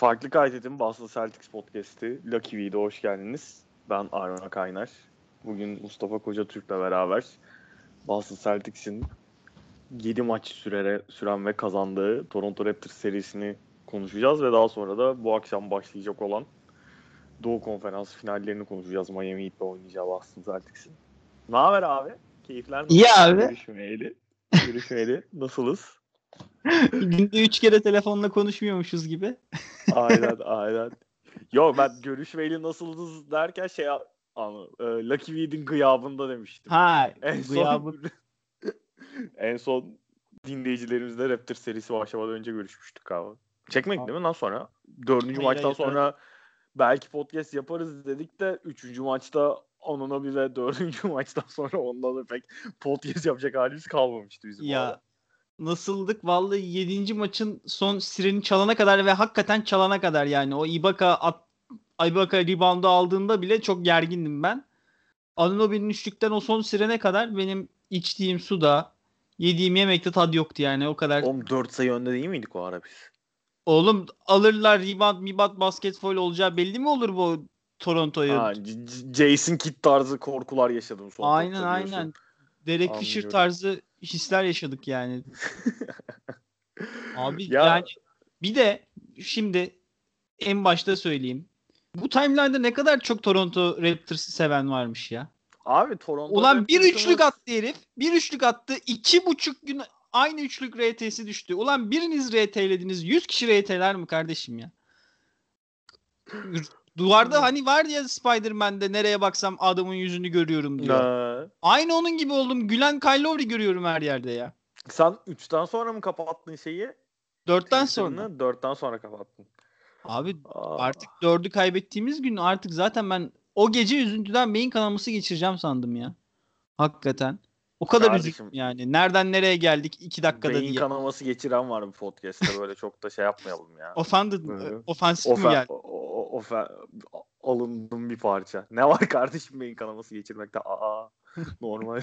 Farklı Kaydedim Baslı Celtics Podcast'i Lucky V'de hoş geldiniz. Ben Arna Kaynar. Bugün Mustafa Kocatürk'le beraber Baslı Celtics'in 7 maç süren ve kazandığı Toronto Raptors serisini konuşacağız ve daha sonra da bu akşam başlayacak olan Doğu Konferans finallerini konuşacağız. Miami Heat'le oynayacağı Boston Celtics'in. Ne haber abi? Keyifler mi? İyi abi. Görüşmeyeli. Nasılız? Günde 3 kere telefonla konuşmuyormuşuz gibi. Aynen. Yo, ben görüşmeyeli nasılız derken Lucky Weed'in gıyabında demiştim. Ha, en son dinleyicilerimizle Raptor serisi başlamadan önce görüşmüştük abi. Çekmek değil mi? Ondan sonra 4. maçtan sonra belki podcast yaparız dedik de 3. maçta onunla bile 4. maçtan sonra ondan da pek podcast yapacak halimiz kalmamıştı bizim. Ya nasıldık? Vallahi 7. maçın son sireni çalana kadar ve hakikaten çalana kadar yani o Ibaka reboundu aldığında bile çok gergindim ben. Anunobi'nin üçlükten o son sirene kadar benim içtiğim suda, yediğim yemekte tad yoktu yani o kadar. Oğlum 4 sayı önde değil miydik o ara biz? Oğlum alırlar rebound basket foul olacağı belli mi olur bu Toronto'ya? Ha, Jason Kidd tarzı korkular yaşadım son. Aynen. Derek Fisher tarzı hisler yaşadık yani. Abi ya. Yani bir de şimdi en başta söyleyeyim. Bu timeline'da ne kadar çok Toronto Raptors'ı seven varmış ya. Abi Toronto ulan bir üçlük attı herif. Bir üçlük attı. 2,5 gün aynı üçlük RT'si düştü. Ulan biriniz RT'lediniz. 100 kişi RT'ler mi kardeşim ya? Duvarda hani var ya Spider-Man'de nereye baksam adamın yüzünü görüyorum diyor. Ne? Aynı onun gibi oldum. Gülen Kyle Lowry görüyorum her yerde ya. Sen 3'ten sonra mı kapattın şeyi? 4'ten sonra. 4'ten sonra kapattın. Abi artık 4'ü kaybettiğimiz gün artık zaten ben o gece üzüntüden beyin kanaması geçireceğim sandım ya. Hakikaten. O kadar üzüldüm yani. Nereden nereye geldik 2 dakikada diye. Beyin kanaması geçiren var bu podcast'ta. Böyle çok da şey yapmayalım ya. Ofansif mi geldi? Alındım bir parça. Ne var kardeşim beyin kanaması geçirmekte? Normal.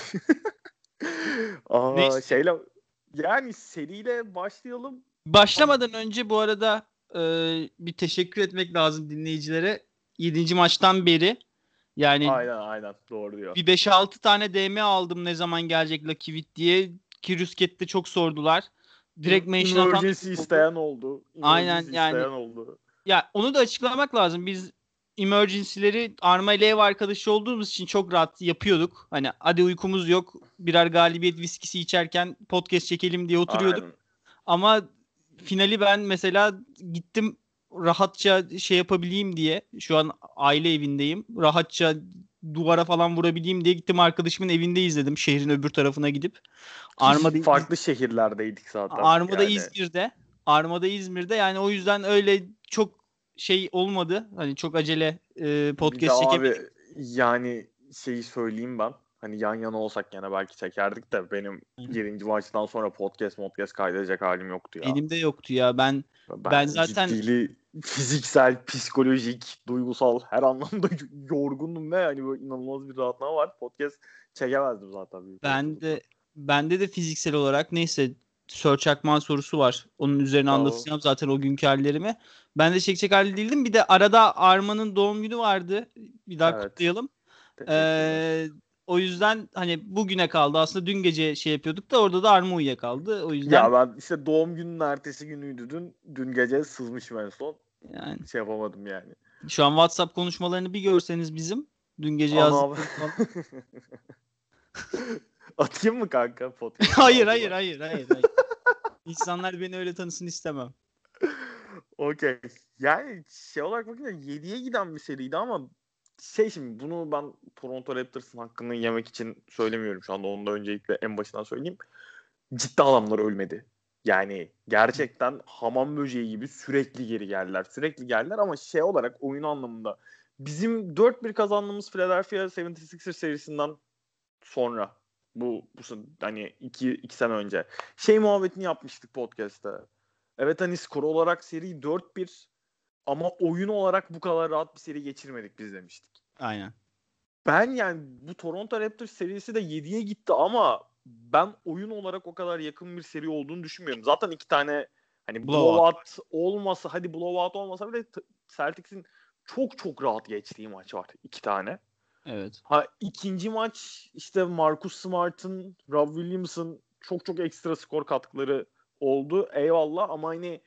Yani seriyle başlayalım. Başlamadan önce bu arada bir teşekkür etmek lazım dinleyicilere. 7. maçtan beri. Yani aynen doğru diyor. Bir 5-6 tane DM aldım ne zaman gelecek Lucky Weed diye. Ki Rüsket'te çok sordular. Direkt mention atan isteyen oldu. Aynen isteyen yani. Oldu. Ya onu da açıklamak lazım. Biz emergency'leri Arma ile ev arkadaşı olduğumuz için çok rahat yapıyorduk. Hani hadi uykumuz yok. Birer galibiyet viskisi içerken podcast çekelim diye oturuyorduk. Aynen. Ama finali ben mesela gittim rahatça şey yapabileyim diye. Şu an aile evindeyim. Rahatça duvara falan vurabileyim diye gittim arkadaşımın evinde izledim. Şehrin öbür tarafına gidip. Arma'da farklı şehirlerdeydik zaten. Arma'da yani. İzmir'de. Arma'da İzmir'de yani o yüzden öyle çok şey olmadı. Hani çok acele podcast çekebildik. Abi yani şeyi söyleyeyim ben. Hani yan yana olsak gene belki çekerdik de benim 7. maçtan sonra podcast kaydedecek halim yoktu ya. Benim de yoktu ya. Ben zaten ciddili, fiziksel, psikolojik, duygusal her anlamda yorgundum ve hani böyle inanılmaz bir rahatlığa var. Podcast çekemezdim zaten. Bende de fiziksel olarak neyse Search Akman sorusu var. Onun üzerine anlatacağım zaten o günkü hallerimi. Ben de çekecek halde değildim. Bir de arada Arma'nın doğum günü vardı. Bir daha evet. Kutlayalım. O yüzden hani bugüne kaldı. Aslında dün gece şey yapıyorduk da orada da Arma uyuyakaldı. O yüzden ya ben işte doğum gününün ertesi günüydü dün. Dün gece sızmışım en son. Yani şey yapamadım yani. Şu an WhatsApp konuşmalarını bir görseniz bizim. Dün gece yazdık. Atayım mı kanka fotoğrafı? Hayır. İnsanlar beni öyle tanısın istemem. Okey. Yani şey olarak bakınca 7'ye giden bir seriydi ama şimdi bunu ben Toronto Raptors'ın hakkını yemek için söylemiyorum şu anda. Onu da öncelikle en başından söyleyeyim. Ciddi adamlar ölmedi. Yani gerçekten hamam böceği gibi sürekli geri geldiler. Sürekli geldiler ama şey olarak oyun anlamında bizim 4-1 kazandığımız Philadelphia 76ers serisinden sonra bu hani 2 sene önce şey muhabbetini yapmıştık podcast'ta. Evet hani skor olarak seri 4-1 ama oyun olarak bu kadar rahat bir seri geçirmedik biz demiştik. Aynen. Ben yani bu Toronto Raptors serisi de 7'ye gitti ama ben oyun olarak o kadar yakın bir seri olduğunu düşünmüyorum. Zaten 2 tane Hani blowout olmasa, hadi blowout olmasa bile Celtics'in çok çok rahat geçtiği maç var. 2 tane. Evet. Ha, ikinci maç işte Marcus Smart'ın, Rob Williams'ın çok çok ekstra skor katkıları oldu. Eyvallah, ama hani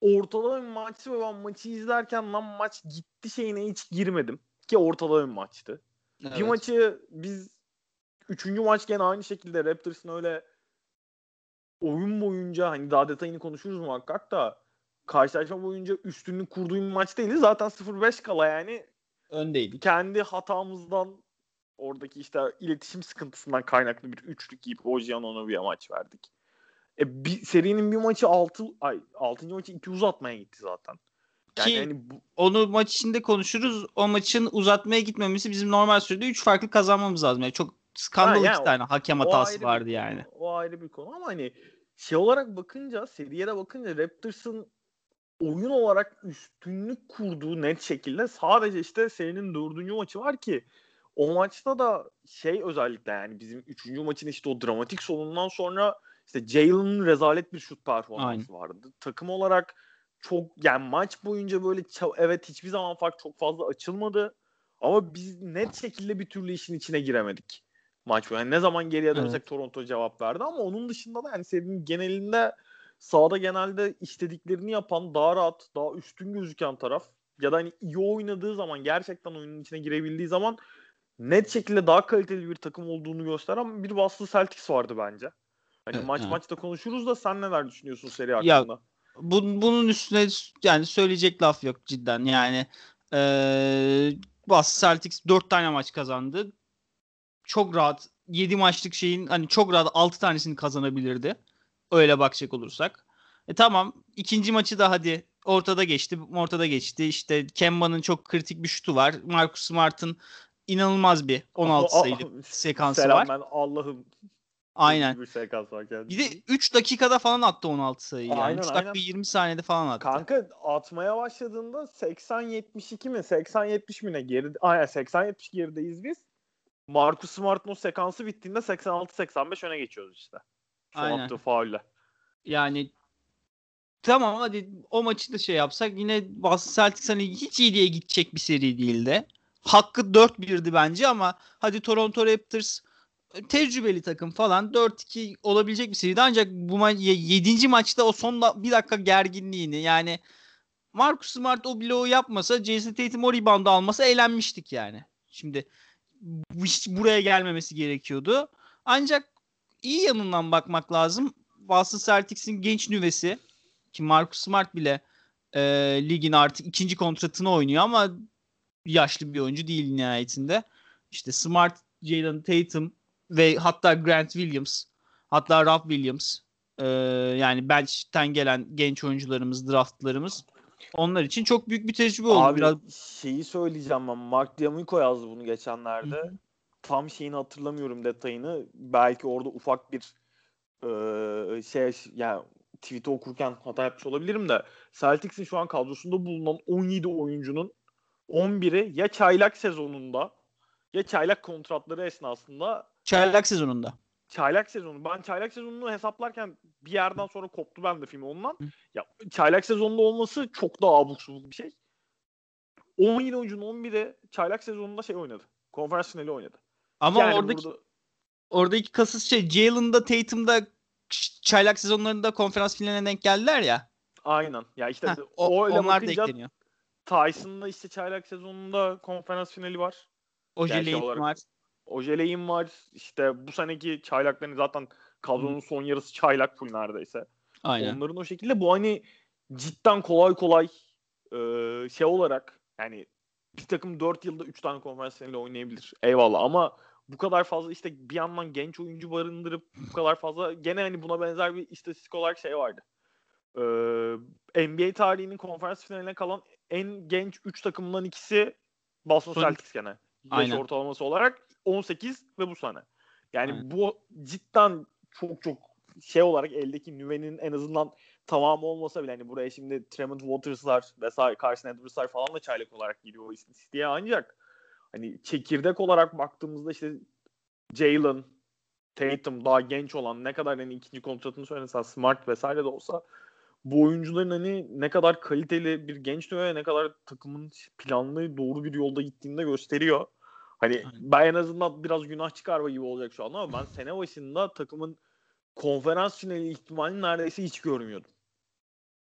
ortalama bir maçtı ve ben maçı izlerken lan maç gitti şeyine hiç girmedim. Ki ortalama bir maçtı. Evet. Bir maçı biz 3. maç gene aynı şekilde Raptors'ın öyle oyun boyunca, hani daha detayını konuşuruz muhakkak da, karşılaşma boyunca üstünlüğü kurduğu bir maç değildi. Zaten 0-5 kala yani öndeydi. Kendi hatamızdan, oradaki işte iletişim sıkıntısından kaynaklı bir üçlük yiyip Bogdanovic'e maç verdik. Serinin bir maçı 6. maçı 2 uzatmaya gitti zaten. Yani ki hani onu maç içinde konuşuruz. O maçın uzatmaya gitmemesi bizim normal sürede 3 farklı kazanmamız lazım. Yani çok skandal yani 2 tane hakem hatası vardı yani. O ayrı bir konu ama hani şey olarak bakınca, seriye de bakınca Raptors'ın oyun olarak üstünlük kurduğu net şekilde sadece işte serinin 4. maçı var ki o maçta da şey, özellikle yani bizim 3. maçın işte o dramatik sonundan sonra işte Jalen'ın rezalet bir şut performansı vardı. Takım olarak çok, yani maç boyunca böyle evet hiçbir zaman fark çok fazla açılmadı ama biz net şekilde bir türlü işin içine giremedik maç boyunca. Yani ne zaman geriye dönsek Toronto cevap verdi ama onun dışında da yani serinin genelinde sahada genelde istediklerini yapan, daha rahat, daha üstün gözüken taraf ya da hani iyi oynadığı zaman, gerçekten oyunun içine girebildiği zaman net şekilde daha kaliteli bir takım olduğunu gösteren bir Boston Celtics vardı bence. Hani maçta konuşuruz da sen neler düşünüyorsun seri hakkında? Ya, bunun üstüne yani söyleyecek laf yok cidden. Yani Boston Celtics 4 tane maç kazandı. Çok rahat 7 maçlık şeyin hani çok rahat 6 tanesini kazanabilirdi. Öyle bakacak olursak. Tamam, ikinci maçı da hadi ortada geçti. İşte Kemba'nın çok kritik bir şutu var. Marcus Smart'ın inanılmaz bir 16 sayılık sekansı var. Selam, ben Allah'ım. Aynen. Bir sekans var kendisi. Bir de 3 dakikada falan attı 16 sayıyı. Yani. Aynen, 3 dakika 20 saniyede falan attı. Kanka atmaya başladığında 80-72 mi? 80-70 mi ne? Aynen 80-70 gerideyiz biz. Marcus Smart'ın o sekansı bittiğinde 86-85 öne geçiyoruz işte. Aynen. Attığı faulle. Yani tamam, hadi o maçı da şey yapsak yine Boston Celtics hani hiç iyi diye gidecek bir seri değildi. Hakkı 4-1'di bence ama hadi Toronto Raptors tecrübeli takım falan 4-2 olabilecek bir seriydi ancak bu 7. maçta o son bir dakika gerginliğini, yani Marcus Smart o bloğu yapmasa, Jason Tatum o reboundu almasa eğlenmiştik yani. Şimdi hiç buraya gelmemesi gerekiyordu. Ancak iyi yanından bakmak lazım. Boston Celtics'in genç nüvesi ki Marcus Smart bile ligin artık 2. kontratını oynuyor ama yaşlı bir oyuncu değil nihayetinde. İşte Smart, Jalen Tatum ve hatta Grant Williams, hatta Rob Williams, yani bench'ten gelen genç oyuncularımız, draftlarımız, onlar için çok büyük bir tecrübe oldu. Abi biraz şeyi söyleyeceğim ben. Mark D'Amico yazdı bunu geçenlerde. Hı-hı. Tam şeyini hatırlamıyorum, detayını. Belki orada ufak bir yani tweet'i okurken hata yapmış olabilirim de Celtics'in şu an kadrosunda bulunan 17 oyuncunun 11'i ya çaylak sezonunda ya çaylak kontratları esnasında. Çaylak sezonunda. Çaylak sezonu. Ben çaylak sezonunu hesaplarken bir yerden sonra koptu ben de film ondan. Ya çaylak sezonunda olması çok daha abuk subuk bir şey. 17 oyuncunun 11'i çaylak sezonunda şey oynadı. Konferans finali oynadı. Ama yani oradaki kasıt şey, Jalen'da, Tatum'da çaylak sezonlarında konferans finaline denk geldiler ya. Aynen. Ya işte onlar da ekleniyor. Tyson'da işte çaylak sezonunda konferans finali var. Ojeley'in var. İşte bu seneki çaylakların zaten kadronun son yarısı çaylak full neredeyse. Aynen. Onların o şekilde bu hani cidden kolay şey olarak yani bir takım 4 yılda 3 tane konferans finali oynayabilir. Eyvallah, ama bu kadar fazla işte bir yandan genç oyuncu barındırıp bu kadar fazla gene hani buna benzer bir istatistik olarak şey vardı. NBA tarihinin konferans finaline kalan en genç 3 takımdan ikisi Boston Celtics gene. Yaş ortalaması olarak 18 ve bu sene. Yani bu cidden çok çok şey olarak eldeki nüvenin en azından tamamı olmasa bile hani buraya şimdi Tremont Waters'lar vesaire, Carson Edwards'lar falan da çaylak olarak giriyor istatistiğe, ancak hani çekirdek olarak baktığımızda işte Jalen, Tatum daha genç olan, ne kadar hani 2. kontratını söylesen Smart vesaire de olsa bu oyuncuların hani ne kadar kaliteli bir genç ve ne kadar takımın planlı doğru bir yolda gittiğini de gösteriyor. Hani ben en azından biraz günah çıkarma gibi olacak şu an ama ben sene başında takımın konferans finali ihtimalini neredeyse hiç görmüyordum.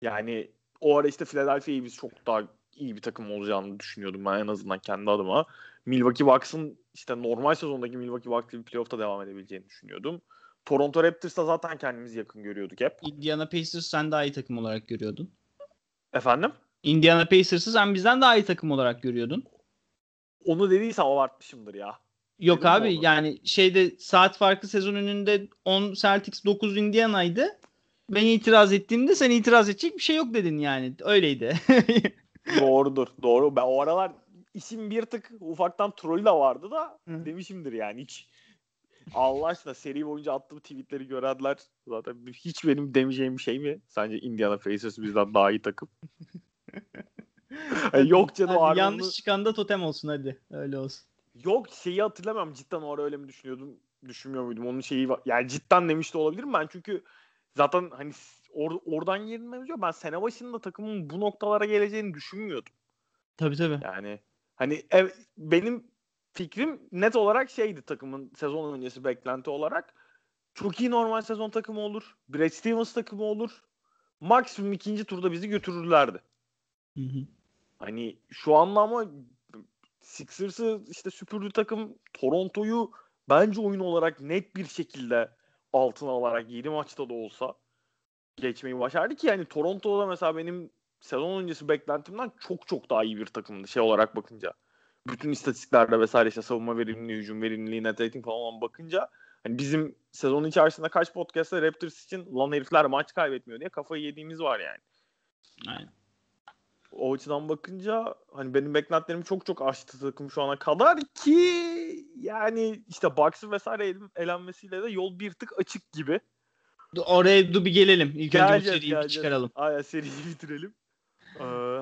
Yani o ara işte Philadelphia'yı biz çok daha iyi bir takım olacağını düşünüyordum ben en azından kendi adıma. Milwaukee Bucks'ın işte normal sezondaki Milwaukee Bucks'ın playoff'ta devam edebileceğini düşünüyordum. Toronto Raptors'ta zaten kendimizi yakın görüyorduk hep. Indiana Pacers'ı sen daha iyi takım olarak görüyordun. Efendim? Indiana Pacers'ı sen bizden daha iyi takım olarak görüyordun. Onu dediysem abartmışımdır ya. Yok dedim abi yani şeyde saat farkı sezon önünde 10 Celtics 9 Indiana'ydı. Ben itiraz ettiğimde sen itiraz edecek bir şey yok dedin yani. Öyleydi. Doğrudur. Doğru. Ben o aralar isim bir tık ufaktan trollü de vardı da demişimdir yani hiç. Allah aşkına seri boyunca attığım tweetleri görenler zaten hiç benim demeyeceğim bir şey mi? Sence Indiana Pacers bizden daha iyi takım? Yok canım. Hadi, yanlış çıkan da totem olsun hadi. Öyle olsun. Yok şeyi hatırlamam. Cidden o ara öyle mi düşünüyordum? Düşünmüyor muydum? Onun şeyi yani cidden demiş de olabilirim ben çünkü zaten hani oradan girilmemiz yok. Ben sene başında takımın bu noktalara geleceğini düşünmüyordum. Tabii. Yani hani benim fikrim net olarak şeydi takımın sezon öncesi beklenti olarak. Çok iyi normal sezon takımı olur. Brad Stevens takımı olur. Maksimum ikinci turda bizi götürürlerdi. Hı. Hani şu anda ama Sixers'ı işte süpürdü takım. Toronto'yu bence oyun olarak net bir şekilde altına alarak 7 maçta da olsa geçmeyi başardı ki yani Toronto'da mesela benim sezon öncesi beklentimden çok çok daha iyi bir takımdı şey olarak bakınca. Bütün istatistiklerde vesaire işte savunma verimliliği, hücum verimliliği, net rating falan bakınca hani bizim sezonun içerisinde kaç podcast'ta Raptors için lan herifler maç kaybetmiyor diye kafayı yediğimiz var yani. Aynen. O açıdan bakınca hani benim beklentilerimi çok çok aştı takım şu ana kadar ki yani işte Bucks'ın vesaire elenmesiyle de yol bir tık açık gibi. Oraya bir gelelim. İlk önce bu seriyi çıkaralım. Aynen seriyi bitirelim.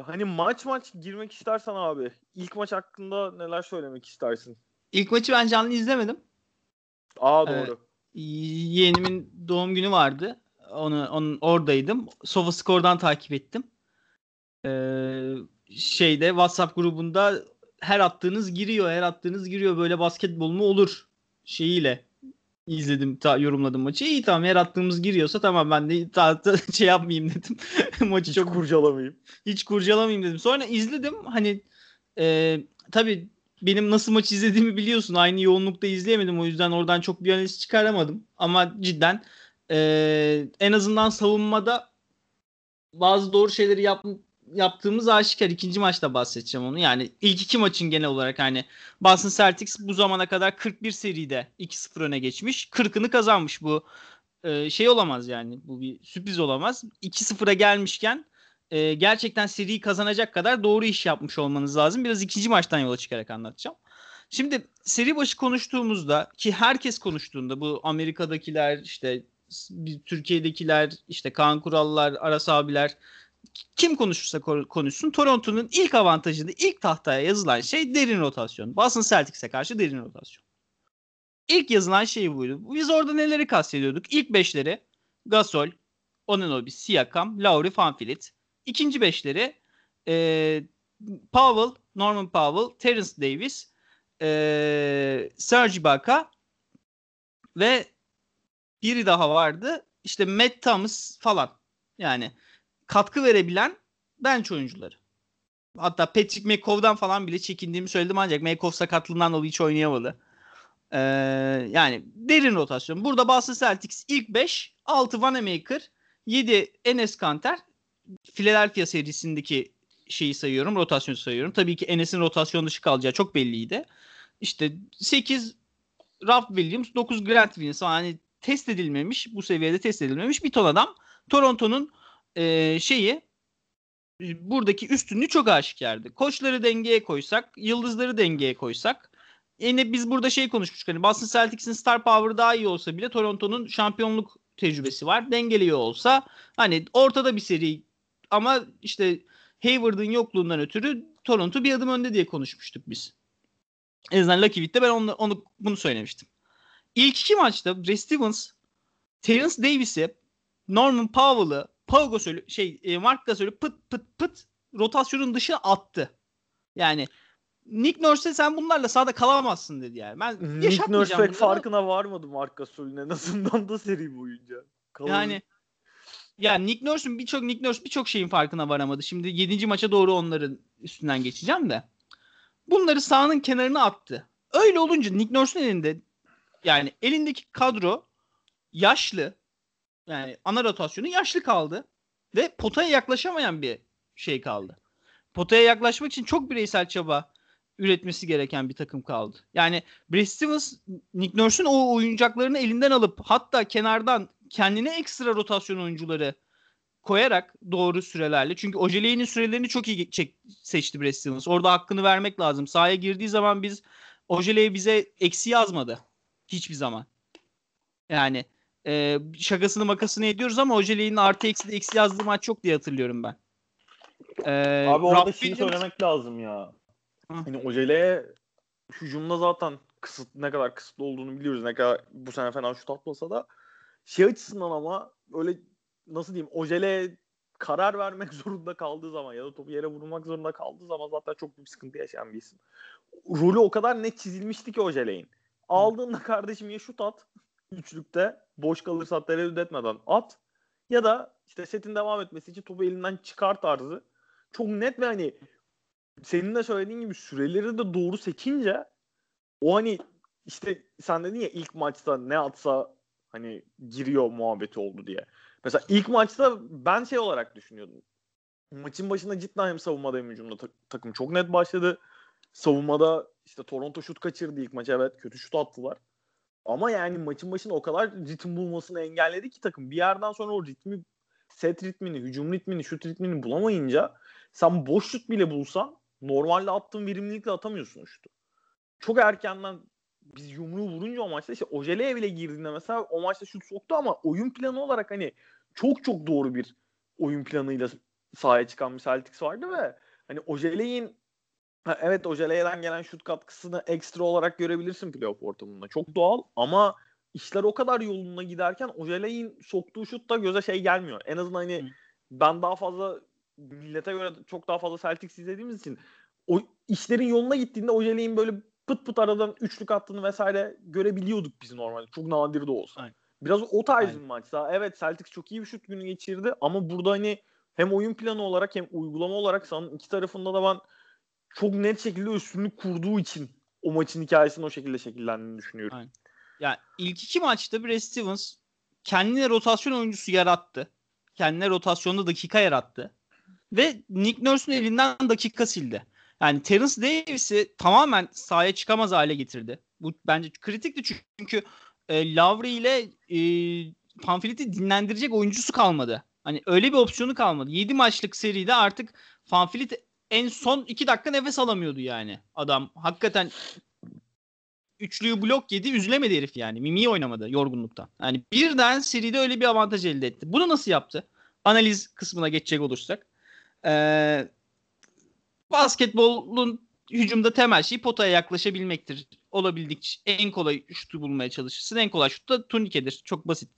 Hani maç girmek istersen abi. İlk maç hakkında neler söylemek istersin? İlk maçı ben canlı izlemedim. Doğru. Yeğenimin doğum günü vardı. Onun oradaydım. SofaScore'dan takip ettim. Şeyde WhatsApp grubunda her attığınız giriyor böyle basketbol mu olur şeyiyle izledim yorumladım maçı. İyi tamam her attığımız giriyorsa tamam ben de şey yapmayayım dedim. Maçı çok hiç kurcalamayayım dedim. Sonra izledim hani tabii benim nasıl maç izlediğimi biliyorsun aynı yoğunlukta izleyemedim o yüzden oradan çok bir analiz çıkaramadım ama cidden en azından savunmada bazı doğru şeyleri yaptığımız aşikar. İkinci maçta bahsedeceğim onu. Yani ilk iki maçın genel olarak hani Boston Celtics bu zamana kadar 41 seride 2-0 öne geçmiş. 40'ını kazanmış bu. Şey olamaz yani. Bu bir sürpriz olamaz. 2-0'a gelmişken gerçekten seriyi kazanacak kadar doğru iş yapmış olmanız lazım. Biraz ikinci maçtan yola çıkarak anlatacağım. Şimdi seri başı konuştuğumuzda ki herkes konuştuğunda bu Amerika'dakiler işte Türkiye'dekiler işte Kaan Kurallar, Aras abiler kim konuşursa konuşsun Toronto'nun ilk avantajında ilk tahtaya yazılan şey derin rotasyon. Boston Celtics'e karşı derin rotasyon. İlk yazılan şey buydu. Biz orada neleri kastediyorduk? İlk beşleri Gasol, Anunoby, Siakam, Lowry, VanVleet. İkinci beşleri Norman Powell, Terence Davis, Serge Ibaka ve biri daha vardı. İşte Matt Thomas falan. Yani katkı verebilen bench oyuncuları. Hatta Patrick McCov'dan falan bile çekindiğimi söyledim ancak McCov sakatlığından dolayı hiç oynayamadı. Yani derin rotasyon. Burada Boston Celtics ilk 5, 6 Vanamaker, 7 Enes Kanter. Philadelphia serisindeki şeyi sayıyorum, rotasyonu sayıyorum. Tabii ki Enes'in rotasyon dışı kalacağı çok belliydi. İşte 8 Ralph Williams, 9 Grant Williams. Yani test edilmemiş, bu seviyede test edilmemiş bir ton adam. Toronto'nun buradaki üstünlüğü çok aşikardı. Koçları dengeye koysak, yıldızları dengeye koysak. Yine biz burada konuşmuştuk. Hani Boston Celtics'in star power daha iyi olsa bile Toronto'nun şampiyonluk tecrübesi var. Dengeliyor olsa hani ortada bir seri ama işte Hayward'ın yokluğundan ötürü Toronto bir adım önde diye konuşmuştuk biz. En azından Lucky Week'te ben bunu söylemiştim. İlk iki maçta Brad Stevens, Terence Davis'i, Norman Powell'ı Pau Gasol'ü Marc Gasol'ü pıt rotasyonun dışına attı. Yani Nick Nurse'e sen bunlarla sahada kalamazsın dedi yani. Ben Nick Nurse pek farkına varmadı Marc Gasol'ün en azından da seri boyunca. Yani Nick Nurse birçok şeyin farkına varamadı. Şimdi 7. maça doğru onların üstünden geçeceğim de. Bunları sahanın kenarına attı. Öyle olunca Nick Nurse'un elinde yani elindeki kadro yaşlı, yani ana rotasyonu yaşlı kaldı ve potaya yaklaşamayan bir şey kaldı. Potaya yaklaşmak için çok bireysel çaba üretmesi gereken bir takım kaldı. Yani Brad Stevens Nick Nurse'un o oyuncaklarını elinden alıp hatta kenardan kendine ekstra rotasyon oyuncuları koyarak doğru sürelerle. Çünkü Ojeley'nin sürelerini çok iyi seçti Brad Stevens. Orada hakkını vermek lazım. Sahaya girdiği zaman Ojeley bize eksi yazmadı. Hiçbir zaman. Yani şakasını makasını ediyoruz ama Ojeley'nin artı eksi de eksi yazdığı maç çok diye hatırlıyorum ben. Abi orada şeyi söylemek lazım ya. Yani Ojeley'e hücumda zaten ne kadar kısıtlı olduğunu biliyoruz. Ne kadar bu sene fena şut atmasa da şey açısından ama öyle nasıl diyeyim Ojeley karar vermek zorunda kaldığı zaman ya da topu yere vurmak zorunda kaldığı zaman zaten çok büyük sıkıntı yaşayan bir isim. Rolü o kadar net çizilmişti ki Ojeley'in. Aldığında kardeşim ya şut at üçlükte boş kalırsa tereddüt etmeden at ya da işte setin devam etmesi için topu elinden çıkar tarzı. Çok net ve hani senin de söylediğin gibi süreleri de doğru seçince o hani işte sen dedin ya ilk maçta ne atsa hani giriyor muhabbeti oldu diye. Mesela ilk maçta ben şey olarak düşünüyordum. Maçın başında cidden hem savunmada hem hücumda takım çok net başladı. Savunmada işte Toronto şut kaçırdı ilk maça, evet kötü şut attılar. Ama yani maçın başında o kadar ritim bulmasını engelledi ki takım. Bir yerden sonra o ritmi, set ritmini, hücum ritmini, şut ritmini bulamayınca sen boş şut bile bulsan normalde attığın verimlilikle atamıyorsun şutu. Çok erkenden biz yumruğu vurunca o maçta işte Ojeley'e bile girdiğinde mesela o maçta şut soktu ama oyun planı olarak hani çok doğru bir oyun planıyla sahaya çıkan bir Celtics vardı ve hani Ojeley'in evet Ojeley'den gelen şut katkısını ekstra olarak görebilirsin playoff ortamında. Çok doğal ama işler o kadar yoluna giderken Ojeley'in soktuğu şut da göze şey gelmiyor. En azından hani ben daha fazla millete göre çok daha fazla Celtics izlediğimiz için o işlerin yoluna gittiğinde Ojeley'in böyle pıt aradan üçlük attığını vesaire görebiliyorduk biz normalde. Çok nadir de olsa. Aynen. Biraz o tarz bir maç. Evet Celtics çok iyi bir şut günü geçirdi ama burada hani hem oyun planı olarak hem uygulama olarak sahanın iki tarafında da ben çok net şekilde üstünlük kurduğu için o maçın hikayesinin o şekilde şekillendiğini düşünüyorum. Aynen. Yani ilk iki maçta Brad Stevens kendine rotasyon oyuncusu yarattı. Kendine rotasyonda dakika yarattı. Ve Nick Nurse'un elinden dakika sildi. Yani Terence Davis'i tamamen sahaya çıkamaz hale getirdi. Bu bence kritikti çünkü Lowry ile Pamphilit'i dinlendirecek oyuncusu kalmadı. Hani öyle bir opsiyonu kalmadı. 7 maçlık seride artık Pamphilit'i en son 2 dakika nefes alamıyordu yani. Adam hakikaten üçlüyü blok yedi, üzülemedi herif yani. Mimi'yi oynamadı yorgunluktan. Yani birden seride öyle bir avantaj elde etti. Bunu nasıl yaptı? Analiz kısmına geçecek olursak. Basketbolun hücumda temel şeyi potaya yaklaşabilmektir. Olabildikçe en kolay şutu bulmaya çalışırsın. En kolay şut da turnikedir. Çok basit.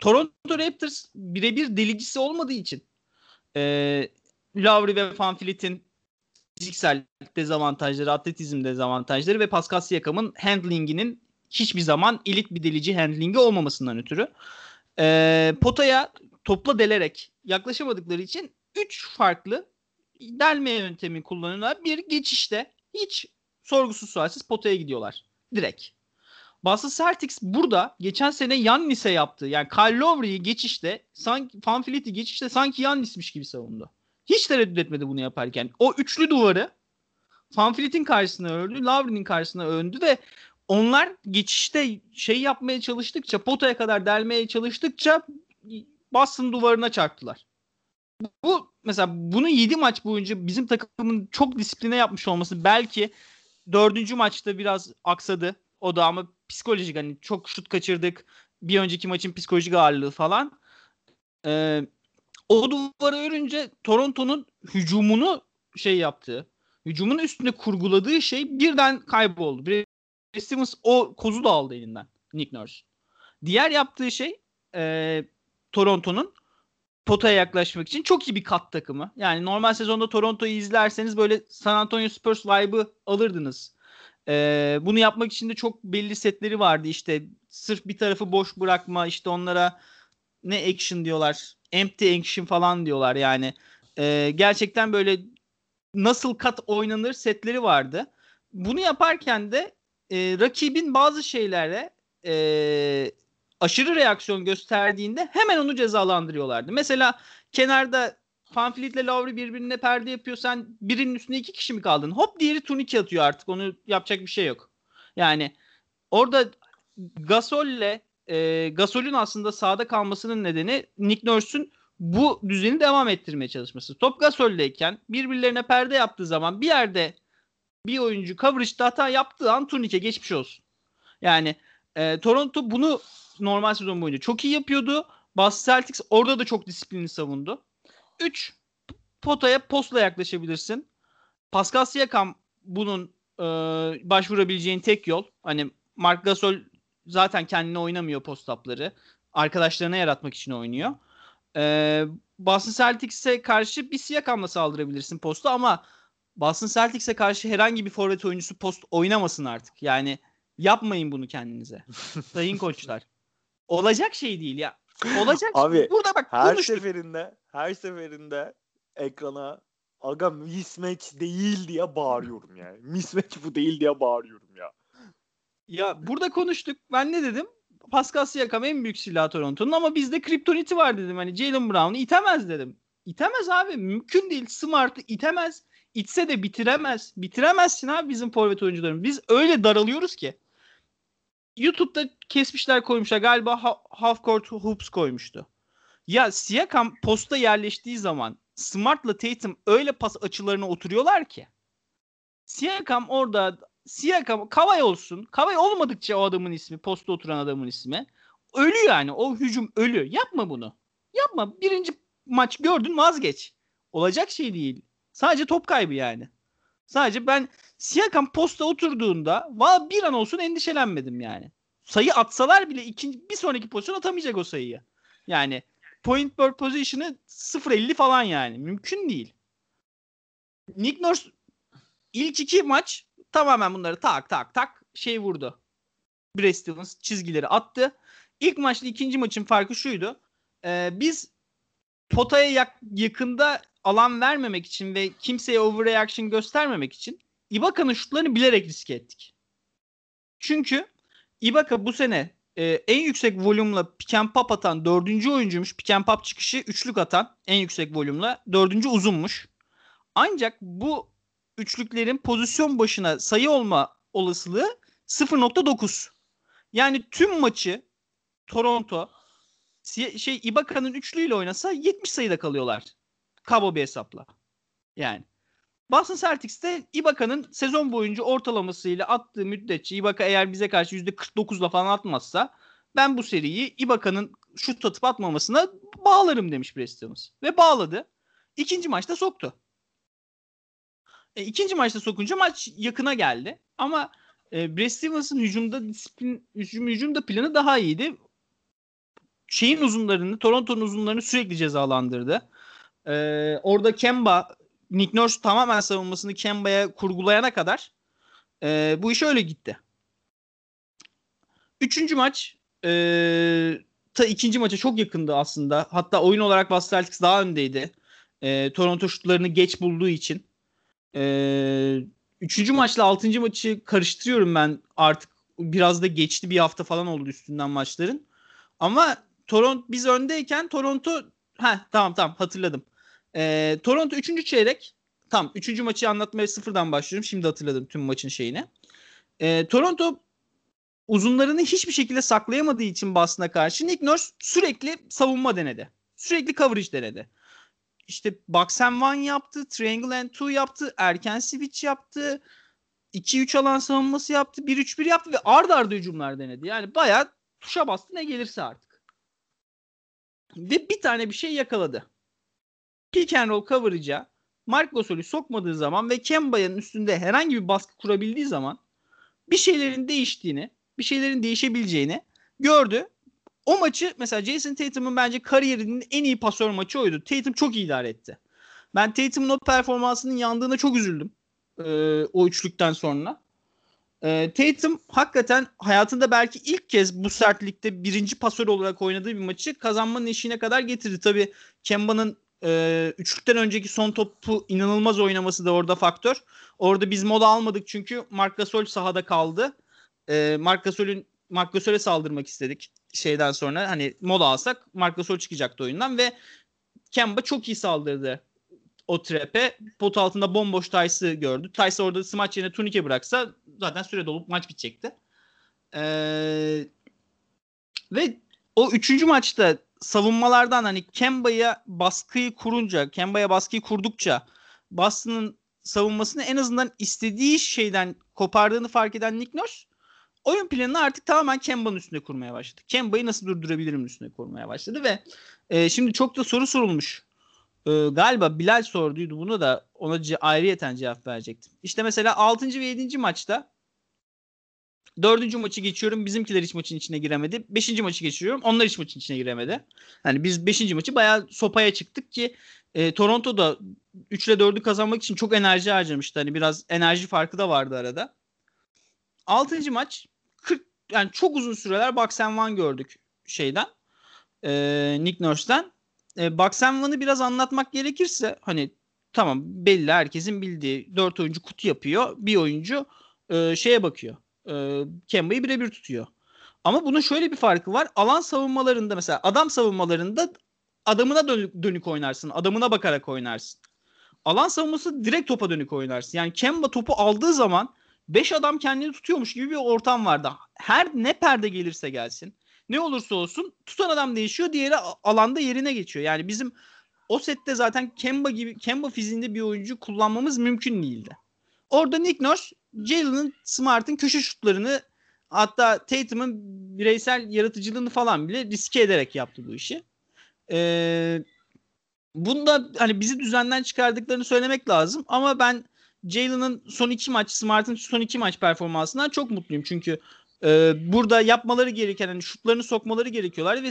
Toronto Raptors birebir delicisi olmadığı için Lowry ve Pamphilit'in fiziksel dezavantajları, atletizm dezavantajları ve Pascal Siakam'ın handling'inin hiçbir zaman elit bir delici handlingi olmamasından ötürü potaya topla delerek yaklaşamadıkları için 3 farklı delme yöntemi kullanıyorlar. Bir, geçişte hiç sorgusuz sualsiz potaya gidiyorlar. Direkt. Boston Celtics burada geçen sene Yannis'e yaptı. Yani Kyle Lowry'yi geçişte sanki Pamphilit'i geçişte sanki Yannis'miş gibi savundu. Hiç tereddüt etmedi bunu yaparken. O üçlü duvarı Pamphilit'in karşısına ördü. Lowry'nin karşısına öndü ve onlar geçişte şey yapmaya çalıştıkça potaya kadar delmeye çalıştıkça Boston duvarına çarptılar. Bu mesela bunu 7 maç boyunca bizim takımın çok disipline yapmış olması belki 4. maçta biraz aksadı. O da ama psikolojik hani çok şut kaçırdık. Bir önceki maçın psikolojik ağırlığı falan. O duvara örünce Toronto'nun hücumunu yaptığı, hücumun üstüne kurguladığı şey birden kayboldu. Brad Stevens o kozu da aldı elinden Nick Nurse. Diğer yaptığı şey Toronto'nun potaya yaklaşmak için çok iyi bir kat takımı. Yani normal sezonda Toronto'yu izlerseniz böyle San Antonio Spurs vibe'ı alırdınız. Bunu yapmak için de çok belli setleri vardı. İşte sırf bir tarafı boş bırakma, işte onlara ne action diyorlar, empty action falan diyorlar yani. Gerçekten böyle nasıl kat oynanır setleri vardı. Bunu yaparken de rakibin bazı şeylere aşırı reaksiyon gösterdiğinde hemen onu cezalandırıyorlardı. Mesela kenarda Pamphilid'le Lowry birbirine perde yapıyor. Sen birinin üstüne iki kişi mi kaldın? Hop diğeri turnike atıyor artık. Onu yapacak bir şey yok. Yani orada Gasol'le Gasol'ün aslında sahada kalmasının nedeni Nick Nurse'ün bu düzeni devam ettirmeye çalışması. Top Gasol'deyken birbirlerine perde yaptığı zaman bir yerde bir oyuncu coverage'da hata yaptığı an turnike geçmiş olsun. Yani Toronto bunu normal sezon boyunca çok iyi yapıyordu. Boston Celtics orada da çok disiplinli savundu. 3. Potaya postla yaklaşabilirsin. Pascal Siakam bunun başvurabileceğin tek yol. Hani Marc Gasol zaten kendine oynamıyor post-up'ları. Arkadaşlarına yaratmak için oynuyor. Boston Celtics'e karşı bir Siakam'la saldırabilirsin posta ama Boston Celtics'e karşı herhangi bir forvet oyuncusu post oynamasın artık. Yani yapmayın bunu kendinize. Sayın koçlar. Olacak şey değil ya. Olacak. Abi, burada bak her konuştuk. Her seferinde ekrana aga mismatch değil diye bağırıyorum yani. Mismatch bu değil diye bağırıyorum ya. Ya burada konuştuk. Ben ne dedim? Pascal Siakam en büyük silah Toronto'nun ama bizde kriptoniti var dedim. Hani Jaylen Brown'u itemez dedim. İtemez abi. Mümkün değil. Smart'ı itemez. İtse de bitiremez. Bitiremezsin abi bizim forvet oyuncularımız. Biz öyle daralıyoruz ki. YouTube'da kesmişler koymuşlar. Galiba half court hoops koymuştu. Ya Siakam posta yerleştiği zaman Smart'la Tatum öyle pas açılarına oturuyorlar ki. Siakam Kavay olsun. Kavay olmadıkça o adamın ismi, posta oturan adamın ismi ölü yani. O hücum ölü. Yapma bunu. Yapma. Birinci maç gördün vazgeç. Olacak şey değil. Sadece top kaybı yani. Sadece ben Siakam posta oturduğunda bir an olsun endişelenmedim yani. Sayı atsalar bile bir sonraki pozisyon atamayacak o sayıyı. Yani point per position'ı 0.50 falan yani. Mümkün değil. Nick Nurse ilk iki maç tamamen bunları tak vurdu. Brad Stevens çizgileri attı. İlk maçla ikinci maçın farkı şuydu. Biz potaya yakında alan vermemek için ve kimseye overreaction göstermemek için Ibaka'nın şutlarını bilerek riske ettik. Çünkü Ibaka bu sene en yüksek volümle pick and pop atan 4. oyuncuymuş. Pick and pop çıkışı üçlük atan en yüksek volümle 4. uzunmuş. Ancak bu üçlüklerin pozisyon başına sayı olma olasılığı 0.9. Yani tüm maçı Toronto Ibaka'nın üçlüyle oynasa 70 sayıda kalıyorlar. Kaba bir hesapla. Yani Boston Celtics'te Ibaka'nın sezon boyunca ortalamasıyla attığı müddetçe Ibaka eğer bize karşı %49'la falan atmazsa ben bu seriyi Ibaka'nın şut atıp atmamasına bağlarım demiş Brad Stevens. Ve bağladı. İkinci maçta soktu. İkinci maçta sokunca maç yakına geldi. Ama Brad Stevens'ın hücumda planı daha iyiydi. Toronto'nun uzunlarını sürekli cezalandırdı. Orada Kemba, Nick Nurse tamamen savunmasını Kemba'ya kurgulayana kadar bu iş öyle gitti. Üçüncü maç ikinci maça çok yakındı aslında. Hatta oyun olarak Boston Celtics daha öndeydi. Toronto şutlarını geç bulduğu için. Üçüncü maçla altıncı maçı karıştırıyorum ben artık. Biraz da geçti, bir hafta falan oldu üstünden maçların. Ama Toronto biz öndeyken Toronto tamam hatırladım. Toronto 3. çeyrek. Tam 3. maçı anlatmaya sıfırdan başlıyorum. Şimdi hatırladım tüm maçın şeyini. Toronto uzunlarını hiçbir şekilde saklayamadığı için Boston'a karşı Nick Nurse sürekli savunma denedi. Sürekli coverage denedi. İşte box and one yaptı. Triangle and two yaptı. Erken switch yaptı. 2-3 alan savunması yaptı. 1-3-1 yaptı ve arda hücumlar denedi. Yani bayağı tuşa bastı ne gelirse artık. Ve bir tane bir şey yakaladı. Pick and roll coverage'a Marc Gasol'ü sokmadığı zaman ve Kemba'nın üstünde herhangi bir baskı kurabildiği zaman bir şeylerin değişebileceğini gördü. O maçı mesela Jason Tatum'un bence kariyerinin en iyi pasör maçı oydu. Tatum çok iyi idare etti. Ben Tatum'un o performansının yandığına çok üzüldüm. O üçlükten sonra. Tatum hakikaten hayatında belki ilk kez bu sertlikte birinci pasör olarak oynadığı bir maçı kazanmanın eşiğine kadar getirdi. Tabii Kemba'nın üçlükten önceki son topu inanılmaz oynaması da orada faktör. Orada biz mola almadık çünkü Marc Gasol sahada kaldı. Marc Gasol'e saldırmak istedik şeyden sonra. Hani mola alsak Marc Gasol çıkacaktı oyundan ve Kemba çok iyi saldırdı o trap'e. Pot altında bomboş Tice'ı gördü. Tice orada smaç yerine turnike bıraksa zaten süre dolup maç bitecekti. Ve o üçüncü maçta savunmalardan hani Kemba'ya baskıyı kurdukça Boston'ın savunmasını en azından istediği şeyden kopardığını fark eden Nick Nurse oyun planını artık tamamen Kemba'nın üstüne kurmaya başladı. Kemba'yı nasıl durdurabilirim üstüne kurmaya başladı ve şimdi çok da soru sorulmuş. Galiba Bilal sorduydu bunu da ona ayrıyeten cevap verecektim. İşte mesela 6. ve 7. maçta 4. maçı geçiyorum. Bizimkiler hiç maçın içine giremedi. 5. maçı geçiriyorum. Onlar hiç maçın içine giremedi. Yani biz 5. maçı bayağı sopaya çıktık ki Toronto'da 3 ile 4'ü kazanmak için çok enerji harcamıştı. Hani biraz enerji farkı da vardı arada. 6. maç yani çok uzun süreler Bucks & One gördük Nick Nurse'den. Bucks & One'ı biraz anlatmak gerekirse hani tamam belli herkesin bildiği 4 oyuncu kutu yapıyor. Bir oyuncu şeye bakıyor. Kemba'yı birebir tutuyor. Ama bunun şöyle bir farkı var. Alan savunmalarında mesela adam savunmalarında adamına dönük oynarsın. Adamına bakarak oynarsın. Alan savunması direkt topa dönük oynarsın. Yani Kemba topu aldığı zaman 5 adam kendini tutuyormuş gibi bir ortam vardı. Her ne perde gelirse gelsin. Ne olursa olsun tutan adam değişiyor. Diğeri alanda yerine geçiyor. Yani bizim o sette zaten Kemba fiziğinde bir oyuncu kullanmamız mümkün değildi. Orada Nick Nurse Jaylen Smart'ın köşe şutlarını hatta Tatum'un bireysel yaratıcılığını falan bile riske ederek yaptı bu işi. Bunda hani bizi düzenden çıkardıklarını söylemek lazım ama ben Jaylen'ın Smart'ın son iki maç performansından çok mutluyum. Çünkü burada yapmaları gereken hani şutlarını sokmaları gerekiyorlar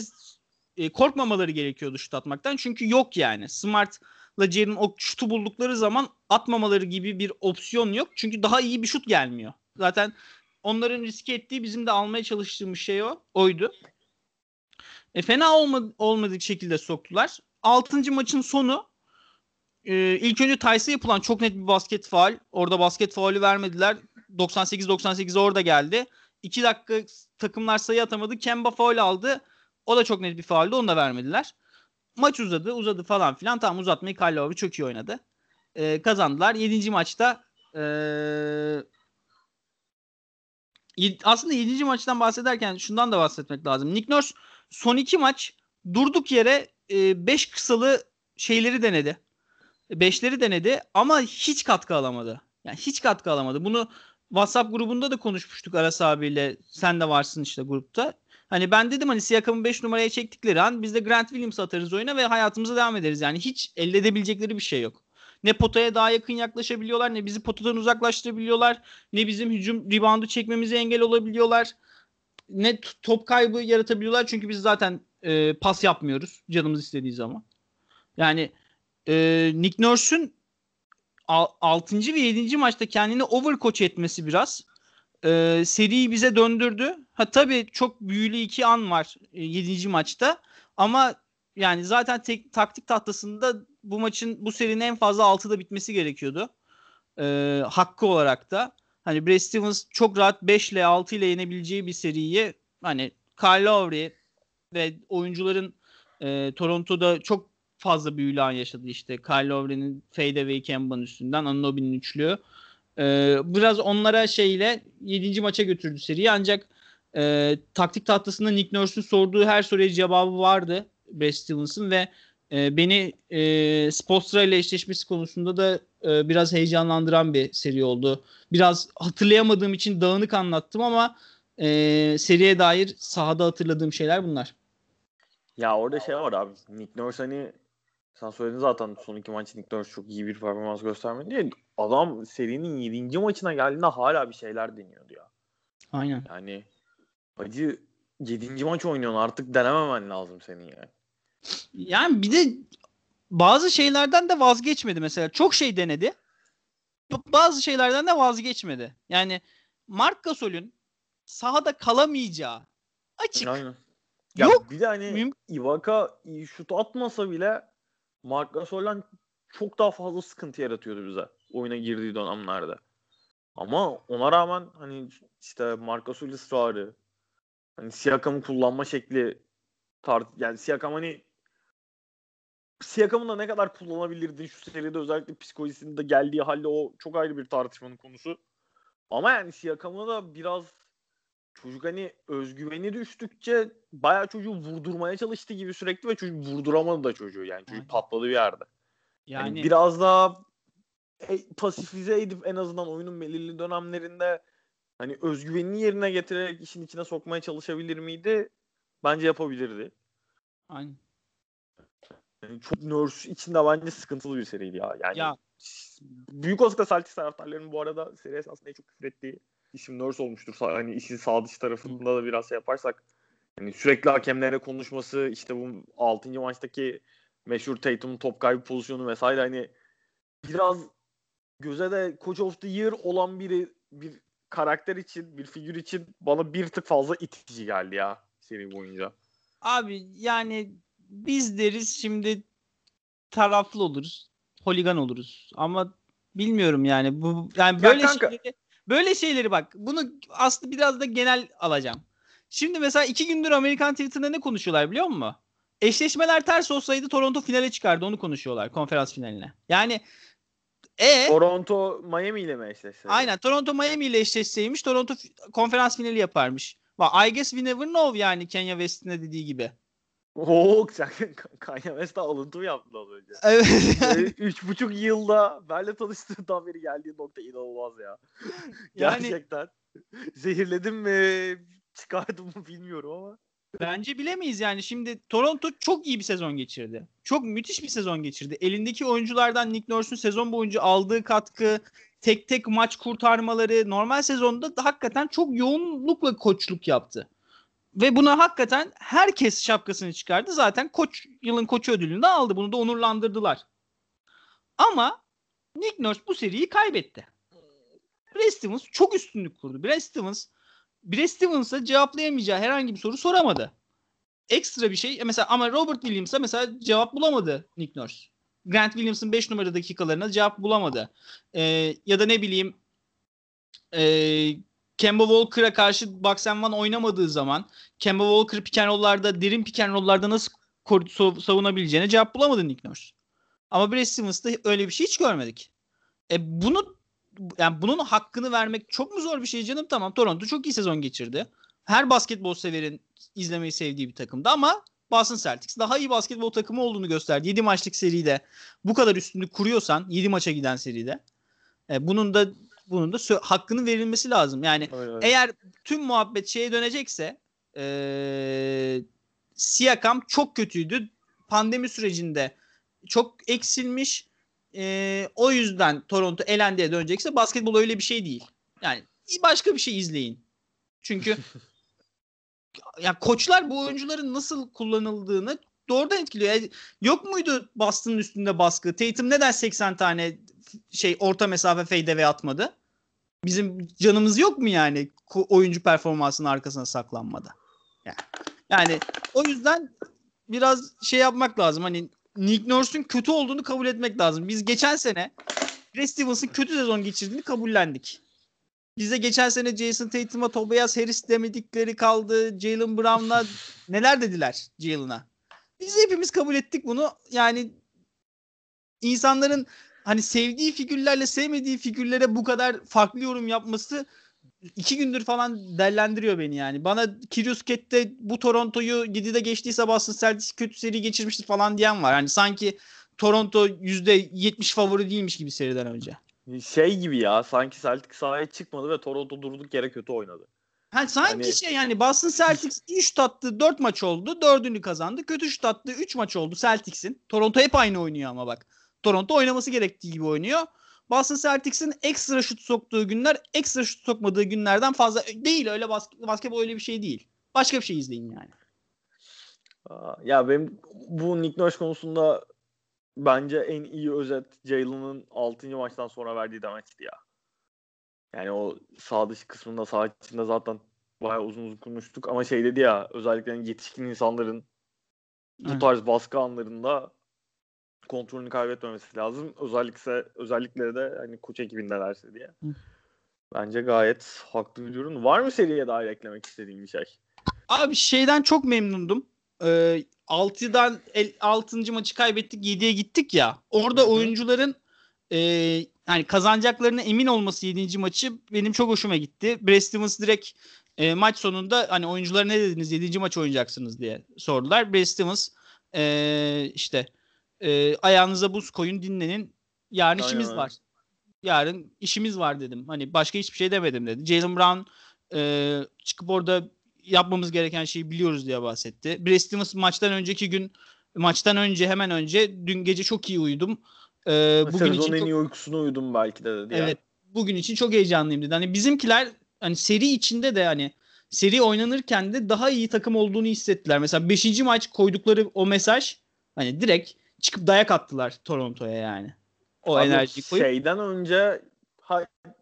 ve korkmamaları gerekiyordu şut atmaktan. Çünkü yok yani. Smart'la Jaylen'ın o şutu buldukları zaman atmamaları gibi bir opsiyon yok. Çünkü daha iyi bir şut gelmiyor. Zaten onların riske ettiği bizim de almaya çalıştığımız şey oydu. Fena olmadık şekilde soktular. 6. maçın sonu ilk önce Tice'a yapılan çok net bir basket faul. Orada basket faulü vermediler. 98-98 orada geldi. 2 dakika takımlar sayı atamadı. Kemba faul aldı. O da çok net bir fauldü. Onu da vermediler. Maç uzadı falan filan. Tamam uzatmayı Karlovic çok iyi oynadı. Kazandılar. 7. maçta aslında 7. maçtan bahsederken şundan da bahsetmek lazım. Nick Nurse son 2 maç durduk yere 5 kısalı şeyleri denedi. 5'leri denedi ama hiç katkı alamadı. Yani hiç katkı alamadı. Bunu WhatsApp grubunda da konuşmuştuk Aras abiyle. Sen de varsın işte grupta. Hani ben dedim hani Siakam'ı 5 numaraya çektikleri an biz de Grant Williams'ı atarız oyuna ve hayatımıza devam ederiz. Yani hiç elde edebilecekleri bir şey yok. Ne potaya daha yakın yaklaşabiliyorlar, ne bizi potadan uzaklaştırabiliyorlar, ne bizim hücum reboundu çekmemize engel olabiliyorlar, ne top kaybı yaratabiliyorlar. Çünkü biz zaten pas yapmıyoruz canımız istediği zaman. Yani Nick Nurse'ün 6. ve 7. maçta kendini overcoach etmesi biraz seriyi bize döndürdü. Ha tabii çok büyülü 2 an var 7. maçta ama yani zaten taktik tahtasında bu serinin en fazla 6'da bitmesi gerekiyordu. Hakkı olarak da. Hani Brad Stevens çok rahat 5 ile 6 ile yenebileceği bir seriyi hani Kyle Lowry ve oyuncuların Toronto'da çok fazla büyülü an yaşadı işte. Kyle Lowry'nin fadeaway Kemba'nın üstünden Anunoby'nin üçlüğü. Biraz onlara şeyle 7. maça götürdü seriyi ancak taktik tahtasında Nick Nurse'un sorduğu her soruya cevabı vardı Brad Stevens'ın ve beni Spoelstra ile eşleşmesi konusunda da biraz heyecanlandıran bir seri oldu. Biraz hatırlayamadığım için dağınık anlattım ama seriye dair sahada hatırladığım şeyler bunlar. Ya orada şey var abi. Nick Nurse hani sen söyledin zaten son 2 maçta Nick Nurse çok iyi bir performans göstermedi diye adam serinin 7. maçına geldiğinde hala bir şeyler deniyordu ya. Aynen. Yani acı 7. maç oynuyorsun, artık denememen lazım senin yani. Yani bir de bazı şeylerden de vazgeçmedi mesela. Çok şey denedi. Bazı şeylerden de vazgeçmedi. Yani Marc Gasol'ün sahada kalamayacağı açık. Aynen. Ya yok. Bir de hani Ibaka şut atmasa bile Marc Gasol'dan çok daha fazla sıkıntı yaratıyordu bize oyuna girdiği dönemlerde. Ama ona rağmen hani işte Marc Gasol ısrarı, hani Siakam'ı kullanma şekli yani Siakam'ı da ne kadar kullanabilirdin şu seride, özellikle psikolojisinin de geldiği halde o çok ayrı bir tartışmanın konusu. Ama yani Siakam'ı da biraz çocuk hani özgüveni düştükçe bayağı çocuğu vurdurmaya çalıştı gibi sürekli ve çocuk vurduramadı da çocuğu yani. Çocuk patladı bir yerde. Yani biraz daha pasifize edip en azından oyunun belirli dönemlerinde hani özgüvenini yerine getirerek işin içine sokmaya çalışabilir miydi? Bence yapabilirdi. Aynen. Yani çok nörs içinde bence sıkıntılı bir seriydi ya. Yani ya. Büyük olasılıkla Celtics taraftarlarının bu arada seri esasında en çok küfür ettiği işim nörs olmuştur. Hani işin sağ dışı tarafında da biraz şey yaparsak hani sürekli hakemlere konuşması, işte bu 6. maçtaki meşhur Tatum'un top kaybı pozisyonu vesaire, hani biraz göze de Coach of the Year olan bir karakter için, bir figür için bana bir tık fazla itici geldi ya seri boyunca. Abi yani biz deriz şimdi taraflı oluruz, holigan oluruz ama bilmiyorum yani bu yani böyle ya şeyleri bak, bunu aslında biraz da genel alacağım. Şimdi mesela 2 gündür Amerikan Twitter'ında ne konuşuyorlar biliyor musun? Eşleşmeler ters olsaydı Toronto finale çıkardı. Onu konuşuyorlar, konferans finaline. Yani Toronto Miami ile mi eşleşseydi? Aynen, Toronto Miami ile eşleşseymiş Toronto konferans finali yaparmış. I guess we never know yani, Kanye West'in de dediği gibi. Oo, Kanye West'e alıntı mı yaptın az önce? Evet. 3,5 yılda benle tanıştığından beri geldiği nokta inanılmaz ya. Yani, gerçekten. Zehirledim mi, çıkardım mı bilmiyorum ama. Bence bilemeyiz yani. Şimdi Toronto çok iyi bir sezon geçirdi. Çok müthiş bir sezon geçirdi. Elindeki oyunculardan Nick Nurse'un sezon boyunca aldığı katkı, tek tek maç kurtarmaları, normal sezonda da hakikaten çok yoğunlukla koçluk yaptı. Ve buna hakikaten herkes şapkasını çıkardı. Zaten koç, yılın koçu ödülünü de aldı. Bunu da onurlandırdılar. Ama Nick Nurse bu seriyi kaybetti. Brad Stevens çok üstünlük kurdu. Brad Stevens'a cevaplayamayacağı herhangi bir soru soramadı. Ekstra bir şey. Mesela ama Robert Williams'a mesela cevap bulamadı Nick Nurse. Grant Williams'ın 5 numara dakikalarına cevap bulamadı. Ya da ne bileyim Kemba Walker'a karşı Bucks and One oynamadığı zaman Kemba Walker pick and roll'larda, derin pick and roll'larda nasıl savunabileceğine cevap bulamadı Nick Nurse. Ama Brad Stevens'da öyle bir şey hiç görmedik. Bunun hakkını vermek çok mu zor bir şey canım? Tamam, Toronto çok iyi sezon geçirdi. Her basketbol severin izlemeyi sevdiği bir takımdı ama Boston Celtics daha iyi basketbol takımı olduğunu gösterdi. 7 maçlık seride bu kadar üstünlük kuruyorsan, 7 maça giden seride bunun da hakkının verilmesi lazım. Yani öyle. Eğer tüm muhabbet şeye dönecekse Siakam çok kötüydü. Pandemi sürecinde çok eksilmiş. O yüzden Toronto elendiye dönecekse basketbol öyle bir şey değil. Yani başka bir şey izleyin. Çünkü yani koçlar bu oyuncuların nasıl kullanıldığını doğrudan etkiliyor. Yani yok muydu Boston'ın üstünde baskı? Tatum neden 80 tane orta mesafe fadeaway atmadı? Bizim canımız yok mu yani oyuncu performansının arkasına saklanmadı? Yani o yüzden biraz yapmak lazım. Hani Nick Nurse'un kötü olduğunu kabul etmek lazım. Biz geçen sene Brad Stevens'ın kötü sezon geçirdiğini kabullendik. Bize geçen sene Jason Tatum'a Tobias Harris demedikleri kaldı. Jaylen Brown'la neler dediler Jaylen'a. Biz hepimiz kabul ettik bunu. Yani insanların hani sevdiği figürlerle sevmediği figürlere bu kadar farklı yorum yapması 2 gündür falan derlendiriyor beni yani. Bana Kyrgios Ket'te bu Toronto'yu 7'de geçtiyse Boston Celtics kötü seri geçirmiştir falan diyen var. Hani sanki Toronto %70 favori değilmiş gibi seriden önce. Gibi ya, sanki Celtics sahaya çıkmadı ve Toronto durduk yere kötü oynadı. Boston Celtics 3 attı 4 maç oldu. 4'ünü kazandı. Kötü şut attı 3 maç oldu Celtics'in. Toronto hep aynı oynuyor ama bak. Toronto oynaması gerektiği gibi oynuyor. Boston Celtics'in ekstra şut soktuğu günler, ekstra şut sokmadığı günlerden fazla değil. Öyle basketbol öyle bir şey değil. Başka bir şey izleyin yani. Ya benim bu Nick Nurse konusunda bence en iyi özet Jalen'ın 6. maçtan sonra verdiği demeçti ya. Yani o sağ dışı kısmında, sağ içinde zaten bayağı uzun uzun konuştuk ama şey dedi ya, özellikle yetişkin insanların bu tarz baskı anlarında kontrolünü kaybetmemesi lazım. Özellikle de hani koç ekibindelerse diye. Hı. Bence gayet haklı bir durum. Var mı seriye dair eklemek istediğin bir şey? Abi şeyden çok memnundum. 6. maçı kaybettik, 7'ye gittik ya. Orada oyuncuların yani kazanacaklarına emin olması 7. maçı benim çok hoşuma gitti. Brad Stevens direkt maç sonunda hani oyunculara ne dediniz 7. maç oynayacaksınız diye sordular. Brad Stevens ayağınıza buz koyun, dinlenin. Yarın işimiz var. Yarın işimiz var dedim. Hani başka hiçbir şey demedim dedi. Jaylen Brown çıkıp orada yapmamız gereken şeyi biliyoruz diye bahsetti. Brad Stevens maçtan önce dün gece çok iyi uyudum. Bugün için en iyi uykusunu uyudum belki de dedi. Evet. Yani. Bugün için çok heyecanlıyım dedi. Hani bizimkiler hani seri içinde de hani seri oynanırken de daha iyi takım olduğunu hissettiler. Mesela 5. maç koydukları o mesaj hani direkt çıkıp dayak attılar Toronto'ya yani. O enerjiyi koyup. Şeyden önce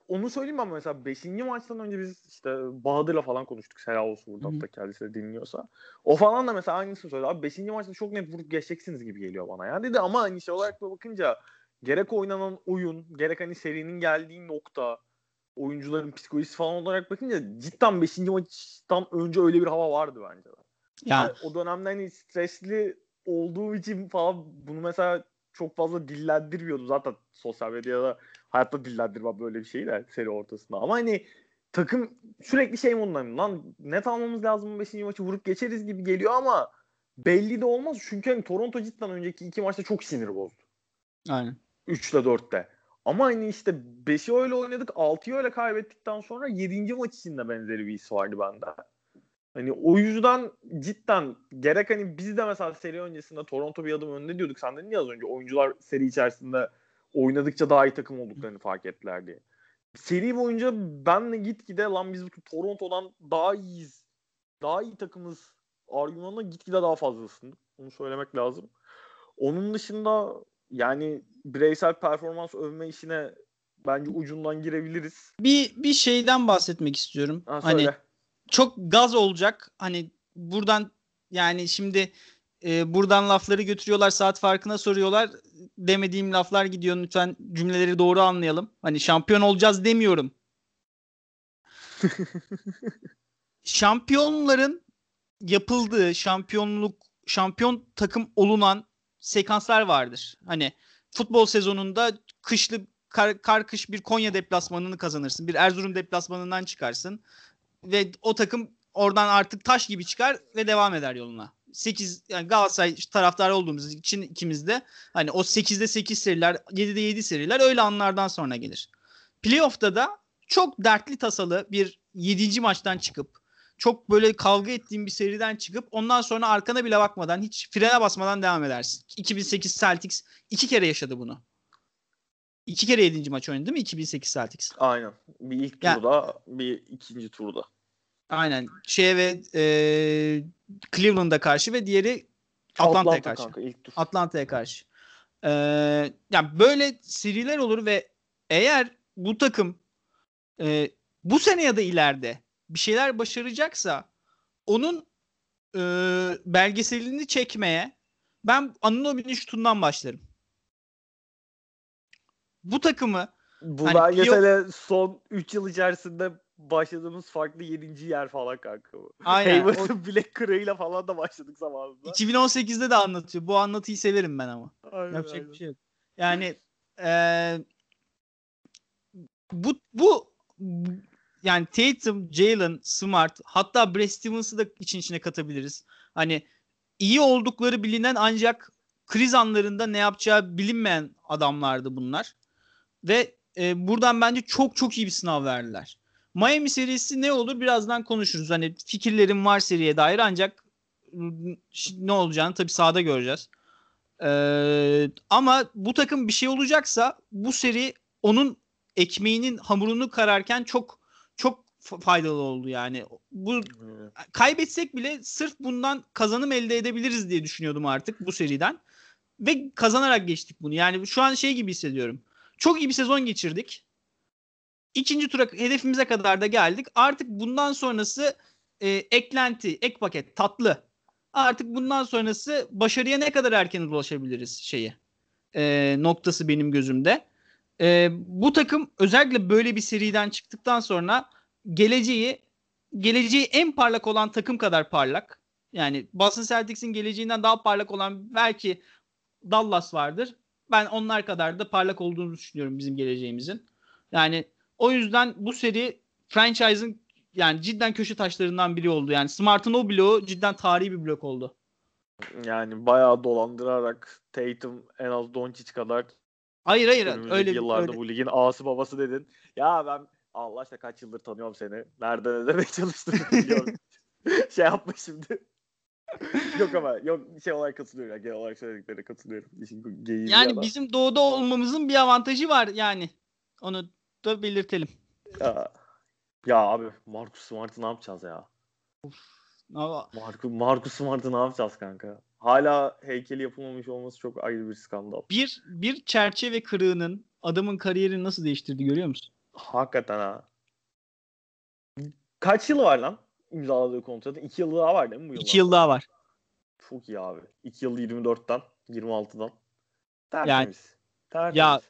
onu söyleyeyim ama mesela 5. maçtan önce biz işte Bahadır'la falan konuştuk. Selam olsun buradan da kendisi dinliyorsa. O falan da mesela aynısını söyledi. Abi 5. maçta çok net vurup geçeceksiniz gibi geliyor bana ya dedi ama hani şey olarak da bakınca gerek oynanan oyun, gerek hani serinin geldiği nokta, oyuncuların psikolojisi falan olarak bakınca cidden 5. maçtan önce öyle bir hava vardı bence. Yani o dönemde hani stresli olduğu için falan bunu mesela çok fazla dillendirmiyordu zaten sosyal medyada. Hayatta dillendirme böyle bir şeyi de seri ortasında. Ama hani takım sürekli şey modundayım. Lan net almamız lazım 5. maçı vurup geçeriz gibi geliyor ama belli de olmaz. Çünkü hani Toronto cidden önceki 2 maçta çok sinir bozdu. Aynen. 3'le 4'te. Ama hani işte 5'i öyle oynadık, 6'yı öyle kaybettikten sonra 7. maç için de benzeri bir his vardı bende. Hani o yüzden cidden gerek hani biz de mesela seri öncesinde Toronto bir adım önde diyorduk. Sen dedin ya az önce oyuncular seri içerisinde oynadıkça daha iyi takım olduklarını fark ettiler diye. Seri boyunca benle gitgide lan biz Toronto'dan daha iyiyiz, daha iyi takımız argümanına gitgide daha fazlasın. Onu söylemek lazım. Onun dışında yani bireysel performans övme işine bence ucundan girebiliriz. Bir şeyden bahsetmek istiyorum. Hani çok gaz olacak. Hani buradan yani şimdi buradan lafları götürüyorlar, saat farkına soruyorlar. Demediğim laflar gidiyor. Lütfen cümleleri doğru anlayalım. Hani şampiyon olacağız demiyorum. Şampiyonların yapıldığı, şampiyon takım olunan sekanslar vardır. Hani futbol sezonunda kışlı kar kış bir Konya deplasmanını kazanırsın. Bir Erzurum deplasmanından çıkarsın ve o takım oradan artık taş gibi çıkar ve devam eder yoluna. 8 yani Galatasaray taraftarı olduğumuz için ikimiz de hani o 8'de 8 seriler, 7'de 7 seriler öyle anlardan sonra gelir. Playoff'ta da çok dertli tasalı bir 7. maçtan çıkıp çok böyle kavga ettiğin bir seriden çıkıp ondan sonra arkana bile bakmadan, hiç frene basmadan devam edersin. 2008 Celtics 2 kere yaşadı bunu. 2 kere 7. maç oynadı değil mi 2008 Celtics? Aynen. Bir ilk turda, bir ikinci turda. Aynen. Cleveland'a karşı ve diğeri Atlanta'ya karşı. Atlanta'ya karşı. Yani böyle seriler olur ve eğer bu takım bu sene ya da ileride bir şeyler başaracaksa onun belgeselini çekmeye ben Anunobi'nin şutundan başlarım. Bu takımı bu hani belgesele son 3 yıl içerisinde başladığımız farklı 7. yer falan kanka. Aynen. Hayward'ın bilek kırığıyla falan da başladık zamanında. 2018'de de anlatıyor. Bu anlatıyı severim ben ama. Aynen, Yapacak bir şey yok. Yani yani Tatum, Jalen, Smart, hatta Brad Stevens'ı da için içine katabiliriz. Hani iyi oldukları bilinen ancak kriz anlarında ne yapacağı bilinmeyen adamlardı bunlar. Ve buradan bence çok çok iyi bir sınav verdiler. Miami serisi ne olur birazdan konuşuruz. Hani fikirlerim var seriye dair ancak ne olacağını tabii sahada göreceğiz. Ama bu takım bir şey olacaksa bu seri onun ekmeğinin hamurunu kararken çok çok faydalı oldu yani. Bu kaybetsek bile sırf bundan kazanım elde edebiliriz diye düşünüyordum artık bu seriden. Ve kazanarak geçtik bunu. Yani şu an şey gibi hissediyorum. Çok iyi bir sezon geçirdik. İkinci tura hedefimize kadar da geldik. Artık bundan sonrası eklenti, ek paket, tatlı. Artık bundan sonrası başarıya ne kadar erken ulaşabiliriz şeyi. Noktası benim gözümde. Bu takım özellikle böyle bir seriden çıktıktan sonra geleceği en parlak olan takım kadar parlak. Yani Boston Celtics'in geleceğinden daha parlak olan belki Dallas vardır. Ben onlar kadar da parlak olduğunu düşünüyorum bizim geleceğimizin. Yani o yüzden bu seri franchise'ın yani cidden köşe taşlarından biri oldu. Yani Smart'ın o bloğu cidden tarihi bir blok oldu. Yani bayağı dolandırarak Tatum en az Doncic kadar. Hayır öyle yıllarda öyle. Bu ligin ağası babası dedin. Ya ben Allah aşkına kaç yıldır tanıyorum seni. Nereden ne demek çalıştığını biliyorum. Şey yapma şimdi. Yok ama yok şey olarak katılıyorum. Yani genel olarak söylediklere katılıyorum. Yani bizim doğuda olmamızın bir avantajı var yani. Onu da belirtelim. Ya abi Marcus Smart'ı ne yapacağız ya? Marcus Smart'ı ne yapacağız kanka? Hala heykeli yapılmamış olması çok ayrı bir skandal. Bir çerçeve kırığının adamın kariyerini nasıl değiştirdi görüyor musun? Hakikaten ha. Kaç yıl var lan imzaladığı kontratın? 2 yıl daha var değil mi bu yıl? 2 yıl daha var. Çok iyi abi. 2 yıl 24'ten 26'dan. Tertemiz. Yani, tertemiz. Ya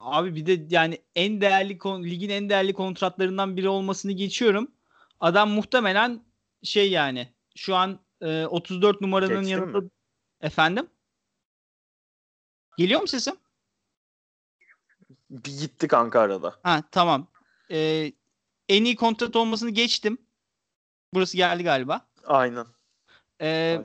abi bir de yani en değerli ligin en değerli kontratlarından biri olmasını geçiyorum. Adam muhtemelen şey yani şu an 34 numaranın geçtim yanında mi? Efendim? Geliyor mu sesim? Bir gitti kanka arada. Ha tamam. En iyi kontrat olmasını geçtim. Burası geldi galiba. Aynen.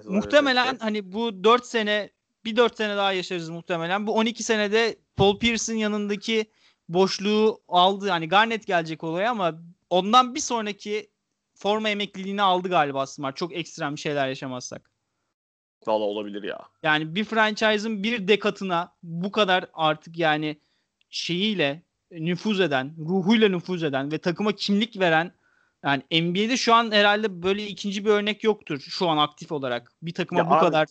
Muhtemelen evet. Hani bu 4 sene bir 4 sene daha yaşarız muhtemelen. Bu 12 senede Paul Pierce'ın yanındaki boşluğu aldı. Yani Garnett gelecek olaya ama ondan bir sonraki forma emekliliğini aldı galiba Smart. Çok ekstrem bir şeyler yaşamazsak. Valla olabilir ya. Yani bir franchise'ın bir dekatına bu kadar artık yani şeyiyle nüfuz eden, ruhuyla nüfuz eden ve takıma kimlik veren yani NBA'de şu an herhalde böyle ikinci bir örnek yoktur şu an aktif olarak. Bir takıma ya bu abi, kadar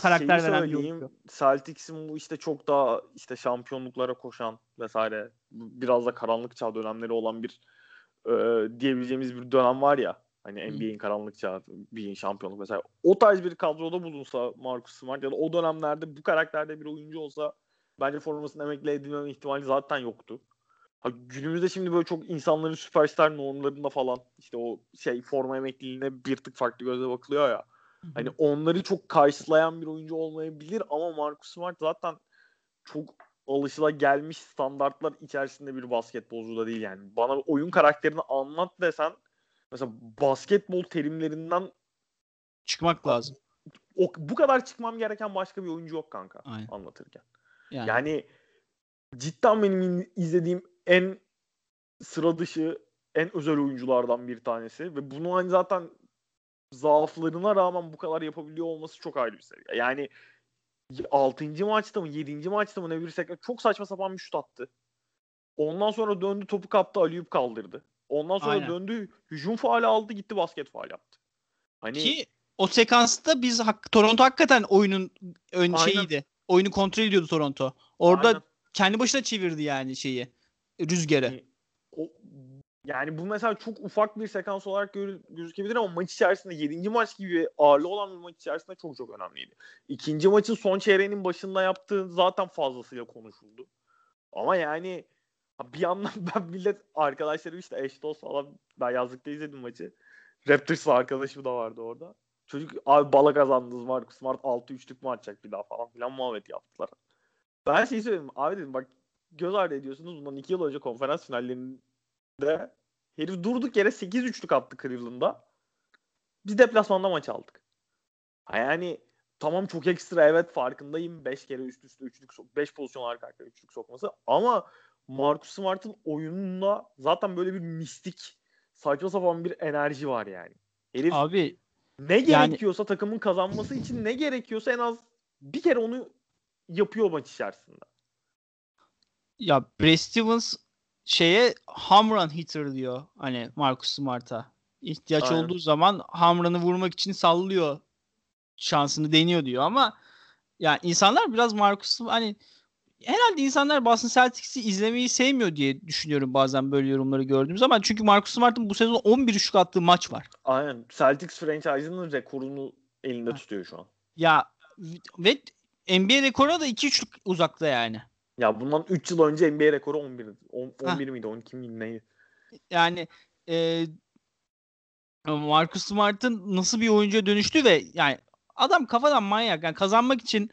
karakter veren bir yoktur. Celtics'in bu işte çok daha işte şampiyonluklara koşan vesaire biraz da karanlık çağ dönemleri olan bir diyebileceğimiz bir dönem var ya hani NBA'in karanlık çağı, bir şampiyonluk mesela o tarz bir kadroda bulunsa Marcus Smart ya da o dönemlerde bu karakterde bir oyuncu olsa bence formasını emekli edilmeme ihtimali zaten yoktu. Ha, günümüzde şimdi böyle çok insanların süperstar normlarında falan işte o şey forma emekliliğine bir tık farklı gözle bakılıyor ya. Hani onları çok karşılayan bir oyuncu olmayabilir ama Marcus Smart zaten çok alışılagelmiş standartlar içerisinde bir basketbolcu da değil yani. Bana oyun karakterini anlat desen mesela basketbol terimlerinden çıkmak lazım. Bu kadar çıkmam gereken başka bir oyuncu yok kanka. Aynen. Anlatırken. Yani cidden benim izlediğim en sıra dışı, en özel oyunculardan bir tanesi ve bunu hani zaten zaaflarına rağmen bu kadar yapabiliyor olması çok ayrı bir seviye. Yani 6. maçta mı 7. maçta mı ne bir sekre çok saçma sapan bir şut attı. Ondan sonra döndü topu kaptı alley-oop kaldırdı. Ondan sonra aynen döndü hücum faali aldı gitti basket faali yaptı. Hani ki o sekansta biz Toronto hakikaten oyunun ön şeyiydi. Oyunu kontrol ediyordu Toronto. Orada aynen kendi başına çevirdi yani şeyi rüzgarı. Yani bu mesela çok ufak bir sekans olarak gözükebilir ama maç içerisinde 7. maç gibi ağırlığı olan bir maç içerisinde çok önemliydi. 2. maçın son çeyreğinin başında yaptığı zaten fazlasıyla konuşuldu. Ama yani bir yandan ben millet arkadaşlarım işte eş dost falan ben yazlıkta izledim maçı. Raptors'la arkadaşım da vardı orada. Çocuk abi bala kazandınız Marcus Smart 6-3'lük mü atacak bir daha falan filan muhabbet yaptılar. Ben şey söyleyeyim abi dedim bak göz ardı ediyorsunuz bundan 2 yıl önce konferans finallerinde herif durduk yere 8-3'lük attı Cleveland'da. Biz deplasmanda maç aldık. Yani tamam çok ekstra evet farkındayım 5 kere üst üste 3'lük 5 pozisyon arka arka 3'lük sokması ama Marcus Smart'ın oyununda zaten böyle bir mistik saçma sapan bir enerji var yani. Herif abi ne gerekiyorsa yani takımın kazanması için ne gerekiyorsa en az bir kere onu yapıyor maç içerisinde. Ya Brad Stevens şeye home run hitter diyor hani Marcus Smart'a. İhtiyaç aynen. olduğu zaman home run'ı vurmak için sallıyor. Şansını deniyor diyor ama yani insanlar biraz Marcus'u hani herhalde insanlar Boston Celtics'i izlemeyi sevmiyor diye düşünüyorum bazen böyle yorumları gördüğümüz zaman. Çünkü Marcus Smart'ın bu sezon 11 üçlük attığı maç var. Aynen. Celtics franchise'ının rekorunu elinde tutuyor şu an. Ya ve NBA rekoruna da 2 üçlük uzakta yani. Ya bundan 3 yıl önce NBA rekoru 11 miydi? 12 miydi? Neydi? Yani Marcus Smart'ın nasıl bir oyuncuya dönüştü ve yani adam kafadan manyak. Yani kazanmak için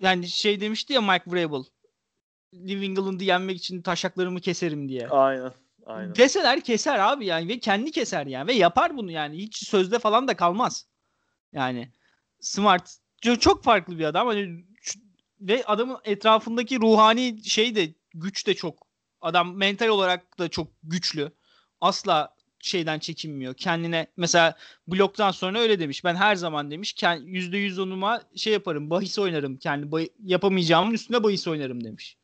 yani şey demişti ya Mike Vrabel. New England'ı yenmek için taşaklarımı keserim diye. Aynen. Aynen. Deseler keser abi yani ve kendi keser yani ve yapar bunu yani hiç sözde falan da kalmaz. Yani Smart çok farklı bir adam. Hani ve adamın etrafındaki ruhani şey de güç de çok. Adam mental olarak da çok güçlü. Asla şeyden çekinmiyor. Kendine mesela bloktan sonra öyle demiş. Ben her zaman demiş %100 onuma şey yaparım. Bahis oynarım. Kendi yapamayacağımın üstüne bahis oynarım demiş.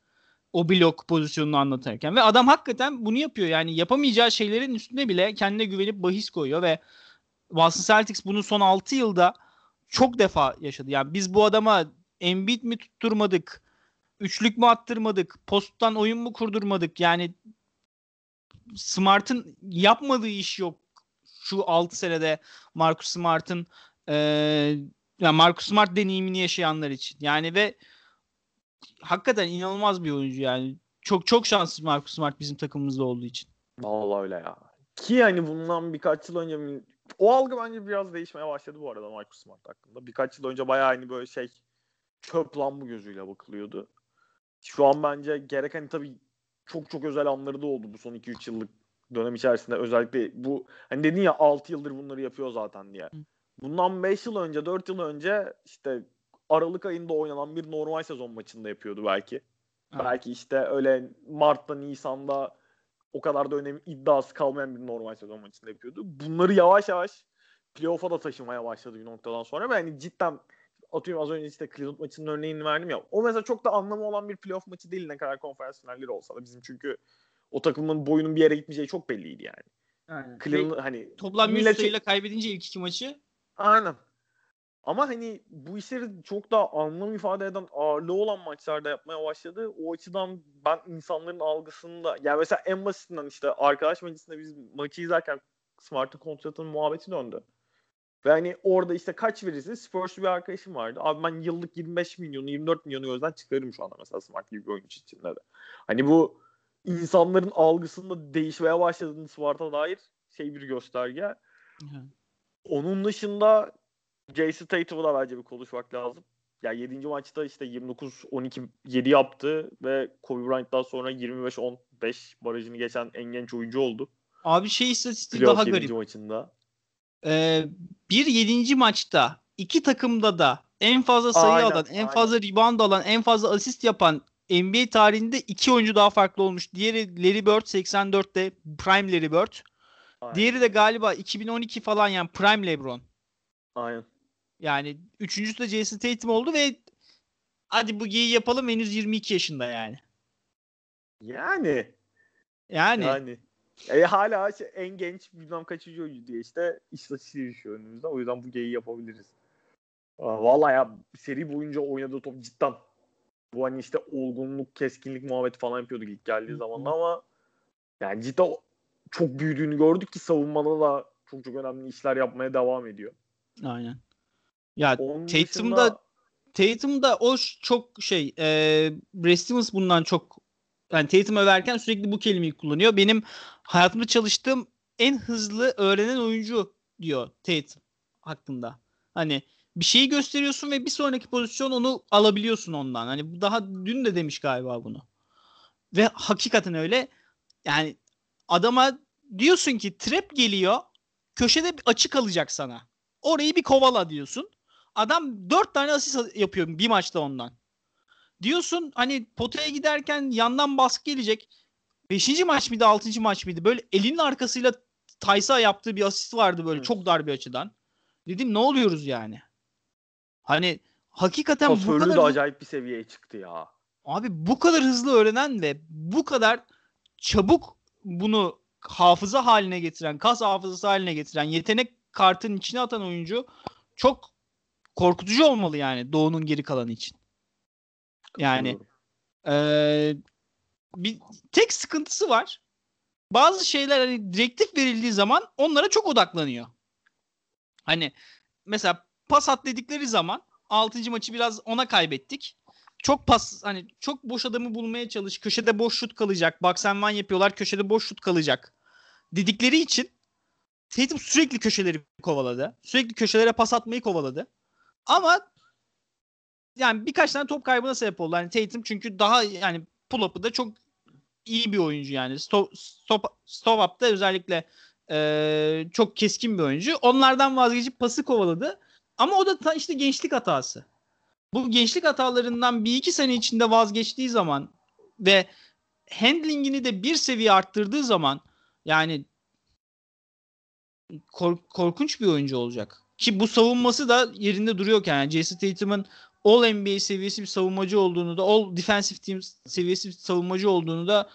O blok pozisyonunu anlatırken. Ve adam hakikaten bunu yapıyor. Yani yapamayacağı şeylerin üstüne bile kendine güvenip bahis koyuyor ve Boston Celtics bunu son 6 yılda çok defa yaşadı. Yani biz bu adama Embiid mi tutturmadık? Üçlük mü attırmadık? Posttan oyun mu kurdurmadık? Yani Smart'ın yapmadığı iş yok. Şu 6 senede Marcus Smart'ın yani Marcus Smart deneyimini yaşayanlar için. Yani ve hakikaten inanılmaz bir oyuncu yani. Çok çok şanslı Marcus Smart bizim takımımızda olduğu için. Vallahi öyle ya. Ki yani bundan birkaç yıl önce o algı bence biraz değişmeye başladı bu arada Marcus Smart hakkında. Birkaç yıl önce bayağı hani böyle şey çöp lan bu gözüyle bakılıyordu. Şu an bence gereken hani tabii çok çok özel anları da oldu bu son 2-3 yıllık dönem içerisinde. Özellikle bu hani dedin ya 6 yıldır bunları yapıyor zaten diye. Bundan 5 yıl önce 4 yıl önce işte Aralık ayında oynanan bir normal sezon maçında yapıyordu belki. Evet. Belki işte öyle Mart'ta Nisan'da o kadar da önemli iddiası kalmayan bir normal sezon maçında yapıyordu. Bunları yavaş yavaş playoff'a da taşımaya başladı bir noktadan sonra. Ve hani cidden atıyorum az önce işte Cleveland maçının örneğini verdim ya. O mesela çok da anlamı olan bir playoff maçı değil ne kadar konferans finalleri olsa da bizim çünkü o takımın boyunun bir yere gitmeyeceği çok belliydi yani. Aynen. Cleveland hani toplam 100 sayıyla kaybedince ilk iki maçı. Aynen. Ama hani bu işleri çok daha anlam ifade eden ağırlığı olan maçlarda yapmaya başladı. O açıdan ben insanların algısında yani mesela en basitinden işte arkadaş meclisinde biz maçı izlerken Smart'ın kontratının muhabbeti döndü. Ve hani orada işte kaç verirsin? Spurs'lu bir arkadaşım vardı. Abi ben yıllık 25 milyonu, 24 milyonu gözden çıkarırım şu anda mesela Smart gibi bir oyuncu içinde de. Hani bu insanların algısında değişmeye başladığını Smart'a dair şey bir gösterge. Hı. Onun dışında Jason Tatum'u da bence bir konuşmak lazım. Ya 7. maçta işte 29-12-7 yaptı ve Kobe Bryant'tan sonra 25-15 barajını geçen en genç oyuncu oldu. Abi şey istatistiği daha garip. 7. maçında. Bir 7. maçta iki takımda da en fazla sayı aynen, alan, en aynen. fazla rebound alan, en fazla asist yapan NBA tarihinde iki oyuncu daha farklı olmuş. Diğeri Larry Bird 84'te Prime Larry Bird. Aynen. Diğeri de galiba 2012 falan yani Prime LeBron. Aynen. Yani üçüncüsü de Jason Tatum oldu ve hadi bu geyi yapalım henüz 22 yaşında yani. Yani. Hala en genç bilmem kaçıncı oyuncu diye işte istatistiği düşüyor önümüzde. O yüzden bu geyi yapabiliriz. Vallahi ya seri boyunca oynadığı top cidden. Bu hani işte olgunluk, keskinlik muhabbeti falan yapıyorduk ilk geldiği zamanda ama yani cidden çok büyüdüğünü gördük ki savunmada da çok çok önemli işler yapmaya devam ediyor. Aynen. Ya Tatum'da o çok şey Brad Stevens bundan çok yani Tatum'u överken sürekli bu kelimeyi kullanıyor. Benim hayatımda çalıştığım en hızlı öğrenen oyuncu diyor Tatum hakkında. Hani bir şeyi gösteriyorsun ve bir sonraki pozisyon onu alabiliyorsun ondan. Hani bu daha dün de demiş galiba bunu. Ve hakikaten öyle. Yani adama diyorsun ki trap geliyor. Köşede açık alacak sana. Orayı bir kovala diyorsun. Adam 4 tane asist yapıyor bir maçta ondan. Diyorsun hani potaya giderken yandan baskı gelecek. 5. maç mıydı 6. maç mıydı? Böyle elinin arkasıyla Taysa yaptığı bir asist vardı böyle evet. Çok dar bir açıdan. Dedim ne oluyoruz yani? Hani hakikaten pasörlü bu kadar... de acayip bir seviyeye çıktı ya. Abi bu kadar hızlı öğrenen ve bu kadar çabuk bunu hafıza haline getiren, kas hafızası haline getiren, yetenek kartının içine atan oyuncu çok korkutucu olmalı yani Doğu'nun geri kalanı için. Yani bir tek sıkıntısı var. Bazı şeyler hani direktif verildiği zaman onlara çok odaklanıyor. Hani mesela pas at dedikleri zaman 6. maçı biraz ona kaybettik. Çok pas, hani çok boş adamı bulmaya çalış. Köşede boş şut kalacak. Box and one yapıyorlar. Köşede boş şut kalacak dedikleri için Tatum sürekli köşeleri kovaladı. Sürekli köşelere pas atmayı kovaladı. Ama yani birkaç tane top kaybına sebep oldu. Yani Tatum çünkü daha yani pull-up'ı da çok iyi bir oyuncu yani. Stop-up'da özellikle çok keskin bir oyuncu. Onlardan vazgeçip pası kovaladı. Ama o da işte gençlik hatası. Bu gençlik hatalarından bir iki sene içinde vazgeçtiği zaman ve handlingini de bir seviye arttırdığı zaman yani korkunç bir oyuncu olacak. Ki bu savunması da yerinde duruyorken yani Jason Tatum'un All NBA seviyesi bir savunmacı olduğunu da, All Defensive Team seviyesi bir savunmacı olduğunu da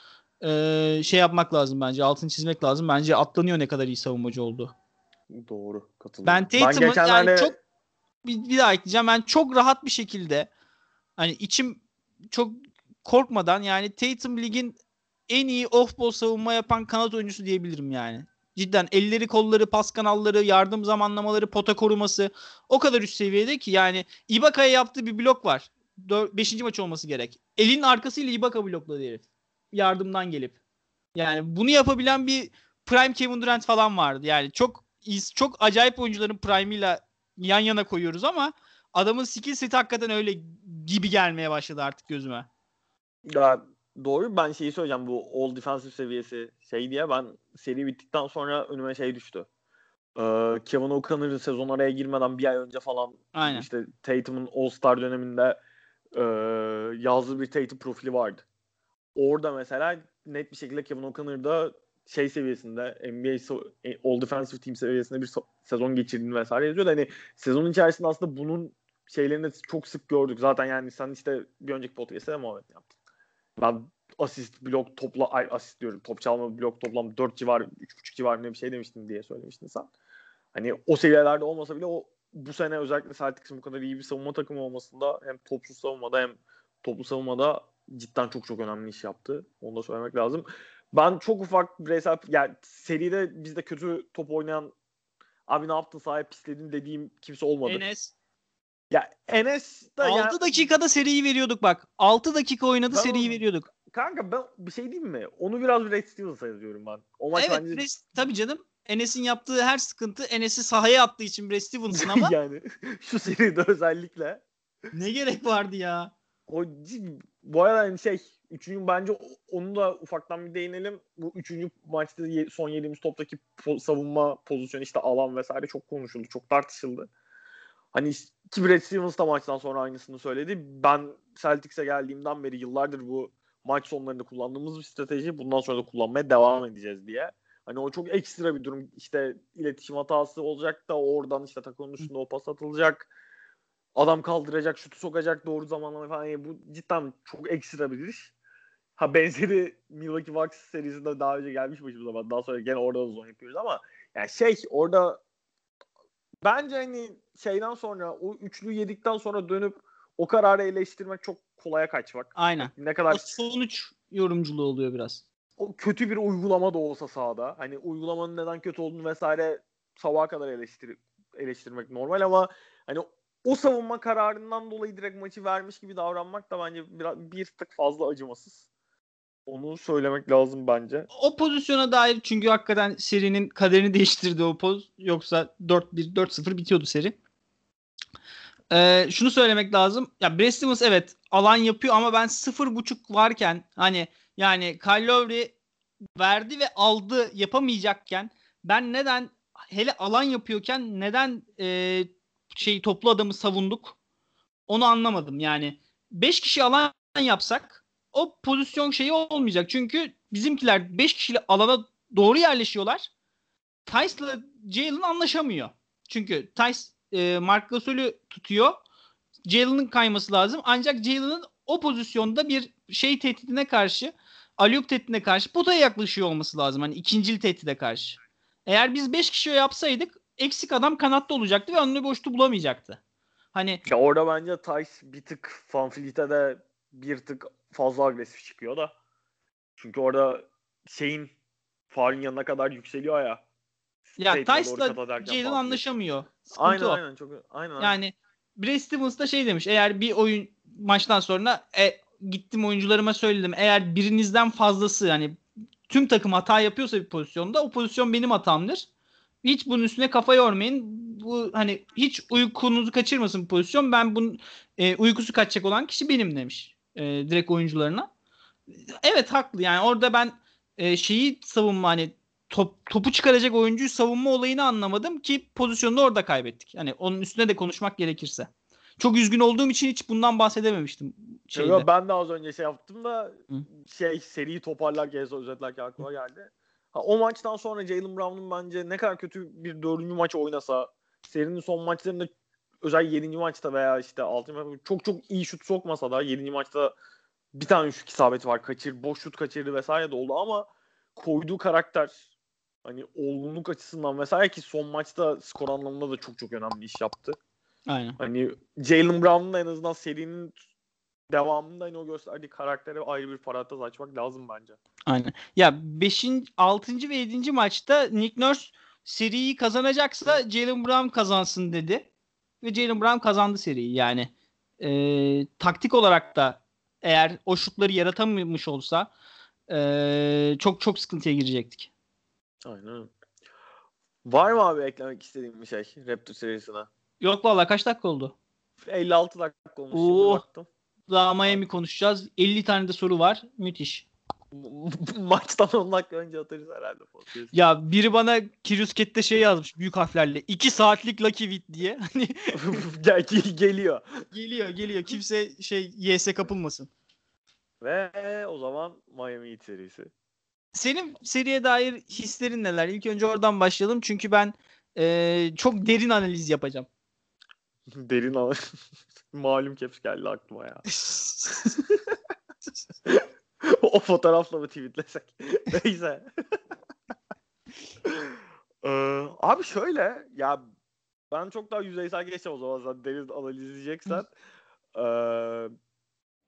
şey yapmak lazım bence. Altını çizmek lazım. Bence atlanıyor ne kadar iyi savunmacı oldu. Doğru. Katılıyorum. Ben Tatum'un yani çok bir daha ekleyeceğim. Ben çok rahat bir şekilde hani içim çok korkmadan yani Tatum ligin en iyi off-ball savunma yapan kanat oyuncusu diyebilirim yani. Cidden elleri, kolları, pas kanalları, yardım zamanlamaları, pota koruması o kadar üst seviyede ki yani Ibaka'ya yaptığı bir blok var. 5. maç olması gerek. Elin arkasıyla Ibaka blokladı herif. Yardımdan gelip. Yani bunu yapabilen bir prime Kevin Durant falan vardı. Yani çok acayip oyuncuların prime'ıyla yan yana koyuyoruz ama adamın skill seti hakikaten öyle gibi gelmeye başladı artık gözüme. Ya doğru, ben şeyi söyleyeceğim, bu all defensive seviyesi şey diye ben seri bittikten sonra önüme şey düştü. Kevin O'Connor'ın sezon araya girmeden bir ay önce falan aynen. İşte Tatum'un All-Star döneminde yazdığı bir Tatum profili vardı. Orada mesela net bir şekilde Kevin O'Connor'da şey seviyesinde NBA All Defensive Team seviyesinde bir sezon geçirdiğini vesaire yazıyordu. Hani sezonun içerisinde aslında bunun şeylerini de çok sık gördük. Zaten yani sen işte bir önceki podcast'te de muhabbet yaptın. Ben asist, blok, topla, ay asist diyorum. Top çalma, blok, toplam 4 civar, 3.5 civar bir şey demiştin diye söylemiştin sen. Hani o seviyelerde olmasa bile o bu sene özellikle Celtics'in bu kadar iyi bir savunma takımı olmasında hem topsuz savunmada hem toplu savunmada cidden çok çok önemli iş yaptı. Onu da söylemek lazım. Ben çok ufak bireysel, yani seride bizde kötü top oynayan abi ne yaptın sahaya pisledin dediğim kimse olmadı. Enes. Ya Enes de 6 yani, dakikada seriyi veriyorduk bak. 6 dakika oynadı ben, seriyi veriyorduk. Kanka ben bir şey diyeyim mi? Onu biraz Brad Stevens'a yazıyorum ben. O maç evet bence... tabii canım. Enes'in yaptığı her sıkıntı Enes'i sahaya attığı için Brad Stevens'ın ama. Yani şu seride özellikle. Ne gerek vardı ya? O, bu arada hani şey üçüncü bence onu da ufaktan bir değinelim. Bu üçüncü maçta son yediğimiz toptaki savunma pozisyonu işte alan vesaire çok konuşuldu. Çok tartışıldı. Hani ki Brad Stevens da maçtan sonra aynısını söyledi. Ben Celtics'e geldiğimden beri yıllardır bu maç sonlarında kullandığımız bir strateji. Bundan sonra da kullanmaya devam edeceğiz diye. Hani o çok ekstra bir durum. İşte iletişim hatası olacak da oradan işte takımın üstünde o pas atılacak. Adam kaldıracak, şutu sokacak doğru zamanlama falan. Yani bu cidden çok ekstra bir iş. Ha benzeri Milwaukee Bucks serisinde daha önce gelmiş başımıza ama daha sonra gene orada da zon yapıyoruz ama yani şey orada bence hani şeyden sonra o üçlü yedikten sonra dönüp o kararı eleştirmek çok kolaya kaçmak. Aynen. Ne kadar o sonuç yorumculuğu oluyor biraz. O kötü bir uygulama da olsa sahada. Hani uygulamanın neden kötü olduğunu vesaire sabaha kadar eleştirmek normal ama hani o savunma kararından dolayı direkt maçı vermiş gibi davranmak da bence bir tık fazla acımasız. Onu söylemek lazım bence. O pozisyona dair çünkü hakikaten serinin kaderini değiştirdi o poz. Yoksa 4-1, 4-0 bitiyordu seri. Şunu söylemek lazım. Ya Brad Stevens evet alan yapıyor ama ben 0.5 varken hani yani Kyle Lowry verdi ve aldı yapamayacakken ben neden hele alan yapıyorken neden toplu adamı savunduk? Onu anlamadım. Yani 5 kişi alan yapsak o pozisyon şeyi olmayacak. Çünkü bizimkiler 5 kişilik alana doğru yerleşiyorlar. Tice'la Jalen anlaşamıyor. Çünkü Tice Marc Gasol'ü tutuyor. Jalen'ın kayması lazım. Ancak Jalen'ın o pozisyonda bir şey tehdidine karşı Alüp tehdidine karşı potaya yaklaşıyor olması lazım. Hani ikincil tehdide karşı. Eğer biz 5 kişiye yapsaydık eksik adam kanatta olacaktı ve önüne boşluğu bulamayacaktı. Hani ya orada bence Tays bir tık Fanfleet'e de bir tık fazla agresif çıkıyor da. Çünkü orada şeyin faulün yanına kadar yükseliyor ya. Ya Tays'la Jalen anlaşamıyor. Sıkıntı aynen çok aynen. Yani Brad Stevens da şey demiş. Eğer bir oyun maçtan sonra gittim oyuncularıma söyledim. Eğer birinizden fazlası yani tüm takım hata yapıyorsa bir pozisyonda o pozisyon benim hatamdır. Hiç bunun üstüne kafa yormayın. Bu hani hiç uykunuzu kaçırmasın bu pozisyon. Ben bunun uykusu kaçacak olan kişi benim demiş. Direkt oyuncularına. Evet haklı. Yani orada ben şeyi savunma hani topu çıkaracak oyuncuyu savunma olayını anlamadım ki pozisyonunu orada kaybettik. Yani onun üstüne de konuşmak gerekirse. Çok üzgün olduğum için hiç bundan bahsedememiştim. Şeyde. Ben de az önce şey yaptım da seriyi toparlarken özetlerken aklıma geldi. O maçtan sonra Jaylen Brown'un bence ne kadar kötü bir 4. maç oynasa serinin son maçlarında özellikle 7. maçta veya işte 6. maçta çok iyi şut sokmasa da 7. maçta bir tane şut isabeti var. Boş şut kaçırdı vesaire de oldu ama koyduğu karakter hani olgunluk açısından vesaire ki son maçta skor anlamında da çok önemli iş yaptı. Aynen. Hani Jaylen Brown'un en azından serinin devamında hani o gösterdiği karaktere ayrı bir parantez açmak lazım bence. Aynen. Ya 5. 6. ve 7. maçta Nick Nurse seriyi kazanacaksa Jaylen Brown kazansın dedi. Ve Jaylen Brown kazandı seriyi. Yani taktik olarak da eğer o şutları yaratamamış olsa çok sıkıntıya girecektik. Aynen. Var mı abi eklemek istediğin bir şey Raptor serisine? Yok vallahi kaç dakika oldu? 56 dakika olmuş. Şimdi baktım. Daha Miami konuşacağız. 50 tane de soru var. Müthiş. Maçtan 10 dakika önce atarız herhalde. Ya biri bana Kiryusket'te şey yazmış büyük harflerle. 2 saatlik Lucky Wit diye. Geliyor. Geliyor. Kimse YS kapılmasın. Ve o zaman Miami Heat serisi. Senin seriye dair hislerin neler? İlk önce oradan başlayalım. Çünkü ben çok derin analiz yapacağım. Derin analiz. Malum caps geldi aklıma ya. O fotoğrafla mı tweetlesek? Neyse. Abi şöyle ya ben çok daha yüzeysel geçeceğim o zaman zaten derin analiz edeceksen.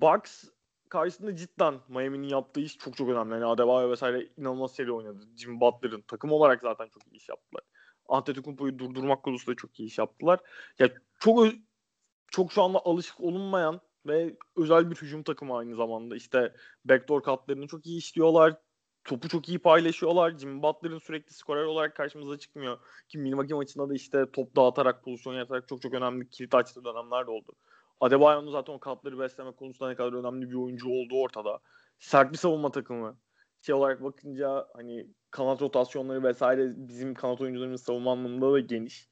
Bucks karşısında cidden Miami'nin yaptığı iş çok önemli. Yani Adebayo vesaire inanılmaz seri oynadı. Jimmy Butler'ın takım olarak zaten çok iyi iş yaptılar. Antetokounmpo'yu durdurmak konusunda çok iyi iş yaptılar. Ya çok şu anda alışık olunmayan ve özel bir hücum takımı aynı zamanda. İşte backdoor katlarını çok iyi işliyorlar. Topu çok iyi paylaşıyorlar. Jimmy Butler'ın sürekli skorer olarak karşımıza çıkmıyor. Ki Milwaukee maçında da işte top dağıtarak, pozisyon yaratarak çok önemli kilit açtığı dönemler de oldu. Adebayo'nun zaten o katları besleme konusunda ne kadar önemli bir oyuncu olduğu ortada. Sert bir savunma takımı. Şey olarak bakınca hani kanat rotasyonları vesaire bizim kanat oyuncularımız savunma anlamında da geniş.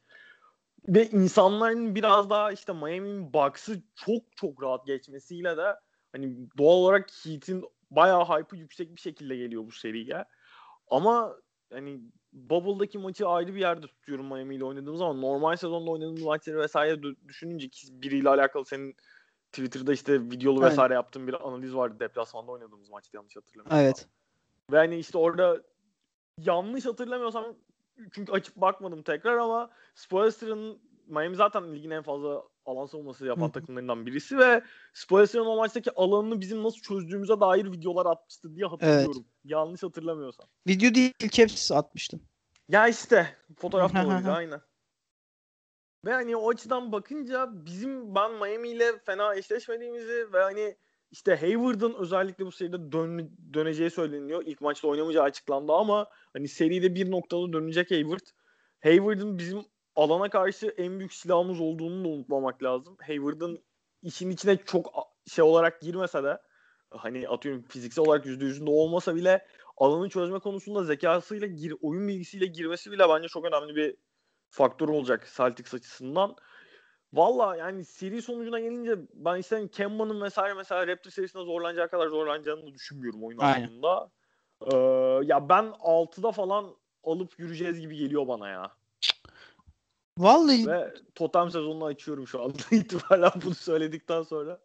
Ve insanların biraz daha işte Miami'nin Bucks'ı çok rahat geçmesiyle de hani doğal olarak Heat'in bayağı hype'ı yüksek bir şekilde geliyor bu seriye. Ama hani Bubble'daki maçı ayrı bir yerde tutuyorum Miami ile oynadığımız zaman. Normal sezonda oynadığımız maçları vesaire düşününce ki biriyle alakalı senin Twitter'da işte videolu vesaire yaptığın bir analiz vardı. Deplasmanda oynadığımız maçta yanlış hatırlamıyorum. Evet. Ve hani işte orada yanlış hatırlamıyorsam çünkü açıp bakmadım tekrar ama Spoelstra'nın Miami zaten ligin en fazla alan savunması yapan takımlarından birisi ve Spoelstra'nın o maçtaki alanını bizim nasıl çözdüğümüze dair videolar atmıştı diye hatırlıyorum. Evet. Yanlış hatırlamıyorsam. Video değil caps atmıştım. Ya işte fotoğraf da olabilir aynen. Ve hani o açıdan bakınca ben Miami ile fena eşleşmediğimizi ve hani İşte Hayward'ın özellikle bu seride döneceği söyleniyor. İlk maçta oynamayacağı açıklandı ama hani seride bir noktada dönecek Hayward. Hayward'ın bizim alana karşı en büyük silahımız olduğunu da unutmamak lazım. Hayward'ın işin içine çok olarak girmese de hani atıyorum fiziksel olarak %100'ünde olmasa bile alanı çözme konusunda zekasıyla oyun bilgisiyle girmesi bile bence çok önemli bir faktör olacak Celtics açısından. Valla yani seri sonucuna gelince ben işte Kemba'nın mesela Raptor serisinde zorlanacağı kadar zorlanacağını da düşünmüyorum oyun anlamında. Ya ben 6'da falan alıp yürüyeceğiz gibi geliyor bana ya. Vallahi. Ve totem sezonunu açıyorum şu anda itibaren bunu söyledikten sonra.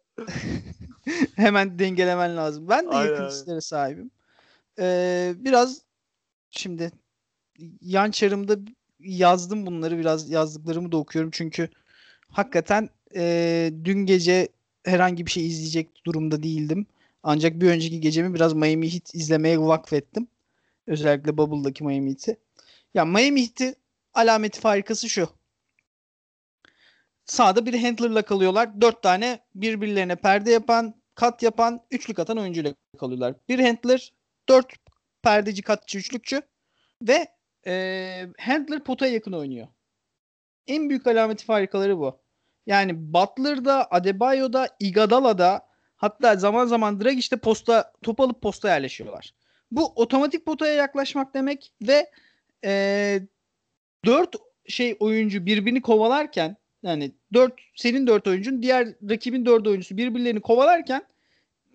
Hemen dengelemen lazım. Ben de yakın hislere sahibim. Biraz şimdi yan çarımda yazdım bunları, biraz yazdıklarımı da okuyorum çünkü hakikaten dün gece herhangi bir şey izleyecek durumda değildim. Ancak bir önceki gecemi biraz Miami Heat izlemeye vakfettim. Özellikle Bubble'daki Miami Heat'i. Ya Miami Heat'i alameti farikası şu. Sağda bir handler'la kalıyorlar. 4 tane birbirlerine perde yapan, kat yapan, üçlük atan oyuncuyla kalıyorlar. Bir handler, 4 perdeci, katçı, üçlükçü ve handler potaya yakın oynuyor. En büyük alameti farikaları bu. Yani Butler'da, Adebayo'da, Iguodala'da, hatta zaman zaman Dragic'te posta, top alıp posta yerleşiyorlar. Bu otomatik potaya yaklaşmak demek ve 4 oyuncu birbirini kovalarken, yani senin 4 oyuncun, diğer rakibin 4 oyuncusu birbirlerini kovalarken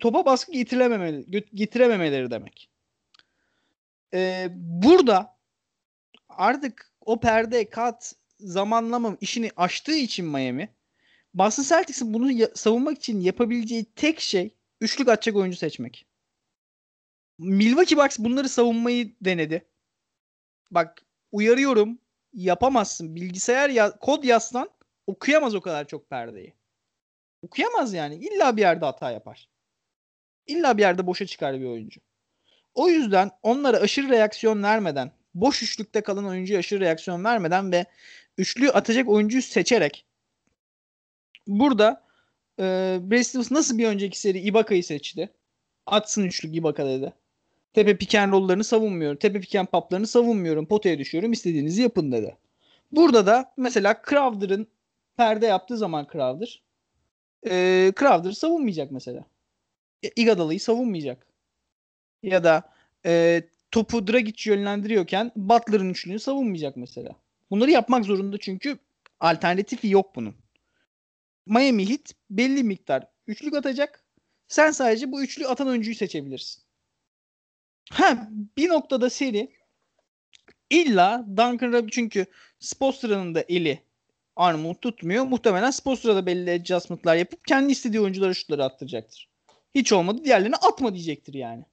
topa baskı getirememeleri demek. Burada artık o perde, kat, zamanlama işini aştığı için Miami, Boston Celtics'in bunu savunmak için yapabileceği tek şey üçlük atacak oyuncu seçmek. Milwaukee Bucks bunları savunmayı denedi. Bak uyarıyorum, yapamazsın. Bilgisayar kod yazsan okuyamaz o kadar çok perdeyi. Okuyamaz yani. İlla bir yerde hata yapar. İlla bir yerde boşa çıkar bir oyuncu. O yüzden onlara aşırı reaksiyon vermeden, boş üçlükte kalan oyuncuya aşırı reaksiyon vermeden ve üçlüğü atacak oyuncuyu seçerek burada Brad Stevens nasıl bir önceki seri Ibaka'yı seçti? Atsın üçlük Ibaka dedi. Tepe piken rollerini savunmuyorum. Tepe piken paplarını savunmuyorum. Potaya düşüyorum. İstediğinizi yapın dedi. Burada da mesela Crowder'ın perde yaptığı zaman Crowder savunmayacak mesela. Iguodala'yı savunmayacak. Ya da topu Dragic yönlendiriyorken Butler'ın üçlüğünü savunmayacak mesela. Bunları yapmak zorunda çünkü alternatifi yok bunun. Miami Heat belli miktar üçlük atacak. Sen sadece bu üçlü atan oyuncuyu seçebilirsin. Bir noktada seri illa Duncan Robinson, çünkü Spoelstra'nın da eli armut tutmuyor. Muhtemelen Spoelstra da belli adjustment'lar yapıp kendi istediği oyunculara şutları attıracaktır. Hiç olmadı diğerlerine atma diyecektir yani.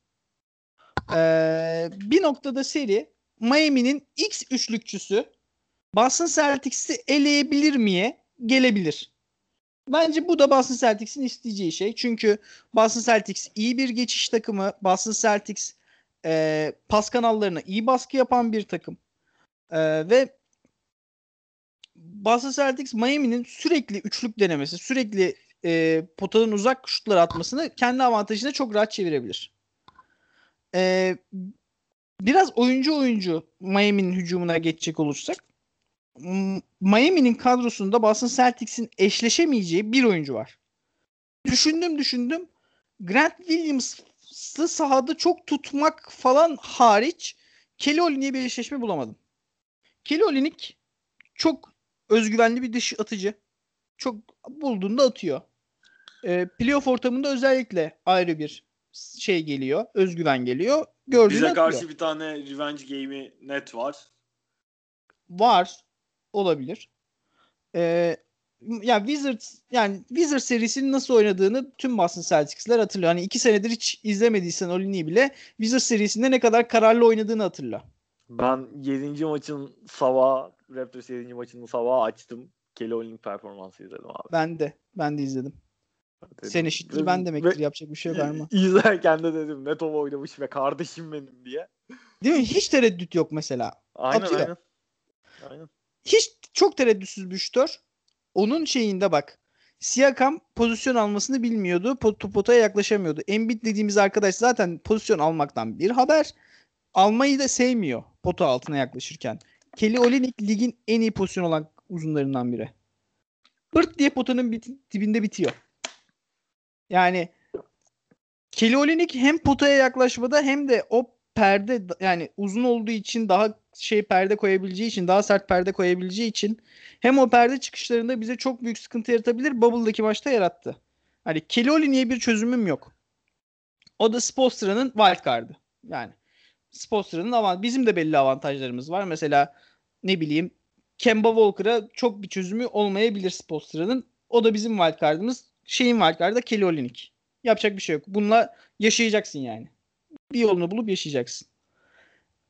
Bir noktada seri Miami'nin X üçlükçüsü Boston Celtics'i eleyebilir miye gelebilir. Bence bu da Boston Celtics'in isteyeceği şey. Çünkü Boston Celtics iyi bir geçiş takımı. Boston Celtics pas kanallarına iyi baskı yapan bir takım. Ve Boston Celtics Miami'nin sürekli üçlük denemesi, sürekli potadan uzak şutlar atmasını kendi avantajına çok rahat çevirebilir. Biraz oyuncu Miami'nin hücumuna geçecek olursak, Miami'nin kadrosunda Boston Celtics'in eşleşemeyeceği bir oyuncu var. Düşündüm. Grant Williams'ı sahada çok tutmak falan hariç Kelly Olinik'e bir eşleşme bulamadım. Kelly Olinik çok özgüvenli bir dış atıcı. Çok bulduğunda atıyor. Playoff ortamında özellikle ayrı bir geliyor. Özgüven geliyor. Bize karşı atıyor. Bir tane revenge game'i net var. Olabilir. Yani Wizards serisinin nasıl oynadığını tüm Boston Celtics'ler hatırlıyor. Hani 2 senedir hiç izlemediysen Olinik'i bile Wizards serisinde ne kadar kararlı oynadığını hatırla. Ben 7. maçın Raptors 7. maçını sabah açtım. Kelly Olinik performansı izledim abi. Ben de izledim. Sen eşittir ben demektir. Yapacak bir şey yok ama. İzlerken de dedim ne top oynamış ve kardeşim benim diye. Değil mi? Hiç tereddüt yok mesela. Aynen. Hiç çok tereddütsüz bir şutör. Onun şeyinde bak. Siakam pozisyon almasını bilmiyordu. Potaya yaklaşamıyordu. Embiid dediğimiz arkadaş zaten pozisyon almaktan bir haber. Almayı da sevmiyor pota altına yaklaşırken. Kelly Olinik ligin en iyi pozisyon olan uzunlarından biri. Bırt diye potanın dibinde bitiyor. Yani Kelly Olinik hem potaya yaklaşmada hem de o perde, yani uzun olduğu için daha perde koyabileceği için, daha sert perde koyabileceği için hem o perde çıkışlarında bize çok büyük sıkıntı yaratabilir. Bubble'daki maçta yarattı. Hani Kelly Olinik'e bir çözümüm yok. O da Spoelstra'nın wildcard'ı. Yani Spoelstra'nın bizim de belli avantajlarımız var. Mesela Kemba Walker'a çok bir çözümü olmayabilir Spoelstra'nın. O da bizim wildcard'ımız. Wildcard'da Kelly Olinik. Yapacak bir şey yok. Bununla yaşayacaksın yani. bir yolunu bulup yaşayacaksın.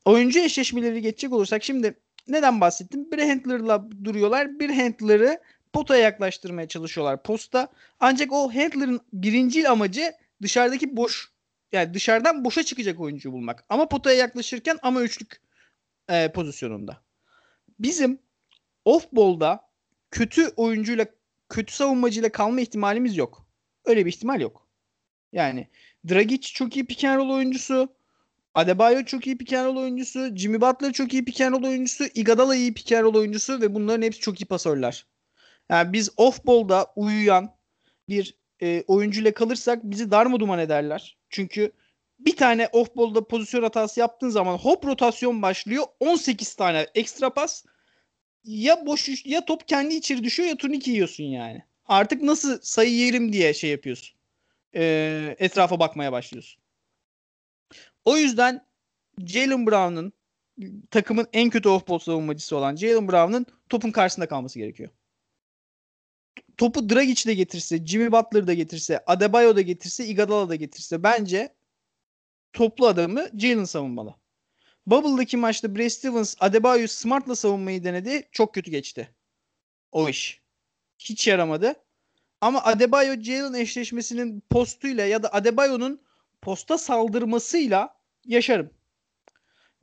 Oyuncu eşleşmeleri geçecek olursak şimdi neden bahsettim? Bir handler'la duruyorlar. Bir handler'ı potaya yaklaştırmaya çalışıyorlar posta. Ancak o handler'ın birincil amacı dışarıdaki boş, yani dışarıdan boşa çıkacak oyuncuyu bulmak. Ama potaya yaklaşırken ama üçlük pozisyonunda. Bizim off-ball'da kötü oyuncuyla, kötü savunmacıyla kalma ihtimalimiz yok. Öyle bir ihtimal yok. Yani Dragic çok iyi pick and roll oyuncusu. Adebayo çok iyi pick and roll oyuncusu. Jimmy Butler çok iyi pick and roll oyuncusu. Iguodala iyi pick and roll oyuncusu ve bunların hepsi çok iyi pasörler. Yani biz off-ball'da uyuyan bir oyuncuyla kalırsak bizi darmaduman ederler. Çünkü bir tane off-ball'da pozisyon hatası yaptığın zaman hop rotasyon başlıyor. 18 tane ekstra pas. Ya boş, ya top kendi içeri düşüyor, ya turnike yiyorsun yani. Artık nasıl sayı yerim diye şey yapıyorsun. Etrafa bakmaya başlıyorsun. O yüzden Jaylen Brown'un, takımın en kötü off-ball savunmacısı olan Jaylen Brown'un topun karşısında kalması gerekiyor. Topu Dragic de getirse, Jimmy Butler da getirse, Adebayo da getirse, Iguodala da getirse bence toplu adamı Jaylen savunmalı. Bubble'daki maçta Brad Stevens Adebayo'yu Smart'la savunmayı denedi. Çok kötü geçti. O iş. Hiç yaramadı. Ama Adebayo-Jaylen eşleşmesinin postuyla ya da Adebayo'nun posta saldırmasıyla yaşarım.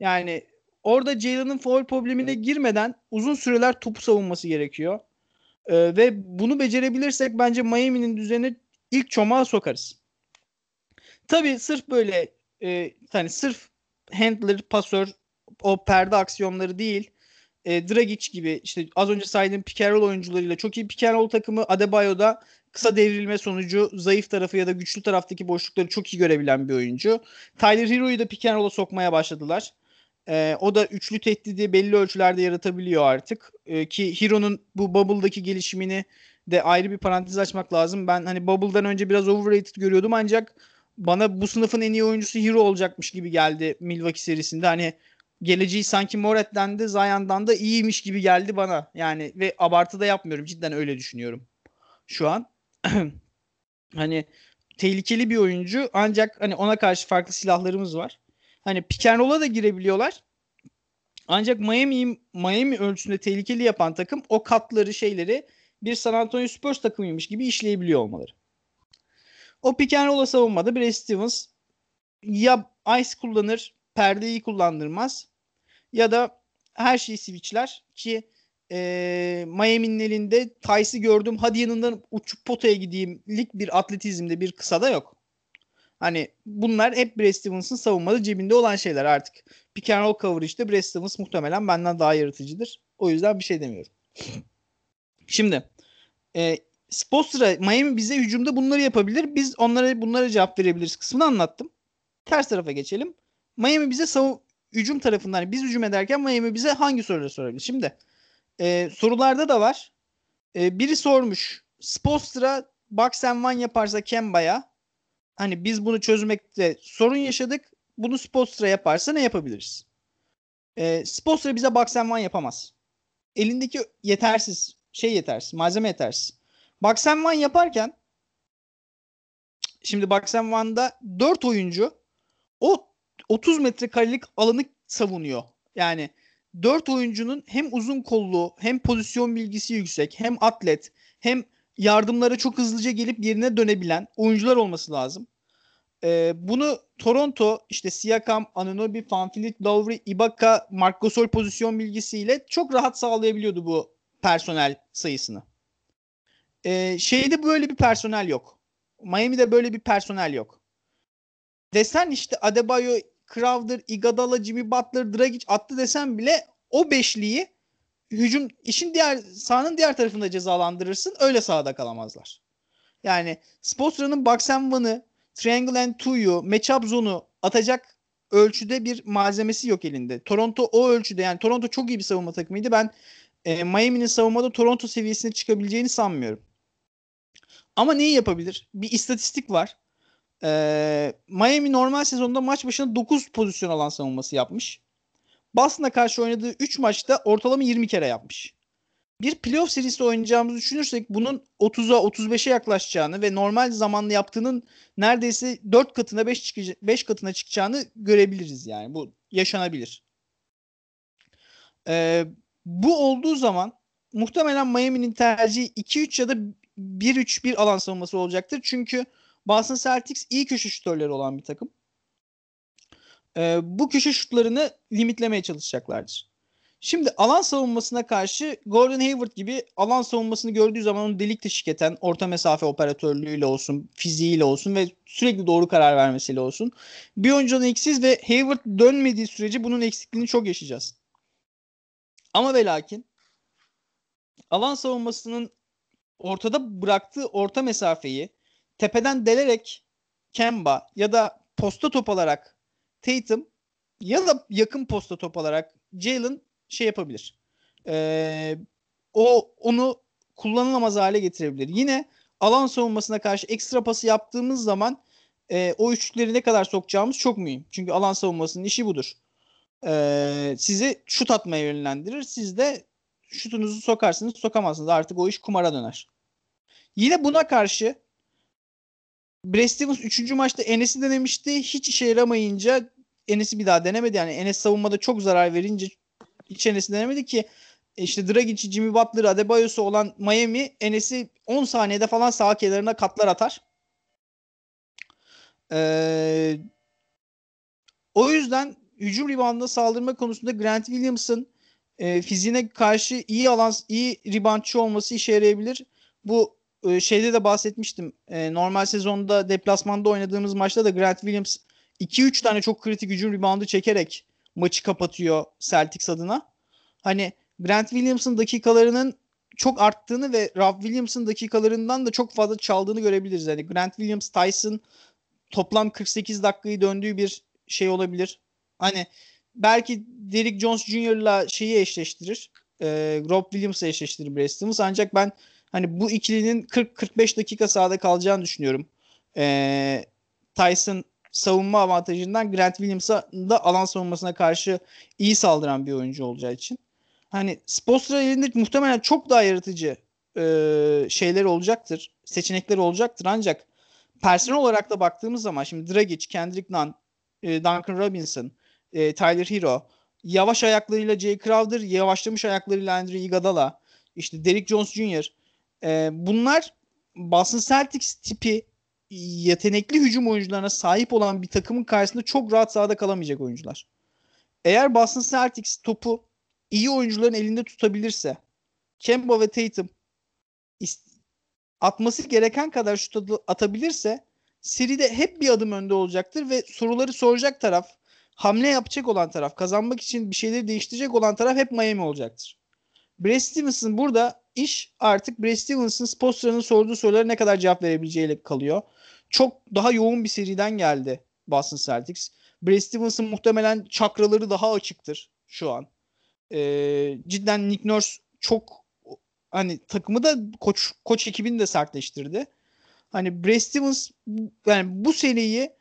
Yani orada Jaylen'ın foul problemine girmeden uzun süreler topu savunması gerekiyor. Ve bunu becerebilirsek bence Miami'nin düzenini ilk çomağa sokarız. Tabii sırf böyle hani sırf handler, pasör, o perde aksiyonları değil. Dragic gibi işte az önce saydığım pick and roll oyuncularıyla çok iyi pick and roll takımı, Adebayo'da kısa devrilme sonucu zayıf tarafı ya da güçlü taraftaki boşlukları çok iyi görebilen bir oyuncu. Tyler Hero'yu da pick and roll'a sokmaya başladılar. O da üçlü tehdidi belli ölçülerde yaratabiliyor artık. Ki Hero'nun bu Bubble'daki gelişimini de ayrı bir parantez açmak lazım. Ben hani Bubble'dan önce biraz overrated görüyordum ancak bana bu sınıfın en iyi oyuncusu Hero olacakmış gibi geldi Milwaukee serisinde. Hani geleceği sanki Morant'den de Zion'dan da iyiymiş gibi geldi bana. Yani ve abartı da yapmıyorum. Cidden öyle düşünüyorum şu an. Hani tehlikeli bir oyuncu ancak hani ona karşı farklı silahlarımız var. Hani pick and roll'a da girebiliyorlar. Ancak Miami ölçüsünde tehlikeli yapan takım o katları, şeyleri bir San Antonio Spurs takımıymış gibi işleyebiliyor olmaları. O pick and roll'a savunmada Brad Stevens ya ice kullanır, perdeyi kullandırmaz ya da her şeyi switchler ki Miami'nin elinde Tice'ı gördüm, hadi yanından uçup potaya gideyimlik bir atletizmde, bir kısada yok. Hani bunlar hep Brad Stevens'ın savunmada cebinde olan şeyler artık. Pick and roll coverage'de Brad Stevens muhtemelen benden daha yaratıcıdır. O yüzden bir şey demiyorum. Şimdi Spoelstra, Miami bize hücumda bunları yapabilir. Biz bunlara cevap verebiliriz kısmını anlattım. Ters tarafa geçelim. Miami bize hücum tarafından, yani biz hücum ederken Miami bize hangi soruları sorabilir? Şimdi sorularda da var. Biri sormuş. Spoelstra box and one yaparsa Kemba'ya, hani biz bunu çözmekte sorun yaşadık. Bunu Spoelstra yaparsa ne yapabiliriz? Spoelstra bize box and one yapamaz. Elindeki yetersiz. Malzeme yetersiz. Box and one yaparken şimdi box and one'da 4 oyuncu o 30 metrekarelik alanı savunuyor. Yani 4 oyuncunun hem uzun kollu, hem pozisyon bilgisi yüksek, hem atlet, hem yardımlara çok hızlıca gelip yerine dönebilen oyuncular olması lazım. Bunu Toronto işte Siakam, Anunoby, VanVleet, Lowry, Ibaka, Marc Gasol pozisyon bilgisiyle çok rahat sağlayabiliyordu bu personel sayısını. Şeyde böyle bir personel yok. Miami'de böyle bir personel yok. Desen işte Adebayo, Crowder, Iguodala, Jimmy Butler, Dragic attı desen bile o beşliği hücum işin sahanın diğer tarafında cezalandırırsın. Öyle sahada kalamazlar. Yani Spoelstra'nın box and one'ı, triangle and two'yu, matchup zone'u atacak ölçüde bir malzemesi yok elinde. Toronto o ölçüde, yani Toronto çok iyi bir savunma takımıydı. Ben Miami'nin savunmada Toronto seviyesine çıkabileceğini sanmıyorum. Ama neyi yapabilir? Bir istatistik var. Miami normal sezonda maç başına 9 pozisyon alan savunması yapmış. Boston'a karşı oynadığı 3 maçta ortalama 20 kere yapmış. bir playoff serisi oynayacağımızı düşünürsek bunun 30'a 35'e yaklaşacağını ve normal zamanlı yaptığının neredeyse 4 katına 5 katına çıkacağını görebiliriz yani. Bu yaşanabilir. Bu olduğu zaman muhtemelen Miami'nin tercihi 2-3 ya da 1-3-1 alan savunması olacaktır. Çünkü Boston Celtics iyi köşe şutörleri olan bir takım. Bu köşe şutlarını limitlemeye çalışacaklardır. Şimdi alan savunmasına karşı Gordon Hayward gibi alan savunmasını gördüğü zaman onu delik deşik eden orta mesafe operatörlüğüyle olsun, fiziğiyle olsun ve sürekli doğru karar vermesiyle olsun. Bir oyuncunun eksiz ve Hayward dönmediği sürece bunun eksikliğini çok yaşayacağız. Ama ve lakin alan savunmasının ortada bıraktığı orta mesafeyi tepeden delerek Kemba ya da posta top alarak Tatum ya da yakın posta top alarak Jalen yapabilir. Onu kullanılamaz hale getirebilir. Yine alan savunmasına karşı ekstra pası yaptığımız zaman o üçlükleri ne kadar sokacağımız çok mühim. Çünkü alan savunmasının işi budur. Sizi şut atmaya yönlendirir. Siz de şutunuzu sokarsınız, sokamazsınız. Artık o iş kumara döner. Yine buna karşı Brad Stevens 3. maçta Enes'i denemişti. Hiç işe yaramayınca Enes'i bir daha denemedi. Yani Enes savunmada çok zarar verince hiç Enes'i denemedi ki işte Dragic'i, Jimmy Butler'ı, Adebayo'su olan Miami Enes'i 10 saniyede falan sağ kenarına katlar atar. O yüzden hücum reboundına saldırma konusunda Grant Williams'ın fiziğine karşı iyi reboundçı olması işe yarayabilir. Bu şeyde de bahsetmiştim. Normal sezonda deplasmanda oynadığımız maçta da Grant Williams 2-3 tane çok kritik hücum reboundu çekerek maçı kapatıyor Celtics adına. Hani Grant Williams'ın dakikalarının çok arttığını ve Rob Williams'ın dakikalarından da çok fazla çaldığını görebiliriz. Yani Grant Williams, Tyson toplam 48 dakikayı döndüğü bir şey olabilir. Hani belki Derrick Jones Jr.'la şeyi eşleştirir. Rob Williams'ı eşleştirir Brad Stevens. Ancak ben hani bu ikilinin 40-45 dakika sahada kalacağını düşünüyorum. Tyson savunma avantajından Grant Williams'a da alan savunmasına karşı iyi saldıran bir oyuncu olacağı için. Hani Spoelstra elinde muhtemelen çok daha yaratıcı şeyler olacaktır. Seçenekler olacaktır ancak personel olarak da baktığımız zaman şimdi Dragic, Kendrick Nunn, Duncan Robinson, Tyler Hero, yavaş ayaklarıyla Jay Crowder, yavaşlamış ayaklarıyla Andre Iguodala, işte Derrick Jones Jr. Bunlar Boston Celtics tipi yetenekli hücum oyuncularına sahip olan bir takımın karşısında çok rahat sahada kalamayacak oyuncular. Eğer Boston Celtics topu iyi oyuncuların elinde tutabilirse Kemba ve Tatum atması gereken kadar şut atabilirse seride hep bir adım önde olacaktır ve soruları soracak taraf, hamle yapacak olan taraf, kazanmak için bir şeyleri değiştirecek olan taraf hep Miami olacaktır. Brad Stevens'ın burada iş artık Brad Stevens'ın Spoelstra'nın sorduğu sorulara ne kadar cevap verebileceğiyle kalıyor. Çok daha yoğun bir seriden geldi Boston Celtics. Brad Stevens'ın muhtemelen çakraları daha açıktır şu an. Cidden Nick Nurse çok hani takımı da koç ekibini de sertleştirdi. Hani Brad Stevens yani bu seriyi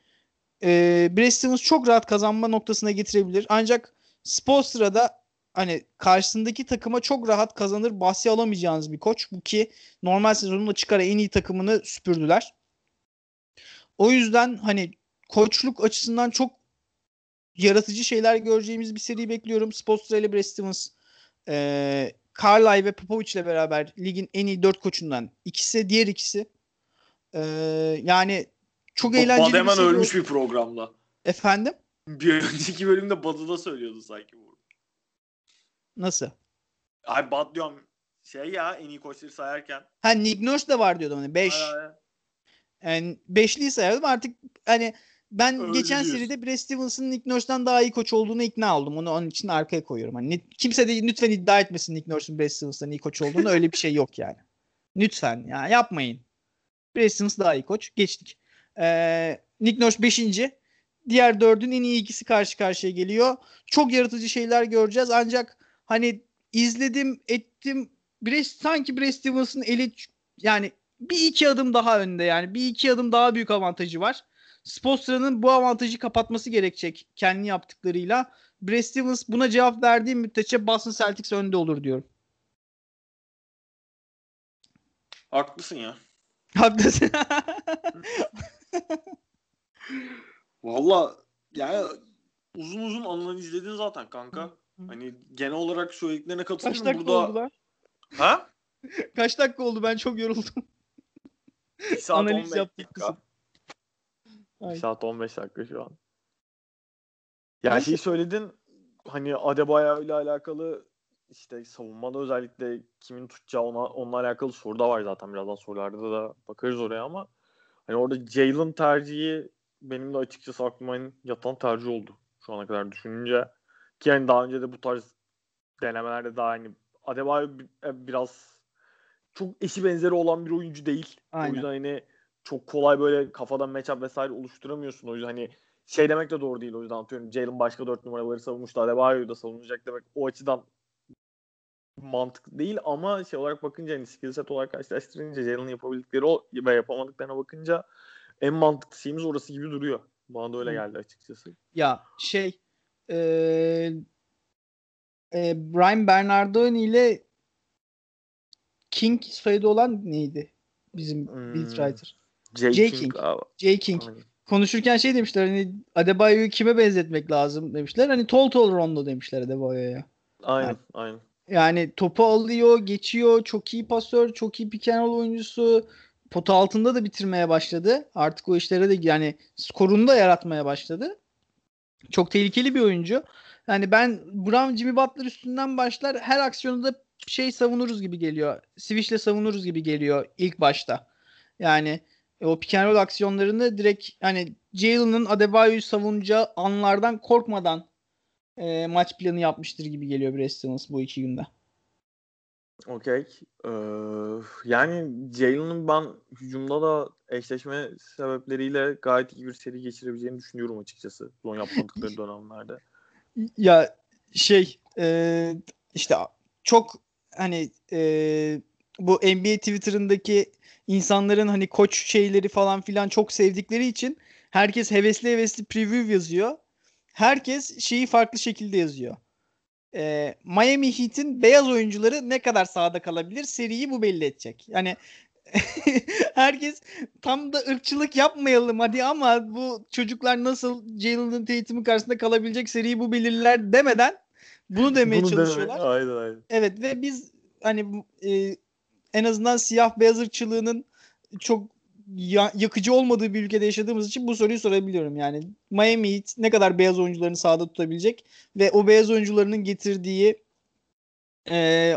Brad Stevens çok rahat kazanma noktasına getirebilir. Ancak Spoelstra'da hani karşısındaki takıma çok rahat kazanır bahsi alamayacağınız bir koç. Bu ki normal sezonunda çıkar en iyi takımını süpürdüler. O yüzden hani koçluk açısından çok yaratıcı şeyler göreceğimiz bir seri bekliyorum. Spoelstra ile Brad Stevens, Carlisle ve Popovic ile beraber ligin en iyi 4 koçundan ikisi, diğer ikisi. Yani çok eğlenceli bir seri. Ölmüş bir programla. Efendim? Bir önceki bölümde Badu'da söylüyordu sanki bu. Nasıl? Ay Bad diyorum en iyi koçları sayarken. Nick Nurse de var diyordum hani 5. Yani 5'liyi sayardım artık hani ben öyle geçen diyorsun. Seride Brad Stevens'ın Nick Nurse'dan daha iyi koç olduğunu ikna oldum. Onu onun için arkaya koyuyorum. Hani kimse de lütfen iddia etmesin Nick Nurse'un Brad Stevens'dan iyi koç olduğunu. Öyle bir şey yok yani. Lütfen ya yapmayın. Brad Stevens daha iyi koç. Geçtik. Nick Nurse 5. Diğer 4'ün en iyi ikisi karşı karşıya geliyor. Çok yaratıcı şeyler göreceğiz ancak hani izledim, ettim. Sanki Brad Stevens'ın eli yani bir iki adım daha önde yani. Bir iki adım daha büyük avantajı var. Spoelstra'nın bu avantajı kapatması gerekecek kendi yaptıklarıyla. Brad Stevens buna cevap verdiği müddetçe Boston Celtics önde olur diyorum. Haklısın ya. Haklısın. Valla yani uzun uzun analizledin zaten kanka. Hani genel olarak söylediklerine katılıyorum. Kaç dakika oldu lan? Ha? Kaç dakika oldu? Ben çok yoruldum. Analiz yaptık kısım. 1 saat 15 dakika şu an. Yani şeyi söyledin, hani Adebayo ile alakalı işte savunmada özellikle kimin tutacağı onunla alakalı soru da var zaten. Birazdan sorularda da bakarız oraya ama hani orada Jalen tercihi benim de açıkçası aklıma yatan tercih oldu şu ana kadar düşününce. Ki yani daha önce de bu tarz denemelerde daha hani Adebayo biraz çok eşi benzeri olan bir oyuncu değil. Aynen. O yüzden hani çok kolay böyle kafadan matchup vesaire oluşturamıyorsun. O yüzden hani şey demek de doğru değil. O yüzden atıyorum Jalen başka 4 numaraları savunmuştu. Adebayo'yu da savunacak demek o açıdan mantıklı değil ama şey olarak bakınca hani skill set olarak karşılaştırınca Jalen'ın yapabildikleri ve yapamadıklarına bakınca en mantıklı şeyimiz orası gibi duruyor. Bana da öyle geldi açıkçası. Ya şey Brian Bernardoni ile King soyadı olan neydi? Bizim beat writer. J. King. Aynen. Konuşurken şey demişler hani Adebayo'yu kime benzetmek lazım demişler. Hani Tol Rondo demişler Adebayo'ya. Aynen. Yani topu alıyor, geçiyor, çok iyi pasör, çok iyi pick and roll oyuncusu. Pota altında da bitirmeye başladı. Artık o işlere de yani skorunu da yaratmaya başladı. Çok tehlikeli bir oyuncu. Yani ben Brown Jimmy Butler üstünden başlar. Her aksiyonda şey savunuruz gibi geliyor. Switch'le savunuruz gibi geliyor ilk başta. Yani o pick and roll aksiyonlarını direkt hani Jalen'ın Adebayo'yu savunacağı anlardan korkmadan maç planı yapmıştır gibi geliyor Brad Stevens bu iki günde. Okay. Yani Jalen'ın ben hücumda da eşleşme sebepleriyle gayet iyi bir seri geçirebileceğini düşünüyorum açıkçası. Son yapmadıkları dönemlerde. Ya şey işte çok hani bu NBA Twitter'ındaki insanların hani koç şeyleri falan filan çok sevdikleri için herkes hevesli preview yazıyor. Herkes şeyi farklı şekilde yazıyor. Miami Heat'in beyaz oyuncuları ne kadar sahada kalabilir? Seriyi bu belli edecek. Yani herkes tam da ırkçılık yapmayalım hadi ama bu çocuklar nasıl Jalen'ın Tatum'un karşısında kalabilecek seriyi bu belirler demeden bunu demeye çalışıyorlar. Aynen. Evet ve biz hani en azından siyah beyaz ırkçılığının çok yakıcı olmadığı bir ülkede yaşadığımız için bu soruyu sorabiliyorum. Yani Miami Heat ne kadar beyaz oyuncularını sahada tutabilecek ve o beyaz oyuncularının getirdiği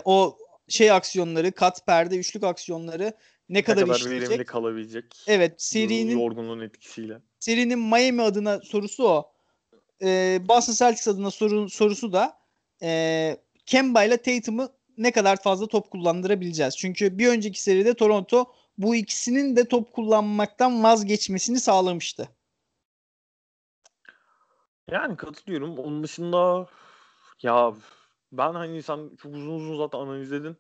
o şey aksiyonları, kat perde, üçlük aksiyonları ne kadar işleyecek? Verimli kalabilecek. Evet, serinin yorgunluğun etkisiyle. Serinin Miami adına sorusu o. Boston Celtics adına sorusu da Kemba ile Tatum'u ne kadar fazla top kullandırabileceğiz? Çünkü bir önceki seride Toronto bu ikisinin de top kullanmaktan vazgeçmesini sağlamıştı. Yani katılıyorum. Onun dışında ya ben hani sen çok uzun zaten analiz edin.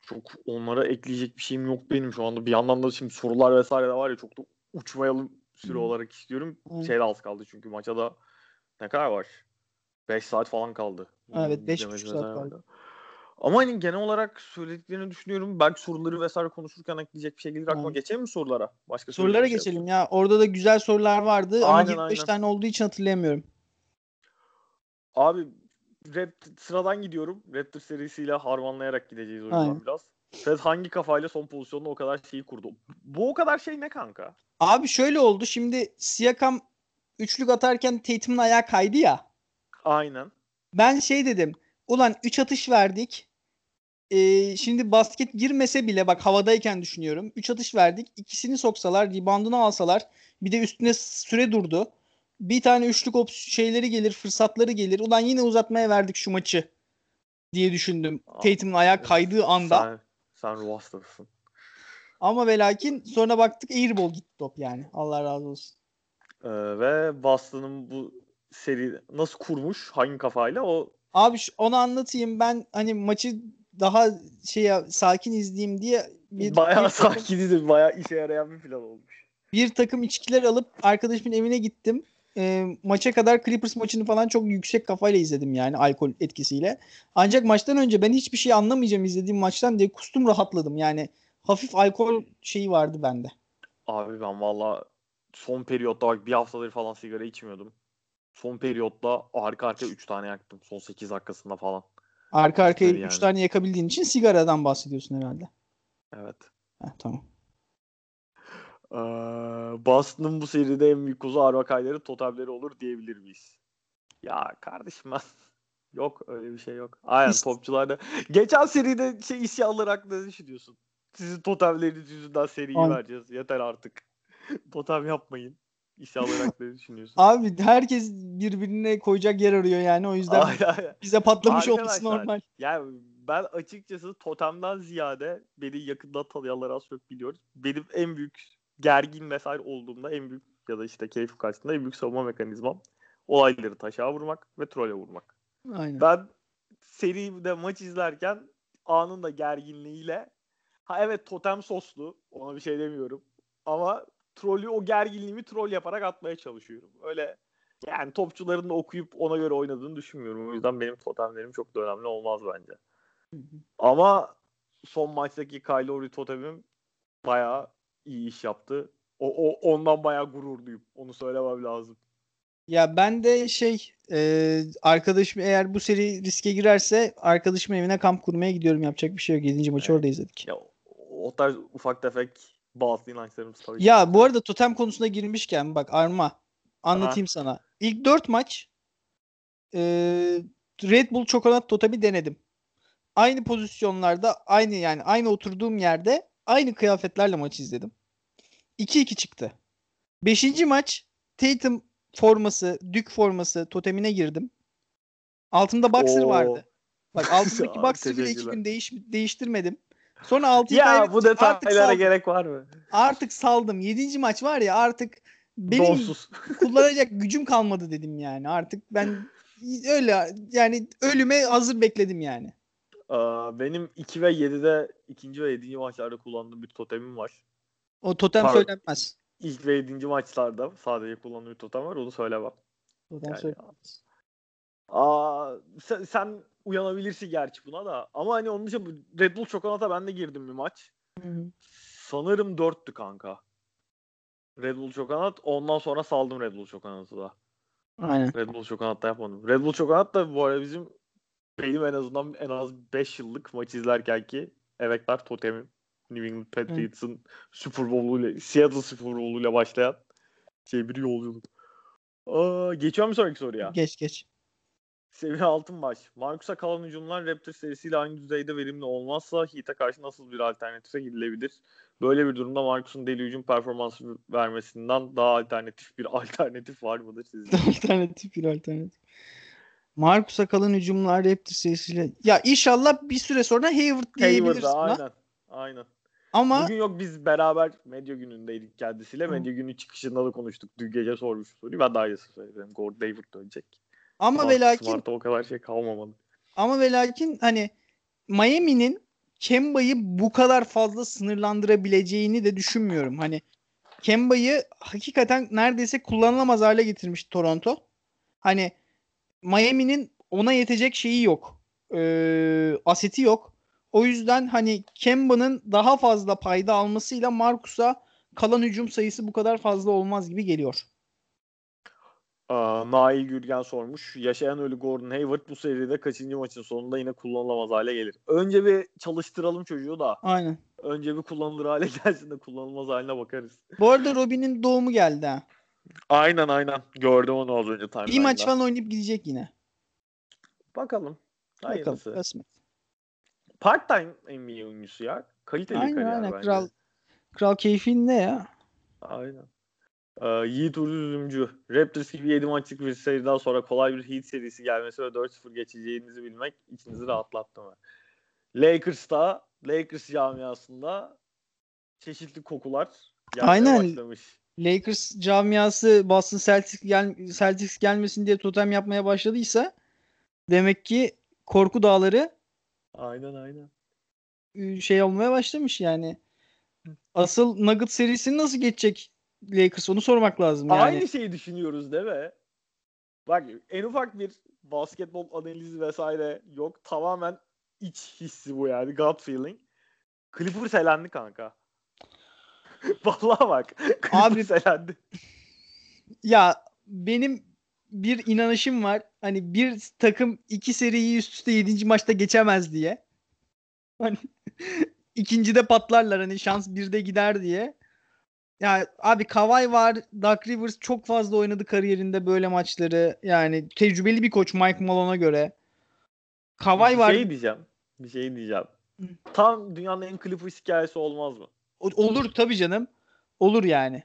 Çok onlara ekleyecek bir şeyim yok benim şu anda. Bir yandan da şimdi sorular vesaire de var ya çok da uçmayalım süre olarak istiyorum. Şey de az kaldı çünkü maça da ne kadar var? 5 saat falan kaldı. Evet 5,5 saat kaldı. Ama hani genel olarak söylediklerini düşünüyorum. Belki soruları vesaire konuşurken ekleyecek bir şey gelir aklıma. Geçelim mi sorulara? Başka sorulara geçelim ya. Orada da güzel sorular vardı. Aynen, ama 5 tane olduğu için hatırlayamıyorum. Abi sıradan gidiyorum. Raptor serisiyle harmanlayarak gideceğiz o yüzden biraz. Fred hangi kafayla son pozisyonda o kadar şeyi kurdu? Bu o kadar şey ne kanka? Abi şöyle oldu. Şimdi Siakam üçlük atarken Tatum'un ayağı kaydı ya. Aynen. Ben şey dedim. Ulan 3 atış verdik. Şimdi basket girmese bile bak havadayken düşünüyorum. 3 atış verdik. İkisini soksalar, reboundunu alsalar. Bir de üstüne süre durdu. Bir tane üçlük şeyleri gelir, fırsatları gelir. Ulan yine uzatmaya verdik şu maçı diye düşündüm. Tatum'un ayağı kaydığı anda. Sen ruh hastasın. Ama ve lakin sonra baktık airball gitti top yani. Allah razı olsun. Ve Boston'ın bu seri nasıl kurmuş? Hangi kafayla? Abi onu anlatayım. Ben hani maçı daha sakin izleyeyim diye bayağı sakin izledim. Bayağı işe yarayan bir plan olmuş. Bir takım içkiler alıp arkadaşımın evine gittim. Maça kadar Clippers maçını falan çok yüksek kafayla izledim yani alkol etkisiyle. Ancak maçtan önce ben hiçbir şey anlamayacağım izlediğim maçtan diye kustum rahatladım. Yani hafif alkol şeyi vardı bende. Abi ben valla son periyotta bak bir haftadır falan sigara içmiyordum. Son periyotta arka arkaya 3 tane yaktım. Son 8 dakikasında falan. Arka arkaya 3 yani. Tane yakabildiğin için sigaradan bahsediyorsun herhalde. Evet. Heh, tamam. Boston'ın bu seride en büyük kuzu arva kayları totemleri olur diyebilir miyiz? Ya kardeşim ben... Yok öyle bir şey yok. Aynen topçularda. Geçen seride isyanlar hakkında ne düşünüyorsun? Sizin totemleriniz yüzünden seriyi vereceğiz. Yeter artık. Totem yapmayın. İsyanlar hakkında ne düşünüyorsun? Abi herkes birbirine koyacak yer arıyor yani. O yüzden aynen. Bize patlamış olması normal. Yani ben açıkçası totemden ziyade beni yakından tanıyanlar az çok biliyoruz. Benim en büyük gergin vesaire olduğumda en büyük ya da işte keyif karşısında en büyük savunma mekanizmam olayları taşa vurmak ve trole vurmak. Aynen. Ben seride maç izlerken anın da gerginliğiyle ha evet totem soslu ona bir şey demiyorum ama trolü o gerginliğimi troll yaparak atmaya çalışıyorum. Öyle yani topçuların da okuyup ona göre oynadığını düşünmüyorum. O yüzden benim totemlerim çok da önemli olmaz bence. Ama son maçtaki Kyle Lowry totemim bayağı iyi iş yaptı. O ondan bayağı gurur duyup onu söylemem lazım. Ya ben de arkadaşım eğer bu seri riske girerse arkadaşım evine kamp kurmaya gidiyorum. Yapacak bir şey yok. 7. maçı orada izledik. Ya, o tarz ufak tefek bazı inançlarımız tabii. Ya bu arada totem konusuna girmişken bak Arma anlatayım sana. İlk 4 maç Red Bull Choconat totemi denedim. Aynı pozisyonlarda aynı oturduğum yerde aynı kıyafetlerle maçı izledim. 2-2 çıktı. 5. maç Tatum forması, Duke forması totemine girdim. Altımda boxer vardı. Bak altımdaki boxer'ı bile 2 gün değiştirmedim. Sonra 6'yı kaybettim. Ya bu detaylara gerek var mı? Artık saldım. 7. maç var ya artık benim donsuz. Kullanacak gücüm kalmadı dedim yani. Artık ben öyle yani ölüme hazır bekledim yani. Benim 2 ve 7'de 2. ve 7. maçlarda kullandığım bir totemim var. O totem söylenmez. İlk ve 7. maçlarda sadece kullandığım bir totem var. Onu söylemem. Totem yani, söylenmez. Sen uyanabilirsin gerçi buna da. Ama hani onun için Red Bull Choconat'a ben de girdim bir maç. Hı-hı. Sanırım 4'tü kanka. Red Bull Choconat. Ondan sonra saldım Red Bull Choconat'ı da. Aynen. Red Bull Choconat'ta yapmadım. Red Bull Choconat da bu arada benim en az 5 yıllık maç izlerken ki evekler totemim. New England Patriots'ın Super Bowl'uyla, Seattle Super Bowl'uyla başlayan bir yolculuk. Geçiyor mu sonraki soruya? Geç. Seviye Altınbaş. Marcus'a kalan hücumlar Raptor serisiyle aynı düzeyde verimli olmazsa Heat'e karşı nasıl bir alternatife gidilebilir? Böyle bir durumda Marcus'un deli hücum performansı vermesinden daha alternatif var mıdır sizce? Alternatif. Marcus'a kalan hücumlar Raptor serisiyle. Ya inşallah bir süre sonra Hayward diyebiliriz buna. Aynen. Ama bugün yok biz beraber medya günündeydik kendisiyle. Medya günü çıkışında da konuştuk. Dün gece sormuş soruyu. Ben daha iyisi söyledim. Gordon Hayward dönecek. Ama ve lakin Smart'a o kadar şey kalmamalı. Ama ve lakin hani Miami'nin Kemba'yı bu kadar fazla sınırlandırabileceğini de düşünmüyorum. Hani Kemba'yı hakikaten neredeyse kullanılamaz hale getirmiş Toronto. Hani Miami'nin ona yetecek şeyi yok. Aseti yok. O yüzden hani Kemba'nın daha fazla payda almasıyla Marcus'a kalan hücum sayısı bu kadar fazla olmaz gibi geliyor. Nail Gürgen sormuş. Yaşayan ölü Gordon Hayward bu seride kaçıncı maçın sonunda yine kullanılamaz hale gelir? Önce bir çalıştıralım çocuğu da. Aynen. Önce bir kullanılır hale gelsin de kullanılmaz haline bakarız. Bu arada Robin'in doğumu geldi ha. Aynen. Gördüm onu az önce. Bir maç falan oynayıp gidecek yine. Bakalım. Hayırlısı. Bakalım. Part-time NBA oyuncusu ya. Kaliteli kariyer bence. Kral keyfin ne ya? Aynen. Yiğit Urzümcü. Raptors gibi 7 maçlık bir seriden sonra kolay bir Heat serisi gelmesi ve 4-0 geçeceğinizi bilmek içinizi rahatlattı mı? Lakers camiasında çeşitli kokular gelmeye başlamış. Lakers camiası Boston Celtics gelmesin diye totem yapmaya başladıysa demek ki korku dağları aynen. Şey olmaya başlamış yani. Asıl Nugget serisini nasıl geçecek Lakers onu sormak lazım yani. Aynı şeyi düşünüyoruz değil mi? Bak en ufak bir basketbol analizi vesaire yok. Tamamen iç hissi bu yani. Gut feeling. Clippers elendi kanka. Vallahi bak. Clippers elendi. Ya benim bir inanışım var. Hani bir takım iki seriyi üst üste 7. maçta geçemez diye. Hani ikincide patlarlar. Hani şans birde gider diye. Ya abi Kawhi var. Doc Rivers çok fazla oynadı kariyerinde böyle maçları. Yani tecrübeli bir koç Mike Malone'a göre. Kawhi var. Bir şey diyeceğim. Hı. Tam dünyanın en Clippers hikayesi olmaz mı? Olur tabii canım. Olur yani.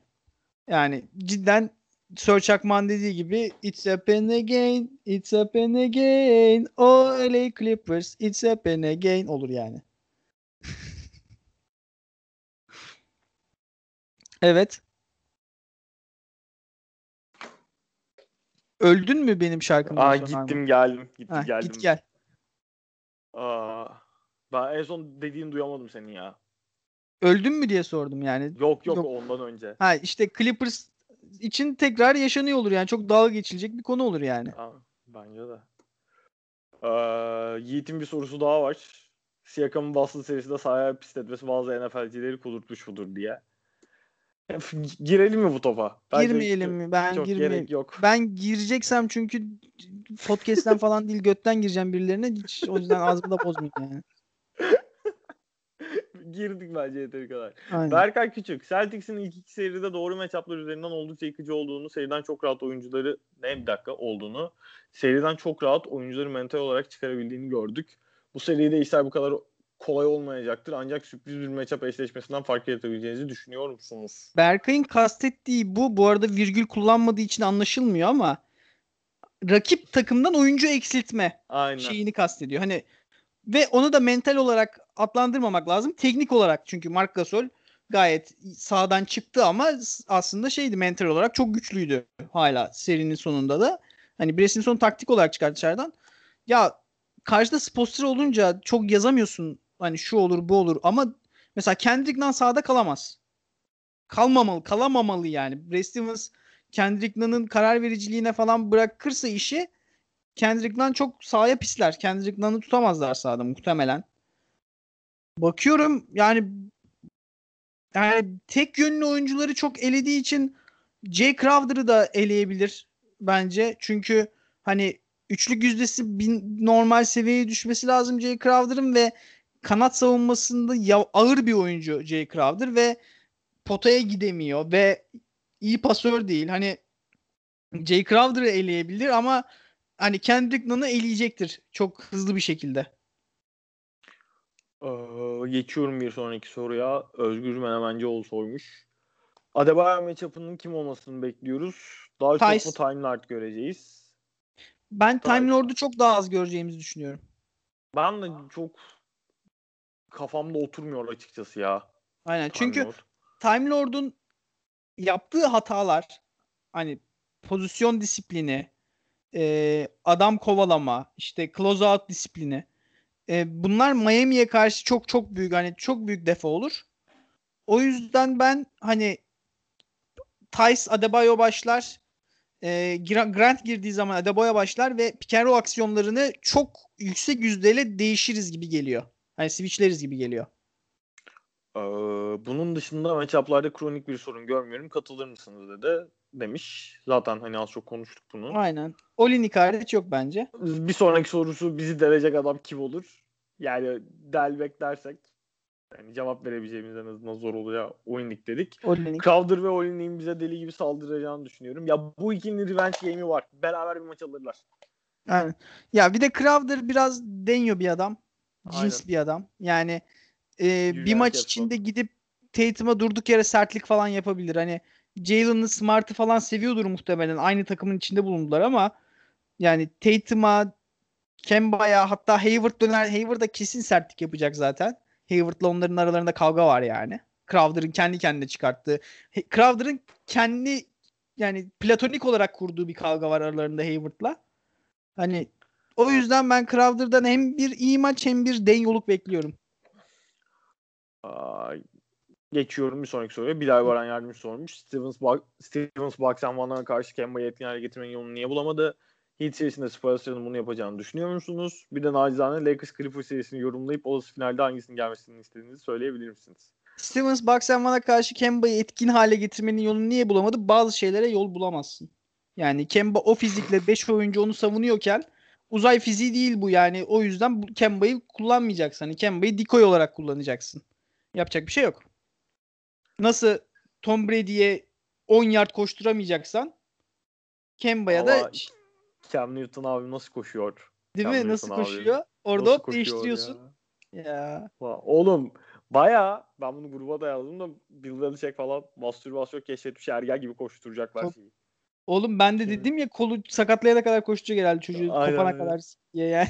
Yani cidden Sir Çakman dediği gibi it's happen again, it's happen again, oh LA Clippers, it's happen again olur yani. Evet. Öldün mü benim şarkımdan? Aa, gittim geldim. Gittim geldim. Git gel. Aa, ben en son dediğini duyamadım senin ya. Öldün mü diye sordum yani. Yok. Ondan önce. Ha işte Clippers için tekrar yaşanıyor olur yani. Çok dalga geçilecek bir konu olur yani. Aa, bence de. Yiğit'in bir sorusu daha var. Siakam'ın Boston serisinde sahaya pist etmesi bazı NFL'cileri kudurtmuşudur diye. Girelim mi bu topa? Girmeyelim mi? Ben girmeyeyim. Yok. Ben gireceksem çünkü podcast'ten falan değil götten gireceğim birilerine. Hiç, o yüzden ağzımı da bozmayayım yani. Girdik bence yeteri kadar. Aynen. Berkay Küçük. Celtics'in ilk iki seride doğru matchup'lar üzerinden oldukça yıkıcı olduğunu, seriden çok rahat oyuncuları mental olarak çıkarabildiğini gördük. Bu seride işler bu kadar kolay olmayacaktır. Ancak sürpriz bir matchup eşleşmesinden fark yaratabileceğinizi düşünüyor musunuz? Berkay'ın kastettiği bu arada virgül kullanmadığı için anlaşılmıyor ama rakip takımdan oyuncu eksiltme şeyini kastediyor. Hani ve onu da mental olarak adlandırmamak lazım. Teknik olarak çünkü Marc Gasol gayet sahadan çıktı ama aslında mental olarak çok güçlüydü hala serinin sonunda da. Hani Bres'in son taktik olarak çıkardı dışarıdan. Ya karşıda Spoelstra olunca çok yazamıyorsun. Hani şu olur bu olur ama mesela Kendrick Nunn sahada kalamaz. Kalamamalı yani. Brad Stevens Kendrick Nunn'ın karar vericiliğine falan bırakırsa işi Kendrick Nunn çok sahaya pisler. Kendrick Nunn'ı tutamazlar sahada muhtemelen. Bakıyorum yani tek yönlü oyuncuları çok elediği için Jay Crowder'ı da eleyebilir bence. Çünkü hani üçlük yüzdesi normal seviyeye düşmesi lazım Jay Crowder'ın ve kanat savunmasında ağır bir oyuncu Jay Crowder ve potaya gidemiyor ve iyi pasör değil. Hani Jay Crowder'ı eleyebilir ama hani Kendrick Nunn'ı eleyecektir çok hızlı bir şekilde. Geçiyorum bir sonraki soruya. Özgür Menemencioğlu sormuş. Adebayo matchup'ının kim olmasını bekliyoruz. Daha çok mu Time Lord göreceğiz? Ben Time Lord'u çok daha az göreceğimizi düşünüyorum. Ben de çok kafamda oturmuyor açıkçası ya. Aynen çünkü Time Lord'un yaptığı hatalar hani pozisyon disiplini, adam kovalama, close out disiplini bunlar Miami'ye karşı çok büyük çok büyük defa olur. O yüzden ben hani Theis Adebayo başlar, Grant girdiği zaman Adebayo başlar ve pick and roll aksiyonlarını çok yüksek yüzdeyle değişiriz gibi geliyor. Hani switchleriz gibi geliyor. Bunun dışında matchup'larda kronik bir sorun görmüyorum. Katılır mısınız dedi. Demiş. Zaten az çok konuştuk bunu. Aynen. Olinik hariç yok bence. Bir sonraki sorusu bizi delecek adam kim olur? Yani delbek dersek cevap verebileceğimiz en azından zor olacağı Olinik dedik. Olinik. Crowder ve Olinik'in bize deli gibi saldıracağını düşünüyorum. Ya bu ikinin revenge game'i var. Beraber bir maç alırlar. Aynen. Ya bir de Crowder biraz deniyor bir adam. Cins bir adam. Yani bir maç içinde gidip Tatum'a durduk yere sertlik falan yapabilir. Hani Jalen'ı Smart'ı falan seviyordur muhtemelen. Aynı takımın içinde bulundular ama yani Tatum'a, Kemba'ya hatta Hayward döner. Hayward'a kesin sertlik yapacak zaten. Hayward'la onların aralarında kavga var yani. Crowder'ın kendi kendine çıkarttığı. Crowder'ın kendi platonik olarak kurduğu bir kavga var aralarında Hayward'la. Hani o yüzden ben Crowder'dan hem bir iyi maç hem bir denyoluk bekliyorum. Geçiyorum bir sonraki soruya. Bilal Baran yardımcı sormuş. Stevens Bucks'ın Van'a karşı Kemba'yı etkin hale getirmenin yolunu niye bulamadı? Heat serisinde Spurs'ın bunu yapacağını düşünüyor musunuz? Bir de nacizane Lakers Clippers serisini yorumlayıp olası finalde hangisinin gelmesini istediğinizi söyleyebilir misiniz? Stevens, Baksenman'a karşı Kemba'yı etkin hale getirmenin yolunu niye bulamadı? Bazı şeylere yol bulamazsın. Yani Kemba o fizikle 5 oyuncu onu savunuyorken uzay fiziği değil bu yani. O yüzden Kemba'yı kullanmayacaksın. Hani Kemba'yı decoy olarak kullanacaksın. Yapacak bir şey yok. Nasıl Tom Brady'ye 10 yard koşturamayacaksan Kemba'ya da... Cam Newton abi nasıl koşuyor? Değil mi? Nasıl koşuyor? Orada nasıl hop değiştiriyorsun. Ya. Oğlum bayağı ben bunu gruba da yazdım da Bill Belichick falan mastürbasyon keşfetmiş ergen gibi koşturacaklar. Oğlum ben de dedim ya kolu sakatlayana kadar koşacak herhalde çocuğu. Kopana kadar ya yani.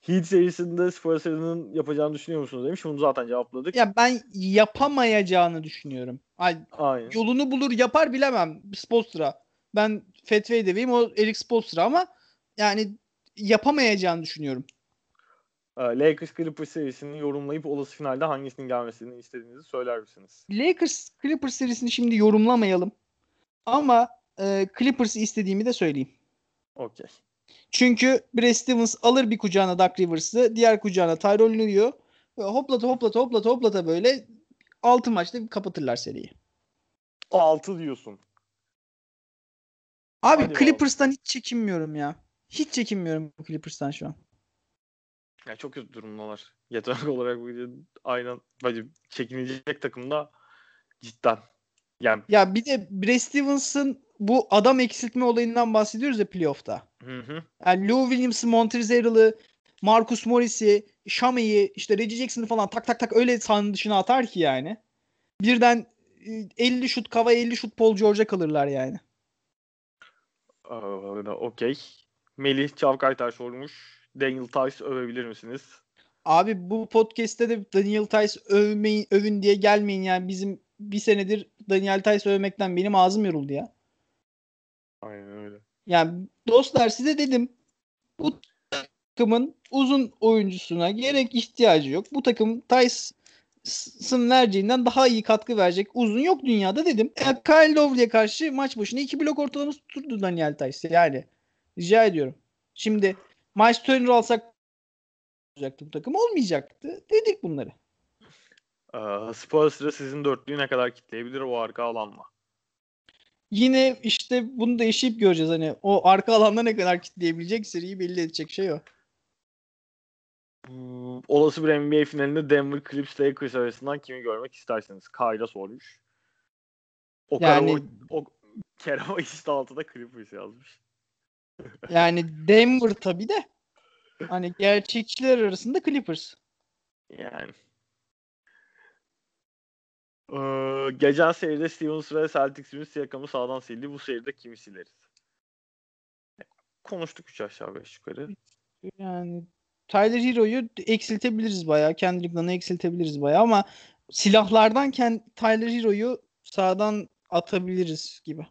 Heat serisinde Spurs'ın yapacağını düşünüyor musunuz demiş. Bunu zaten cevapladık. Ya ben yapamayacağını düşünüyorum. Aynen. Yolunu bulur yapar bilemem. Spoelstra. Ben Fetway deveyim o Eric Spoelstra ama yani yapamayacağını düşünüyorum. Lakers Clippers serisini yorumlayıp olası finalde hangisinin gelmesini istediğinizi söyler misiniz? Lakers Clippers serisini şimdi yorumlamayalım. Ama Clippers'ı istediğimi de söyleyeyim. Okey. Çünkü Brad Stevens alır bir kucağına Doc Rivers'ı, diğer kucağına Tyrone Lue'yu. Hoplata böyle 6 maçta kapatırlar seriyi. 6 diyorsun. Abi hadi Clippers'tan oğlum. Hiç çekinmiyorum ya. Hiç çekinmiyorum Clippers'tan şu an. Ya çok kötü durumdalar. Yeterli olarak aynen çekinilecek takımda cidden. Yani... Ya bir de Brad Stevens'ın bu adam eksiltme olayından bahsediyoruz ya playoff'ta. Hı. Yani Lou Williams'ı, Montrezl Harrell'ı, Marcus Morris'i, Shame'yi, işte Reggie Jackson'ı falan tak öyle sahanın dışına atar ki yani. Birden 50 şut Kava 50 şut Paul George'a kalırlar yani. Okey. Melih Çavkaytar sormuş. Daniel Tice övebilir misiniz? Abi bu podcast'te de Daniel Tice övün diye gelmeyin. Yani bizim bir senedir Daniel Tice övmekten benim ağzım yoruldu ya. Aynen öyle. Yani dostlar size dedim. Bu takımın uzun oyuncusuna gerek ihtiyacı yok. Bu takım Tice'ın vereceğinden daha iyi katkı verecek uzun yok dünyada dedim. Yani Kyle Lowry'e karşı maç başına 2 blok ortalaması tutturdu Daniel Tice. Yani rica ediyorum. Şimdi Miles Turner alsak olacaktı bu takım olmayacaktı. Dedik bunları. Spurs'la sizin dörtlüğü ne kadar kitleyebilir o arka alanla? Yine işte bunu da eşleyip göreceğiz. Hani o arka alanda ne kadar kitleyebilecek seriyi belli edecek şey o. Olası bir NBA finalinde Denver Clippers Lakers arasından kimi görmek istersiniz? Kayla sormuş. Kerava işte altında Clippers yazmış. Yani Denver tabii de. Hani gerçekçiler arasında Clippers. Yani. Geçen seride Stevens ve Celtics'in Siakam'ı sağdan sildi. Bu seride kimi sileriz? Konuştuk 3 aşağı 5 yukarı. Yani Tyler Hero'yu eksiltebiliriz bayağı. Kendrick Nunn'ı eksiltebiliriz bayağı ama silahlardan Tyler Hero'yu sağdan atabiliriz gibi.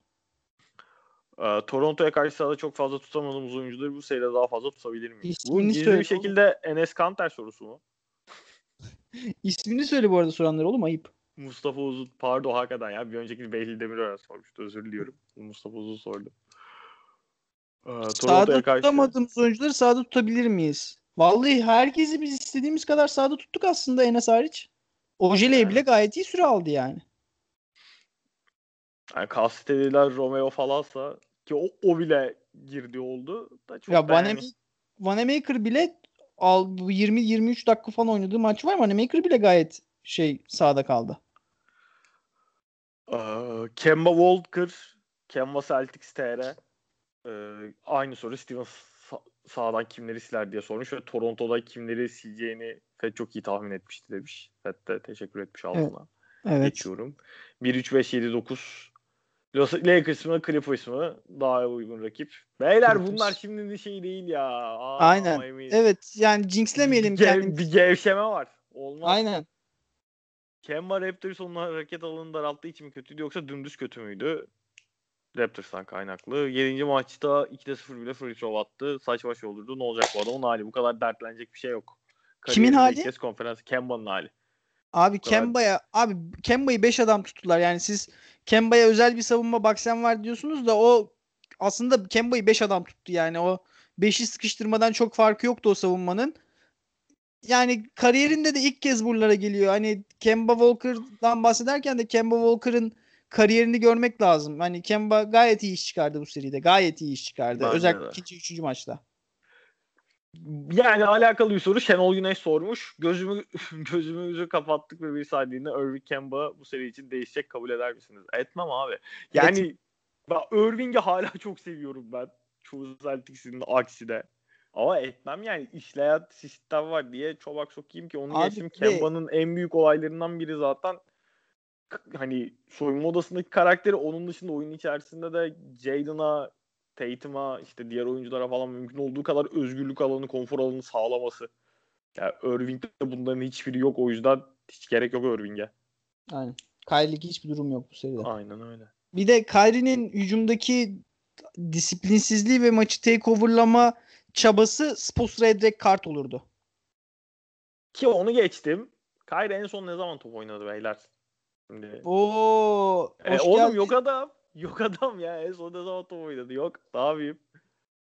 Toronto'ya karşı sahada çok fazla tutamadığımız oyuncuları bu seride daha fazla tutabilir miyiz? Bu gizli bir şekilde Enes Kanter sorusu mu? İsmini söyle bu arada soranlar oğlum ayıp. Mustafa Uzun. Pardon hakikaten ya. Bir önceki Behlil Demirören sormuştu. Özür diliyorum. Mustafa Uzun sordu. Sağda tutamadığımız oyuncuları sağda tutabilir miyiz? Vallahi herkesi biz istediğimiz kadar sağda tuttuk aslında Enes hariç. Ojeley bile gayet iyi süre aldı yani. Yani kastediler Romeo falansa ki o bile girdi oldu. Da çok ya Vanemaker bile 20-23 dakika falan oynadığı maç var. Vanemaker bile gayet sağda kaldı. Kemba Walker, Kemba Celtics TR. Aynı soru Stevens sağdan kimleri siler diye sormuş ve Toronto'da kimleri sileceğini Fed çok iyi tahmin etmişti demiş. Fed de teşekkür etmiş altına. Evet. Geçiyorum. 1-3-5-7-9 Lakers'ı Clippers'ı daha uygun rakip. Beyler Clippers. Bunlar şimdi bir şey değil ya. Aynen. Evet yani jinxlemeyelim kendimizi. Bir gevşeme var. Olmaz. Aynen. Kemba Raptors onunla hareket alanını daralttığı için mi kötüydü yoksa dümdüz kötü müydü? Raptors'tan kaynaklı. 7. maçta 2-0 bile free throw attı. Saçma şey olurdu. Ne olacak bu adamın hali? Bu kadar dertlenecek bir şey yok. Kimin hali? Kes konferansı. Kemba'nın hali. Abi Kemba'yı 5 adam tuttular. Yani siz Kemba'ya özel bir savunma baksen var diyorsunuz da o aslında Kemba'yı 5 adam tuttu yani. O 5'i sıkıştırmadan çok farkı yoktu o savunmanın. Yani kariyerinde de ilk kez buralara geliyor. Hani Kemba Walker'dan bahsederken de Kemba Walker'ın kariyerini görmek lazım. Hani Kemba gayet iyi iş çıkardı bu seride. Gayet iyi iş çıkardı. Aynen. Özellikle 2. 3. maçta. Yani alakalı bir soru Şenol Güneş sormuş. Gözümüzü kapattık ve bir saatliğinde Irving Kemba bu seri için değişecek, kabul eder misiniz? Etmem abi. Yani Irving'i hala çok seviyorum ben. Çoğu Celtics'in aksine. Ama etmem yani. İşleyen sistem var diye çobak sokayım ki. Onu geçtim. Kemba'nın en büyük olaylarından biri zaten hani soyunma odasındaki karakteri, onun dışında oyun içerisinde de Jayden'a, Tatum'a, işte diğer oyunculara falan mümkün olduğu kadar özgürlük alanı, konfor alanı sağlaması. Yani Irving'de bunların hiçbiri yok. O yüzden hiç gerek yok Irving'e. Aynen. Kyrie'lik hiçbir durum yok bu seride. Aynen öyle. Bir de Kyrie'nin hücumdaki disiplinsizliği ve maçı takeover'lama çabası Spoelstra'ya direkt kart olurdu. Ki onu geçtim. Kyrie en son ne zaman top oynadı beyler? Şimdi. Oo. Oğlum yok adam. Yok adam ya. En son ne zaman top oynadı? Yok. Ne yapayım?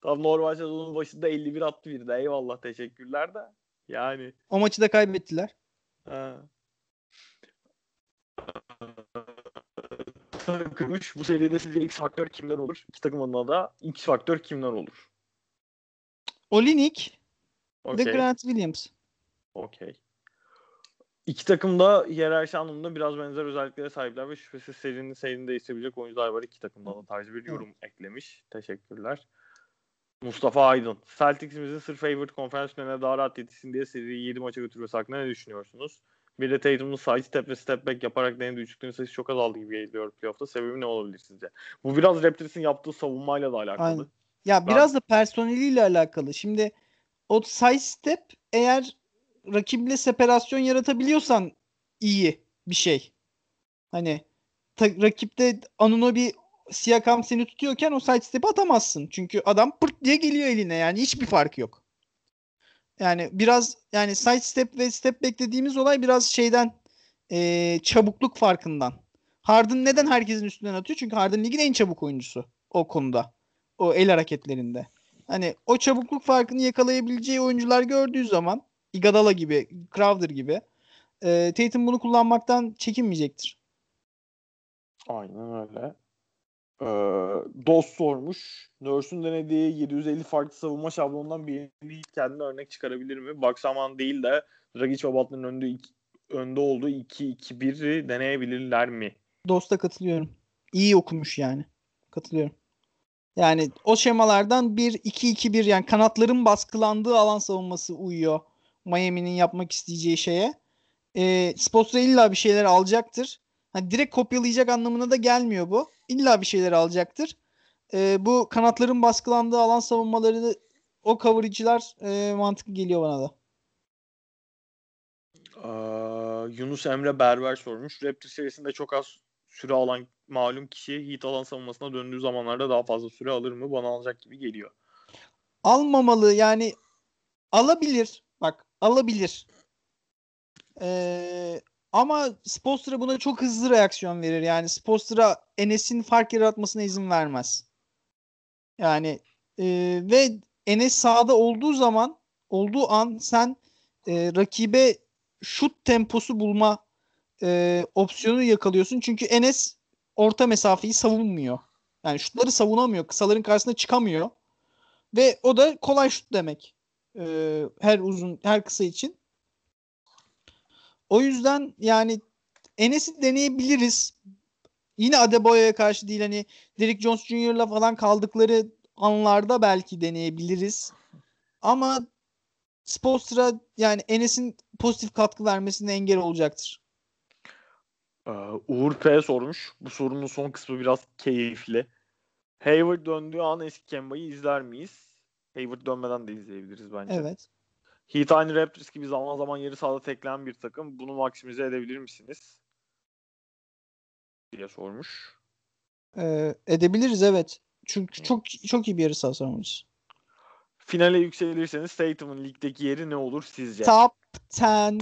Tam normal sezonun başında 51 attı bir de. Eyvallah, teşekkürler de. Yani. O maçı da kaybettiler. Ha. Takılmış. Bu seride sizce X faktör kimler olur? İki takım adına da X faktör kimler olur? Olynyk, okay. De Grant Williams. Okey. İki takım da hiyerarşi anlamında biraz benzer özelliklere sahipler ve şüphesiz serinin seyrini değiştirebilecek oyuncular var. İki takımdan da tarzı bir yorum eklemiş. Teşekkürler. Mustafa Aydın. Celtics'imizin sırf favorite konferans finaline daha rahat yetişsin diye seriyi 7 maça götürmesi hakkında ne düşünüyorsunuz? Bir de Tatum'un sadece step ve step back yaparak denediği üçlüklerin sayısı çok azaldı gibi geliyor playoff'ta. Sebebi ne olabilir sizce? Bu biraz Raptors'ın yaptığı savunmayla da alakalı. Aynen. Ya biraz da personeliyle alakalı. Şimdi o side step eğer rakiple separasyon yaratabiliyorsan iyi bir şey. Hani rakipte Anunoby, Siakam seni tutuyorken o side step'i atamazsın. Çünkü adam pırt diye geliyor eline. Yani hiçbir fark yok. Yani biraz yani side step ve step back dediğimiz olay biraz şeyden çabukluk farkından. Harden neden herkesin üstünden atıyor? Çünkü Harden ligin en çabuk oyuncusu o konuda. O el hareketlerinde. Hani o çabukluk farkını yakalayabileceği oyuncular gördüğü zaman Iguodala gibi, Crowder gibi Tatum bunu kullanmaktan çekinmeyecektir. Aynen öyle. Dost sormuş. Nurse'un denediği 750 farklı savunma şablonundan birini kendine örnek çıkarabilir mi? Baksaman değil de Dragic ve Butler'ın önde olduğu 2-2-1'i deneyebilirler mi? Dost'a katılıyorum. İyi okumuş yani. Katılıyorum. Yani o şemalardan 1-2-2-1 yani kanatların baskılandığı alan savunması uyuyor Miami'nin yapmak isteyeceği şeye. Spoelstra illa bir şeyler alacaktır. Hani direkt kopyalayacak anlamına da gelmiyor bu. İlla bir şeyler alacaktır. Bu kanatların baskılandığı alan savunmaları, o coverage'lar mantıklı geliyor bana da. Yunus Emre Berber sormuş. Raptors serisinde çok az süre alan malum kişi Heat alan savunmasına döndüğü zamanlarda daha fazla süre alır mı? Bana alacak gibi geliyor. Almamalı yani, alabilir. Bak alabilir. Ama Spoelstra buna çok hızlı reaksiyon verir. Yani Spoelstra Enes'in fark yaratmasına izin vermez. Yani ve Enes sahada olduğu an sen rakibe şut temposu bulma opsiyonu yakalıyorsun. Çünkü Enes orta mesafeyi savunmuyor. Yani şutları savunamıyor. Kısaların karşısına çıkamıyor. Ve o da kolay şut demek. Her kısa için. O yüzden yani Enes'i deneyebiliriz. Yine Adebayo'ya karşı değil, hani Derrick Jones Jr.'la falan kaldıkları anlarda belki deneyebiliriz. Ama Spoelstra yani Enes'in pozitif katkı vermesine engel olacaktır. Uğur P. sormuş. Bu sorunun son kısmı biraz keyifli. Hayward döndüğü an eski Kemba'yı izler miyiz? Hayward dönmeden de izleyebiliriz bence. Evet. Heat aynı Raptors gibi zaman zaman yarı sahada tekleyen bir takım. Bunu maksimize edebilir misiniz? Diye sormuş. Edebiliriz evet. Çünkü çok iyi bir yarı saha savunması. Finale yükselirseniz Tatum'un ligdeki yeri ne olur sizce? Top 10.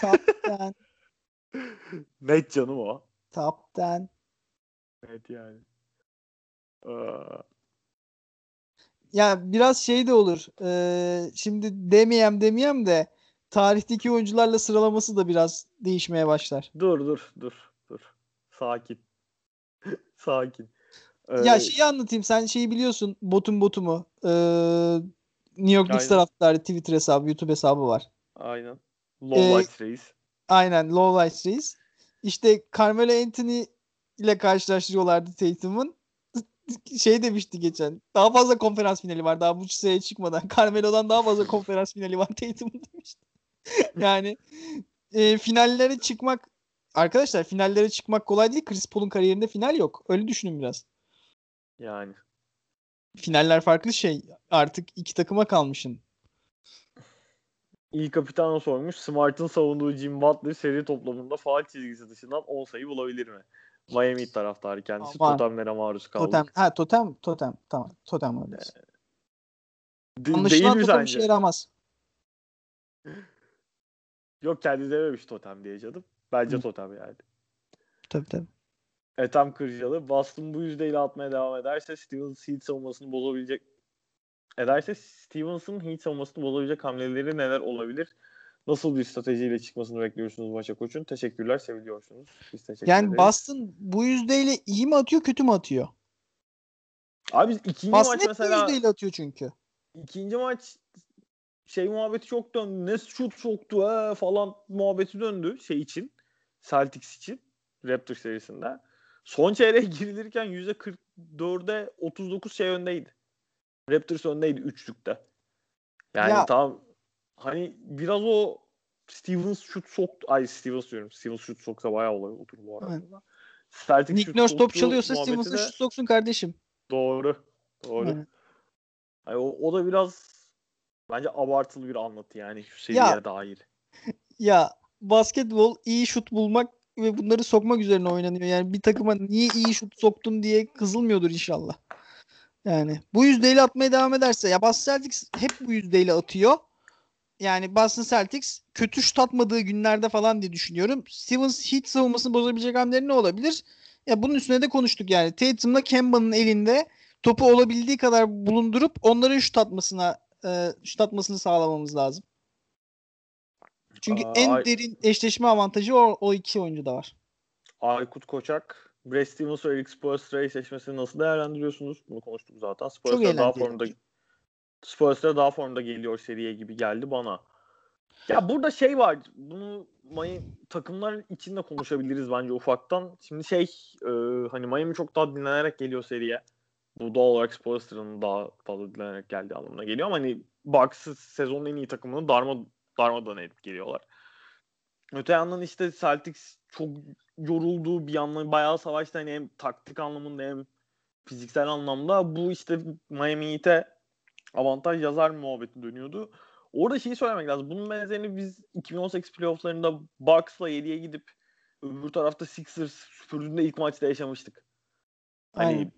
Top 10. Net canım o. Top 10. Net yani. Yani biraz şey de olur. Şimdi demeyem de tarihteki oyuncularla sıralaması da biraz değişmeye başlar. Dur. Sakin. Sakin. Ya şeyi anlatayım. Sen şeyi biliyorsun. Botum'u. New York Knicks taraftarı Twitter hesabı, YouTube hesabı var. Aynen. Lowlights Reis. Aynen. Lowlights Reis. İşte Carmelo Anthony ile karşılaştırıyorlardı Tatum'un. Şey demişti geçen. Daha fazla konferans finali var. Daha bu sıraya çıkmadan. Carmelo'dan daha fazla konferans finali var Tatum'un demişti. Yani finallere çıkmak arkadaşlar, finallere çıkmak kolay değil. Chris Paul'un kariyerinde final yok. Öyle düşünün biraz. Yani. Finaller farklı şey. Artık iki takıma kalmışsın. İyi kapitan sormuş. Smart'ın savunduğu Jim Butler seri toplamında faul çizgisi dışından 10 sayı bulabilir mi? Miami taraftarı kendisi. Aman. Totemlere maruz kaldı. Totem. Tamam. Totem öyle. Anlaşılan totem işe yaramaz. Yok, kendisi dememiş totem diye canım. Bence totem yani. Tabii. Ethem Kırcalı. Boston bu yüzdeyle atmaya devam ederse Stevenson'ın Heat savunmasını bozabilecek hamleleri neler olabilir? Nasıl bir stratejiyle çıkmasını bekliyorsunuz maça koçun? Teşekkürler, seviliyorsunuz. Biz teşekkür ederiz. Yani Boston bu yüzdeyle iyi mi atıyor, kötü mü atıyor? Abi ikinci Boston maç mesela. Boston bu yüzdeyle atıyor çünkü. İkinci maç şey muhabbeti çok döndü. Ne şut soktu falan muhabbeti döndü şey için. Celtics için. Raptor serisinde. Son çeyreğe girilirken %44'e 39 şey öndeydi. Raptors öndeydi üçlükte. Yani ya. Tam hani biraz o Stevens şut soksa bayağı olay olur bu arada. Evet. Nick Nurse top çalıyorsa Stevens'ın şut soksun kardeşim. Doğru. Evet. Yani o da biraz bence abartılı bir anlatı yani şu seriye dair. Ya basketbol iyi şut bulmak ve bunları sokmak üzerine oynanıyor. Yani bir takıma niye iyi şut soktun diye kızılmıyordur inşallah. Yani bu yüzdeyle atmaya devam ederse ya Boston Celtics hep bu yüzdeyle atıyor. Yani Boston Celtics kötü şut atmadığı günlerde falan diye düşünüyorum. Stevens Heat savunmasını bozabilecek hamleleri ne olabilir? Ya bunun üstüne de konuştuk yani. Tatum'la Kemba'nın elinde topu olabildiği kadar bulundurup onların şut atmasını sağlamamız lazım. Çünkü en derin eşleşme avantajı o iki oyuncuda var. Aykut Koçak, Brad Stevens ve Eric Spoelstra eşleşmesini nasıl değerlendiriyorsunuz? Bunu konuştuk zaten. Spoelstra daha formda geliyor seriye gibi geldi bana. Ya burada şey var. Bunu takımlar içinde konuşabiliriz bence ufaktan. Şimdi hani Miami çok daha dinlenerek geliyor seriye. Bu doğal olarak Spoelstra'nın daha fazla dinlenerek geldiği anlamına geliyor ama hani Bucks'ı sezonun en iyi takımını darmadan edip geliyorlar. Öte yandan işte Celtics çok yoruldu bir yandan. Bayağı savaşta hani hem taktik anlamında hem fiziksel anlamda bu işte Miami Heat'e avantaj yazar muhabbeti dönüyordu. Orada şeyi söylemek lazım. Bunun benzerini biz 2018 playofflarında Bucks'la 7'ye gidip öbür tarafta Sixers süpürdüğünde ilk maçta yaşamıştık. Hani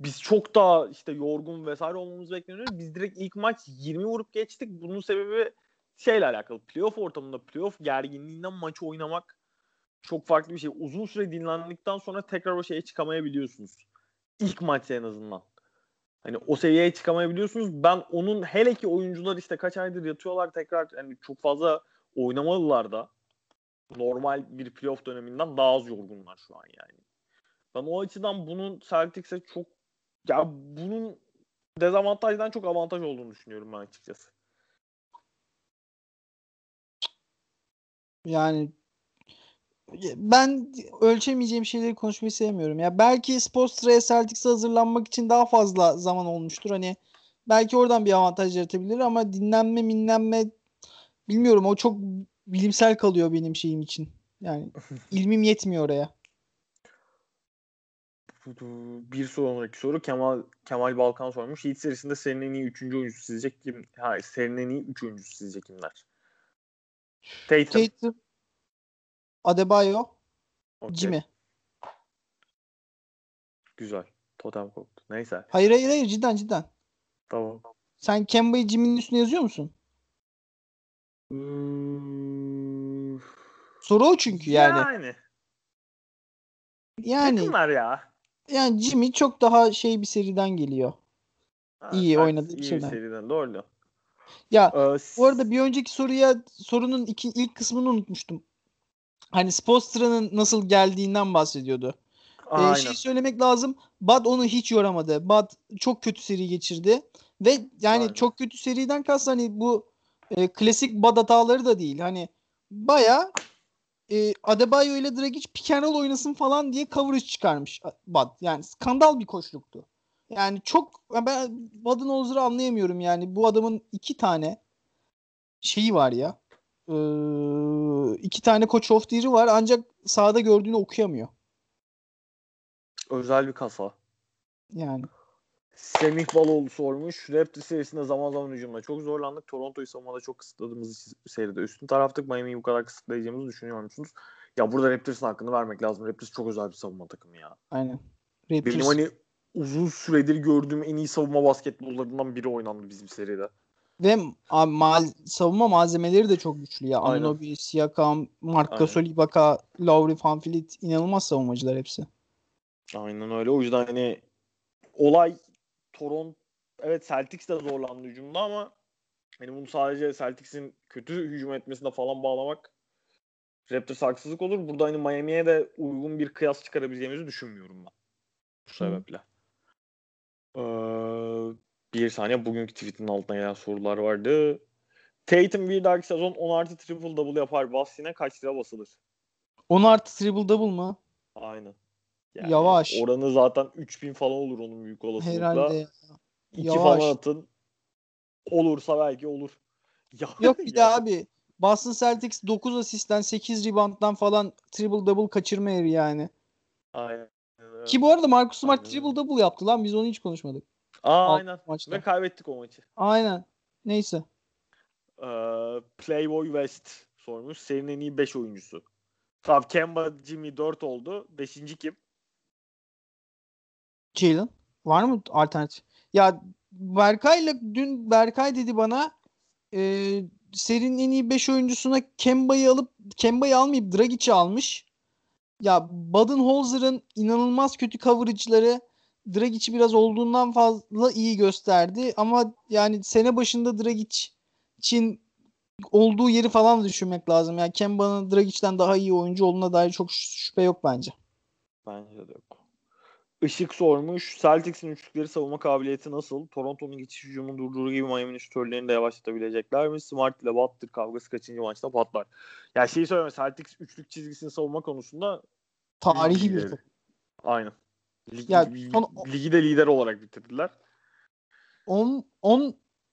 biz çok daha işte yorgun vesaire olmamız bekleniyor. Biz direkt ilk maç 20 vurup geçtik. Bunun sebebi şeyle alakalı. Playoff ortamında playoff gerginliğinden maçı oynamak çok farklı bir şey. Uzun süre dinlendikten sonra tekrar o şeye çıkamayabiliyorsunuz. İlk maçta en azından. Hani o seviyeye çıkamayabiliyorsunuz. Ben onun hele ki oyuncular işte kaç aydır yatıyorlar tekrar yani çok fazla oynamalılar da normal bir playoff döneminden daha az yorgunlar şu an yani. Ben o açıdan bunun Celtics'e çok ya bunun dezavantajdan çok avantaj olduğunu düşünüyorum ben açıkçası. Yani ben ölçemeyeceğim şeyleri konuşmayı sevmiyorum. Ya belki Spoelstra'ya Celtics'e hazırlanmak için daha fazla zaman olmuştur. Hani belki oradan bir avantaj yaratabilir ama dinlenme bilmiyorum. O çok bilimsel kalıyor benim şeyim için. Yani ilmim yetmiyor oraya. Bir sonraki soru Kemal Balkan sormuş. Heat serisinde serinin en iyi 3. oyuncusu sizce kim? Hayır, serinin en iyi 3 oyuncusu sizce kimler? Tatum, Adebayo, okay. Jimmy. Güzel. Totem koptu. Neyse. Hayır. Cidden. Tamam. Sen Kemba'yı Jimmy'nin üstüne yazıyor musun? Soru o çünkü yani. Yani. Takımlar ya. Yani Jimmy çok daha şey bir seriden geliyor. Ha, iyi oynadığı bir seriden. Doğru. Ya bu arada bir önceki sorunun ilk kısmını unutmuştum. Hani Spoelstra'nın nasıl geldiğinden bahsediyordu. Şey söylemek lazım. Bud onu hiç yoramadı. Bud çok kötü seri geçirdi. Ve yani çok kötü seriden kastım hani bu klasik Bud hataları da değil. Hani bayağı Adebayo ile Dragic pick and roll oynasın falan diye coverage çıkarmış Bud. Yani skandal bir koşluktu. Yani çok ben Bud'ın Ozer'ı anlayamıyorum yani. Bu adamın iki tane şeyi var ya. İki tane coach of the year'ı var ancak sahada gördüğünü okuyamıyor. Özel bir kafa. Yani. Semih Baloğlu sormuş. Raptor serisinde zaman zaman hücumda çok zorlandık. Toronto'yu savunmada çok kısıtladığımız seride üstün taraftık. Miami'yi bu kadar kısıtlayacağımızı düşünüyor musunuz? Ya burada Raptors'ın hakkını vermek lazım. Raptors çok özel bir savunma takımı ya. Aynen. Raptors... Benim hani uzun süredir gördüğüm en iyi savunma basketbollarından biri oynandı bizim seride. Ve savunma malzemeleri de çok güçlü ya. Anunoby, Siakam, Marc Gasol, Ibaka, Lauri, Fanfleet inanılmaz savunmacılar hepsi. Aynen öyle. O yüzden hani olay Toronto, evet Celtics de zorlandı hücumda ama hani bunu sadece Celtics'in kötü hücum etmesine falan bağlamak Raptors haksızlık olur. Burada hani Miami'ye de uygun bir kıyas çıkarabileceğimizi düşünmüyorum ben. Bu sebeple. Bir saniye bugünkü tweet'in altına gelen sorular vardı. Tatum bir dahaki sezon 10+ triple double yapar. Boston'a kaç lira basılır? 10+ triple double mı? Aynen. Yani yavaş. Oranı zaten 3000 falan olur onun büyük olasılıkla. Herhalde. 2 falan atın. Olursa belki olur. Ya, yok bir de abi. Boston Celtics 9 asistten 8 rebound'dan falan triple double kaçırma yeri yani. Aynen. Ki bu arada Marcus Smart triple double yaptı lan. Biz onu hiç konuşmadık. Aynen. Ve kaybettik o maçı. Aynen. Neyse. Playboy West sormuş. Serinin en iyi 5 oyuncusu. Tamam Kemba, Jimmy 4 oldu. 5. kim? Jalen. Var mı alternatif? Ya Berkay'la dün Berkay dedi bana serinin en iyi 5 oyuncusuna Kemba'yı almayıp Dragic'i almış. Ya Budenholzer'ın inanılmaz kötü coverage'ları Dragic'i biraz olduğundan fazla iyi gösterdi. Ama yani sene başında Dragic için olduğu yeri falan düşünmek lazım. Yani Kemba'nın Dragic'ten daha iyi oyuncu olduğuna dair çok şüphe yok bence. Bence de yok. Işık sormuş. Celtics'in üçlükleri savunma kabiliyeti nasıl? Toronto'nun geçiş hücumunu durdurduğu gibi Miami'nin üçlüklerini de yavaşlatabilecekler mi? Smart ile Butler kavgası kaçıncı maçta patlar? Ya şeyi söyleme. Celtics üçlük çizgisini savunma konusunda tarihi bir takım. Aynen. Ligi de lider olarak bitirdiler.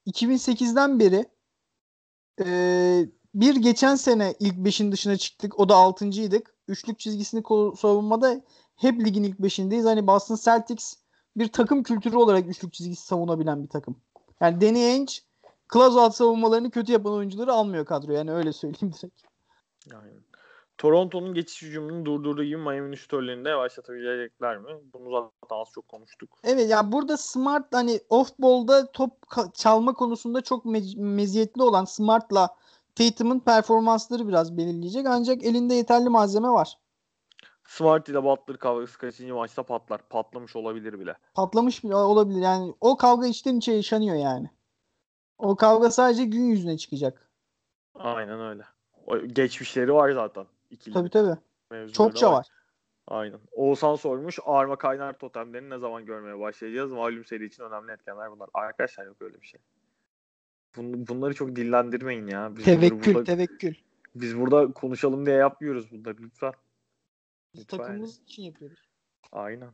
2008'den beri bir geçen sene ilk 5'in dışına çıktık. O da 6.'ydık. Üçlük çizgisini savunmada hep ligin ilk 5'indeyiz. Hani Boston Celtics bir takım kültürü olarak üçlük çizgisi savunabilen bir takım. Yani Danny Ainge closeout savunmalarını kötü yapan oyuncuları almıyor kadroya. Yani öyle söyleyeyim direkt. Aynen. Toronto'nun geçiş hücumunu durdurduğu gibi Miami'nin şutörlerini de yavaşlatabilecekler mi? Bunu zaten az çok konuştuk. Evet ya burada Smart hani off-ball'da top çalma konusunda çok meziyetli olan Smart'la Tatum'un performansları biraz belirleyecek. Ancak elinde yeterli malzeme var. Smart ile Butler kavgası kaçıncı maçta patlar? Patlamış olabilir bile. Patlamış bile olabilir. Yani o kavga içten içe yaşanıyor yani. O kavga sadece gün yüzüne çıkacak. Aynen öyle. Geçmişleri var zaten. İkili. Tabii. Çokça var. Aynen. Oğuzhan sormuş. Arma kaynar totemlerini ne zaman görmeye başlayacağız? Malum seri için önemli etkenler bunlar. Arkadaşlar yok öyle bir şey. Bunları çok dillendirmeyin ya. Biz tevekkül. Biz burada konuşalım diye yapmıyoruz bunları lütfen. Biz takımımız için yapıyoruz. Aynen.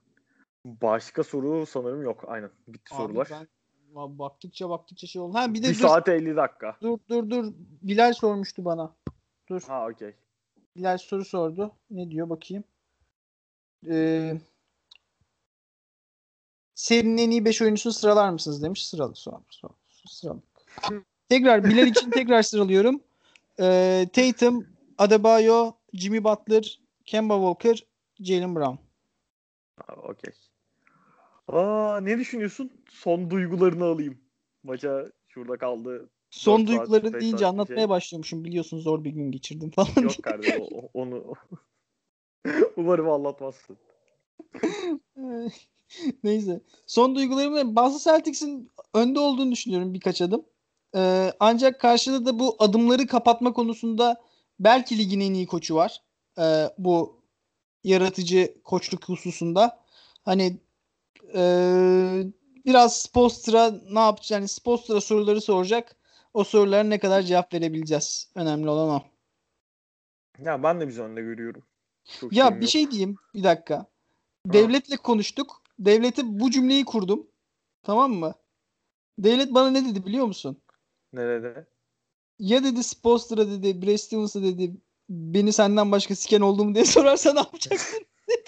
Başka soru sanırım yok. Aynen. Bitti abi sorular. Baktıkça şey oldu. Ha bir de 1 saat 50 dakika. Dur. Bilal sormuştu bana. Dur. Ha okey. Bilal soru sordu. Ne diyor bakayım. Serinin en iyi 5 oyuncusunu sıralar mısınız demiş. Sıraladık. Bilal için tekrar sıralıyorum. Tatum, Adebayo, Jimmy Butler, Kemba Walker, Jaylen Brown. Okey. Ne düşünüyorsun? Son duygularını alayım. Maça şurada kaldı. Son duyguları deyince anlatmaya başlıyormuşum. Biliyorsun zor bir gün geçirdim falan. Yok kardeşim onu umarım anlatmazsın. Neyse. Son duygularımla bazı Celtics'in önde olduğunu düşünüyorum birkaç adım. Ancak karşıda da bu adımları kapatma konusunda belki ligin en iyi koçu var. Bu yaratıcı koçluk hususunda. Hani biraz Spoelstra ne yapacak? Yani Spoelstra soruları soracak. O sorulara ne kadar cevap verebileceğiz? Önemli olan o. Ya ben de biz önde görüyorum. Çok ya bir şey diyeyim. Bir dakika. Ha. Devletle konuştuk. Devlete bu cümleyi kurdum. Tamam mı? Devlet bana ne dedi biliyor musun? Ne dedi? Ya dedi Spoelstra dedi, Brad Stevens'a dedi, beni senden başka siken oldu mu diye sorarsa ne yapacaksın dedi.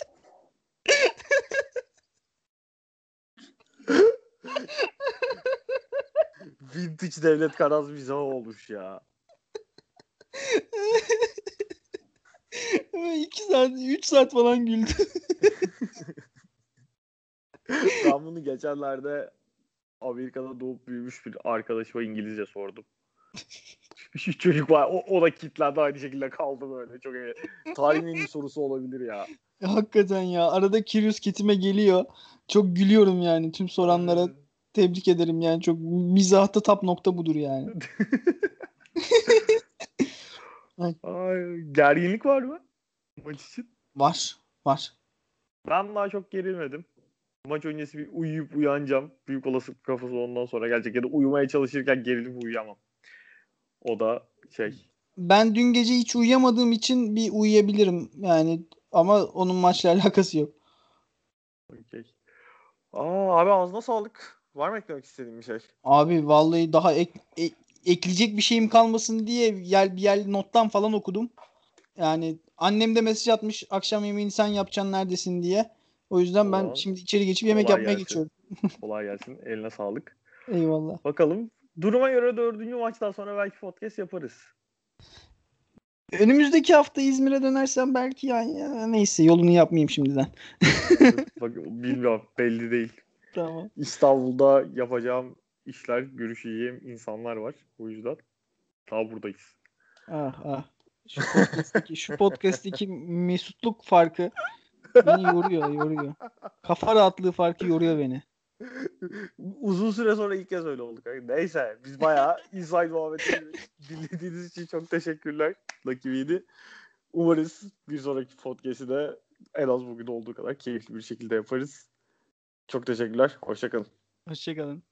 Vintage devlet karaz bize olmuş ya. 2 saat, 3 saat falan güldü. Ben bunu geçenlerde Amerika'da doğup büyümüş bir arkadaşıma İngilizce sordum. Şu çocuk var. O da kitlendi aynı şekilde kaldı böyle. Çok iyi. Tarihin en iyi sorusu olabilir ya. Hakikaten ya. Arada Curious Kit'ime geliyor. Çok gülüyorum yani. Tüm soranlara tebrik ederim yani. Çok mizahta tap nokta budur yani. Ay, gerginlik var mı maç için? Var. Ben daha çok gerilmedim. Maç öncesi bir uyuyup uyanacağım. Büyük olasılık kafası ondan sonra gelecek. Ya da uyumaya çalışırken gerilip uyuyamam. O da şey. Ben dün gece hiç uyuyamadığım için bir uyuyabilirim. Yani ama onun maçla alakası yok. Okay. Abi ağzına sağlık. Var mı eklemek istediğin bir şey? Abi vallahi daha ekleyecek bir şeyim kalmasın diye bir yer nottan falan okudum. Yani annem de mesaj atmış. Akşam yemeğini sen yapacaksın neredesin diye. O yüzden ben şimdi içeri geçip yemek yapmaya geçiyorum. Kolay gelsin. Eline sağlık. Eyvallah. Bakalım. Duruma göre 4. maçtan sonra belki podcast yaparız. Önümüzdeki hafta İzmir'e dönersem belki ya neyse yolunu yapmayayım şimdiden. Bak, bilmiyorum. Belli değil. Tamam. İstanbul'da yapacağım işler, görüşeceğim insanlar var. O yüzden daha buradayız. Ah. Şu podcast'teki mesutluk farkı beni yoruyor. Kafa rahatlığı farkı yoruyor beni. Uzun süre sonra ilk kez öyle olduk. Neyse biz bayağı inside muhabbetini dinlediğiniz için çok teşekkürler. Lakibiydi. Umarız bir sonraki podcast'i de en az bugün olduğu kadar keyifli bir şekilde yaparız. Çok teşekkürler. Hoşçakalın.